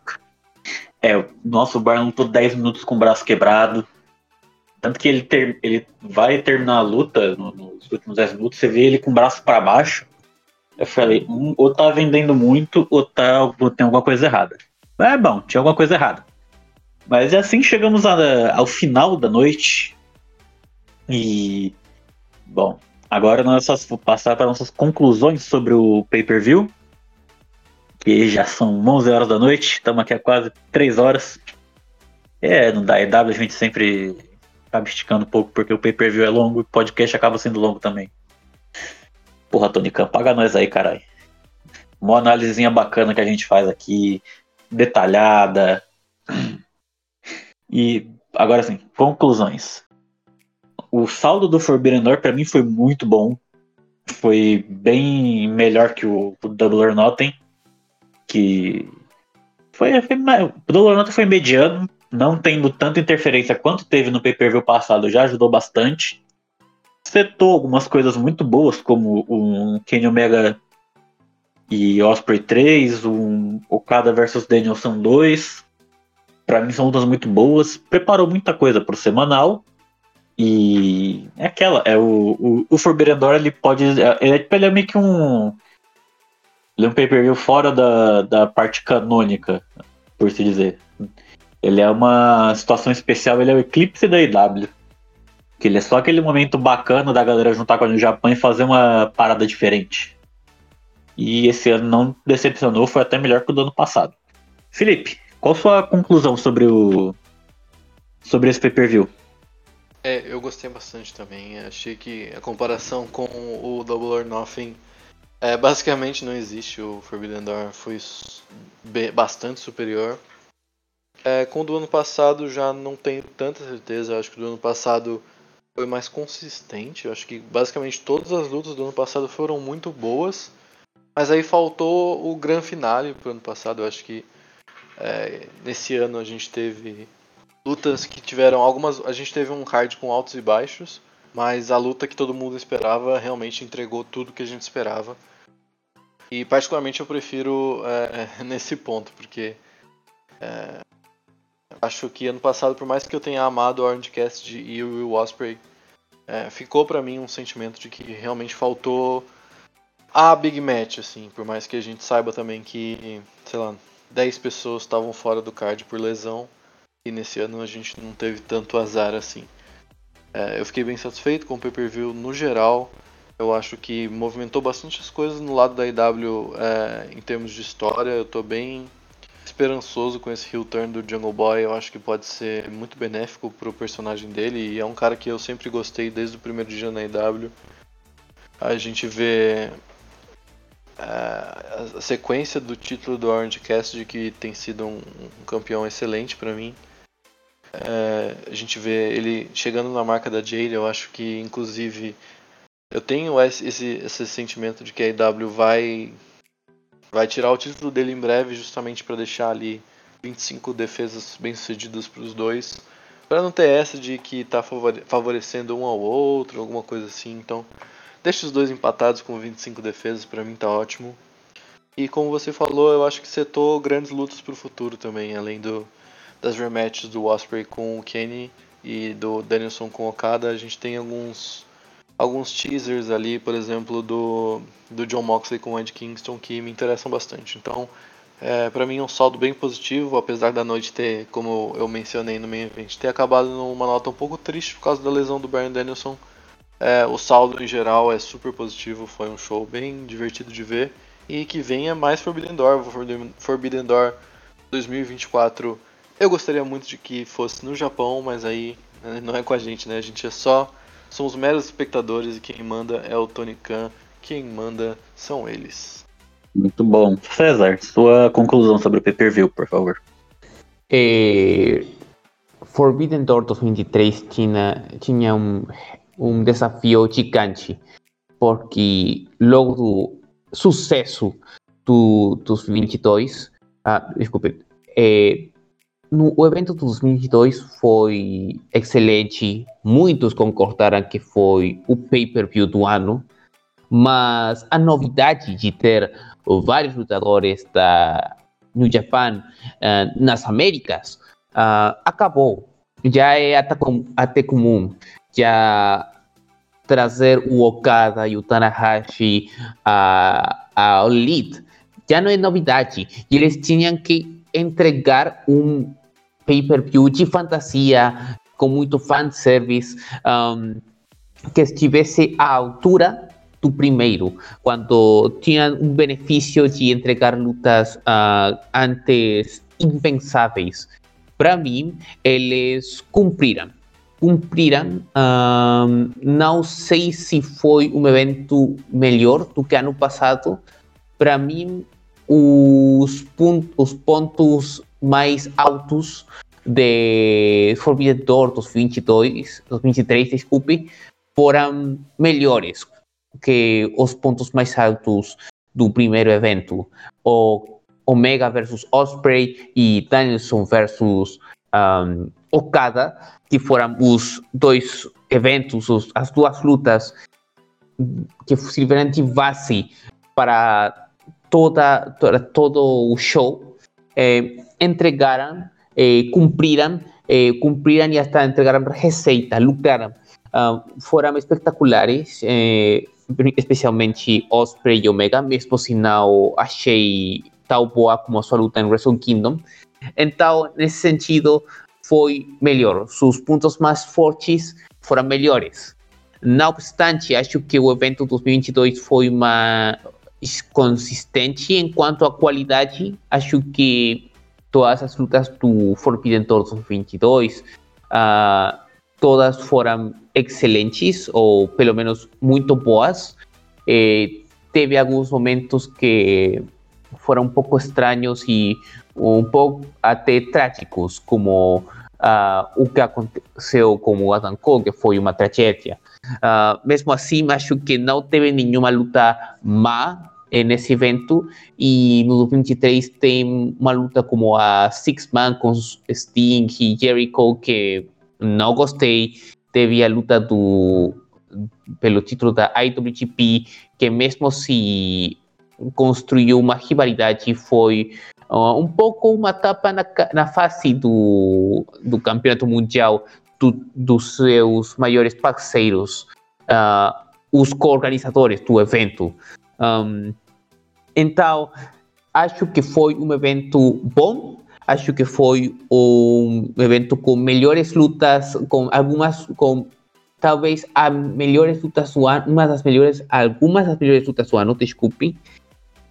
É, nosso Bryan lutou dez minutos com o braço quebrado. Tanto que ele, ter, ele vai terminar a luta no, nos últimos dez minutos, você vê ele com o braço para baixo. Eu falei, hum, ou tá vendendo muito, ou, tá, ou tem alguma coisa errada. Mas é bom, tinha alguma coisa errada. Mas é assim que chegamos a, ao final da noite. E, bom, agora nós vamos passar para nossas conclusões sobre o pay-per-view. E já são onze horas da noite, estamos aqui há quase três horas. É, no da E W a gente sempre acaba esticando um pouco, porque o pay-per-view é longo e o podcast acaba sendo longo também. Porra, Tony Khan, paga nós aí, caralho. Uma análisezinha bacana que a gente faz aqui, detalhada. E agora sim, conclusões. O saldo do Forbidden Door pra mim foi muito bom. Foi bem melhor que o, o Double or Nothing. Que foi, foi, o Double Nota foi mediano, não tendo tanta interferência quanto teve no pay-per-view passado, já ajudou bastante. Setou algumas coisas muito boas, como um Kenny Omega e Ospreay três, um Okada versus Danielson dois. Pra mim são lutas muito boas, preparou muita coisa pro semanal. E é aquela, é o, o, o Forbidden Door, ele pode, ele, ele é meio que um... Ele é um pay-per-view fora da, da parte canônica, por se dizer. Ele é uma situação especial, ele é o eclipse da E W. Que ele é só aquele momento bacana da galera juntar com a New Japan e fazer uma parada diferente. E esse ano não decepcionou, foi até melhor que o do ano passado. Felipe, qual sua conclusão sobre o sobre esse pay-per-view? É, eu gostei bastante também. Achei que a comparação com o Double or Nothing... É, basicamente não existe, o Forbidden Door foi bem, bastante superior. É, com o do ano passado já não tenho tanta certeza, eu acho que o do ano passado foi mais consistente. Eu acho que basicamente todas as lutas do ano passado foram muito boas, mas aí faltou o gran finale pro ano passado. Eu acho que é, nesse ano a gente teve lutas que tiveram algumas... A gente teve um card com altos e baixos, mas a luta que todo mundo esperava realmente entregou tudo que a gente esperava. E particularmente eu prefiro é, nesse ponto, porque é, acho que ano passado, por mais que eu tenha amado o Orange Cassidy e o Will Ospreay, é, ficou pra mim um sentimento de que realmente faltou a big match, assim, por mais que a gente saiba também que, sei lá, dez pessoas estavam fora do card por lesão, e nesse ano a gente não teve tanto azar assim. É, eu fiquei bem satisfeito com o pay-per-view no geral. Eu acho que movimentou bastante as coisas no lado da I W é, em termos de história. Eu tô bem esperançoso com esse heel turn do Jungle Boy. Eu acho que pode ser muito benéfico pro personagem dele. E é um cara que eu sempre gostei desde o primeiro dia na I W. A gente vê é, a sequência do título do Orange Cassidy, que tem sido um, um campeão excelente pra mim. É, a gente vê ele chegando na marca da Jade. Eu acho que, inclusive... Eu tenho esse, esse, esse sentimento de que a I W vai, vai tirar o título dele em breve, justamente para deixar ali vinte e cinco defesas bem-sucedidas para os dois, para não ter essa de que está favorecendo um ao outro, alguma coisa assim. Então, deixa os dois empatados com vinte e cinco defesas, para mim tá ótimo. E como você falou, eu acho que setou grandes lutas para o futuro também, além do, das rematches do Ospreay com o Kenny e do Danielson com o Okada. A gente tem alguns... Alguns teasers ali, por exemplo, do, do John Moxley com o Ed Kingston, que me interessam bastante. Então, é, pra mim é um saldo bem positivo, apesar da noite ter, como eu mencionei no main event, ter acabado numa nota um pouco triste por causa da lesão do Bryan Danielson. É, o saldo em geral é super positivo, foi um show bem divertido de ver. E que venha mais Forbidden Door, Forbidden Door dois mil e vinte e quatro. Eu gostaria muito de que fosse no Japão, mas aí não é com a gente, né? A gente é só... São os meros espectadores e quem manda é o Tony Khan, quem manda são eles. Muito bom. César, sua conclusão sobre o pay-per-view, por favor. É, Forbidden Door dois mil e vinte e três tinha, tinha um, um desafio gigante, porque logo do sucesso do, dos vinte e dois, ah, desculpe, é, No, o evento de dois mil e vinte e dois foi excelente, muitos concordaram que foi o pay-per-view do ano, mas a novidade de ter vários lutadores da New Japan uh, nas Américas uh, acabou. Já é até, com, até comum já trazer o Okada e o Tanahashi a, a Elite, já não é novidade, e eles tinham que entregar um pay-per-view de fantasia, com muito fanservice, um, que estivesse à altura do primeiro, quando tinha um benefício de entregar lutas uh, antes impensáveis. Para mim, eles cumpriram. Cumpriram. Um, não sei se foi um evento melhor do que ano passado. Para mim, Os, pun- os pontos mais altos de Forbidden Door dois mil e vinte e dois, dois mil e vinte e três, desculpe, foram melhores que os pontos mais altos do primeiro evento. O Omega versus Ospreay e Danielson versus um, Okada, que foram os dois eventos, os, as duas lutas que serviram de base para Toda, toda, todo o show, eh, entregaram, eh, cumpriram, eh, cumpriram e até entregaram receita, lucraram. Uh, foram espetaculares, eh, especialmente Ospreay e Omega, mesmo se não achei tão boa como a sua luta em Wrestle Kingdom. Então, nesse sentido, foi melhor. Seus pontos mais fortes foram melhores. Não obstante, acho que o evento dois mil e vinte e dois foi uma... consistente em quanto à qualidade. Acho que todas as lutas do Forbidden Door dois mil e vinte e dois uh, todas foram excelentes, ou pelo menos muito boas. Eh, teve alguns momentos que foram um pouco estranhos e um pouco até trágicos, como uh, o que aconteceu com o Adam Cole, que foi uma tragédia. Uh, mesmo assim, acho que não teve nenhuma luta má eh, nesse evento, e no dois mil e vinte e três tem uma luta como a Six Man com Sting e Jericho, que não gostei. Teve a luta do, pelo título da I W G P, que mesmo se construiu uma rivalidade, foi uh, um pouco uma tapa na, na face do, do campeonato mundial, do, dos seus maiores parceiros, uh, os co-organizadores do evento. Um, então, acho que foi um evento bom, acho que foi um evento com melhores lutas, com algumas, com talvez as melhores lutas do ano, uma das melhores, algumas das melhores lutas do ano, desculpe,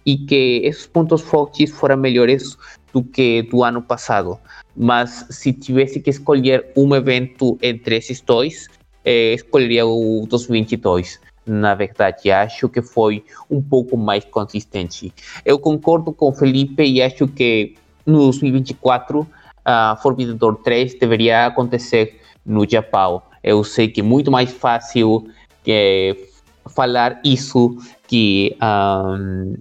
e que esses pontos fortes foram melhores do que do ano passado. Mas se tivesse que escolher um evento entre esses dois, eh, escolheria o dois mil e vinte e dois. Na verdade, acho que foi um pouco mais consistente. Eu concordo com o Felipe e acho que no dois mil e vinte e quatro, a Forbidden Door três deveria acontecer no Japão. Eu sei que é muito mais fácil que falar isso que, um,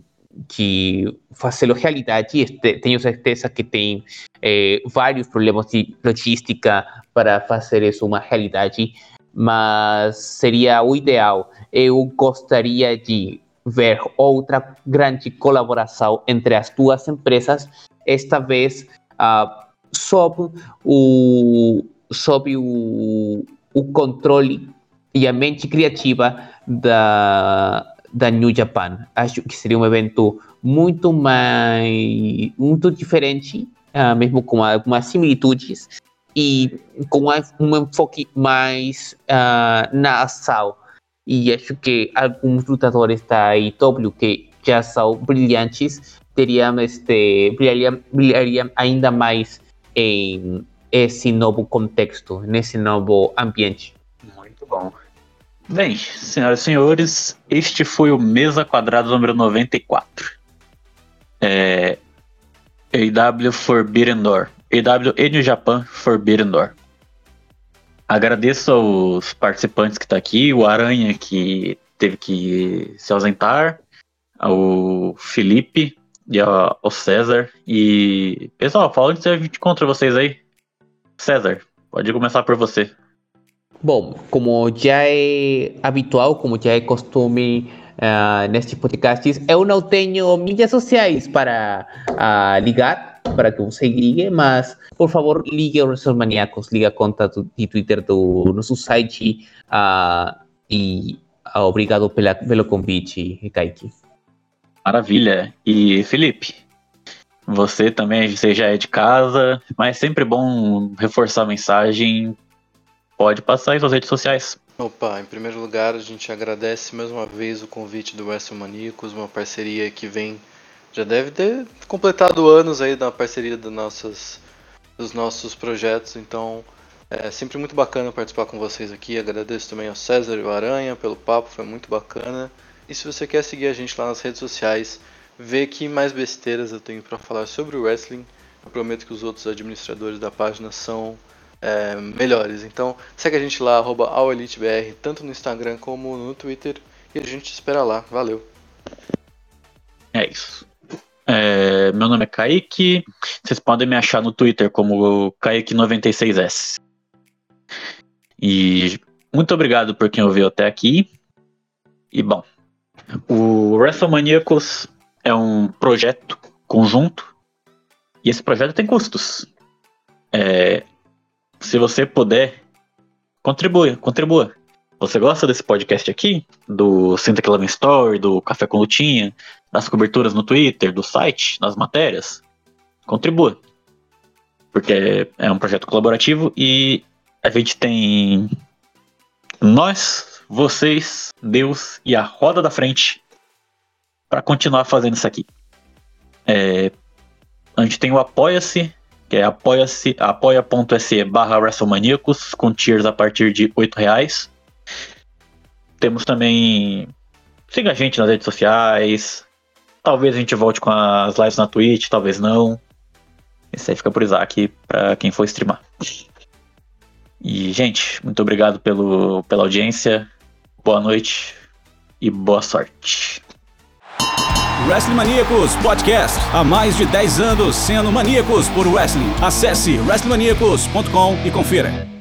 que fazê-lo realidade. Tenho certeza que tem eh, vários problemas de logística para fazer isso uma realidade, mas seria o ideal. Eu gostaria de ver outra grande colaboração entre as duas empresas, esta vez uh, sob o... sob o o controle e a mente criativa da, da New Japan. Acho que seria um evento muito mais, muito diferente, uh, mesmo com algumas similitudes, e com um enfoque mais uh, na ação. E acho que alguns lutadores da I W que já são brilhantes, teriam este, brilhariam, brilhariam ainda mais em esse novo contexto, nesse novo ambiente. Muito bom. Bem, senhoras e senhores, este foi o Mesa Quadrada número noventa e quatro. É, A E W Forbidden Door. A E W e New Japan Forbidden Door. Agradeço aos participantes que estão aqui, o Aranha, que teve que se ausentar, ao Felipe e ao César. E, pessoal, fala onde a gente encontra vocês aí. César, pode começar por você. Bom, como já é habitual, como já é costume uh, nestes podcasts, eu não tenho mídias sociais para uh, ligar, para que você ligue, mas, por favor, ligue aos Wrestlers Maníacos, ligue a conta do, de Twitter do nosso site, uh, e uh, obrigado pela, pelo convite, Kaique. Maravilha. E, Felipe? Você também, você já é de casa, mas sempre bom reforçar a mensagem. Pode passar em suas redes sociais. Opa, em primeiro lugar, a gente agradece mais uma vez o convite do Wrestling Maníacos, uma parceria que vem, já deve ter completado anos aí da parceria das nossas, dos nossos projetos, então é sempre muito bacana participar com vocês aqui. Agradeço também ao César e ao Aranha pelo papo, foi muito bacana. E se você quer seguir a gente lá nas redes sociais, ver que mais besteiras eu tenho para falar sobre o wrestling, eu prometo que os outros administradores da página são é, melhores. Então segue a gente lá, arroba all elite b r, tanto no Instagram como no Twitter, e a gente te espera lá, valeu. É isso. É, meu nome é Kaique, vocês podem me achar no Twitter como Kaique noventa e seis S. E muito obrigado por quem ouviu até aqui. E bom, o WrestleManiacos é um projeto conjunto, e esse projeto tem custos. É, se você puder, contribua, contribua. Você gosta desse podcast aqui? Do Senta Que Lá Vem Story, do Café com Lutinha, das coberturas no Twitter, do site, das matérias? Contribua. Porque é um projeto colaborativo e a gente tem nós, vocês, Deus e a roda da frente para continuar fazendo isso aqui. É, a gente tem o Apoia-se, que é apoia-se, apoia.se barra WrestleManiacos, com tiers a partir de oito reais. Temos também... siga a gente nas redes sociais. Talvez a gente volte com as lives na Twitch, talvez não. Isso aí fica por Isaac, para quem for streamar. E, gente, muito obrigado pelo, pela audiência. Boa noite e boa sorte. Wrestling Maníacos Podcast. Há mais de dez anos sendo maníacos por wrestling. Acesse wrestling maníacos ponto com e confira.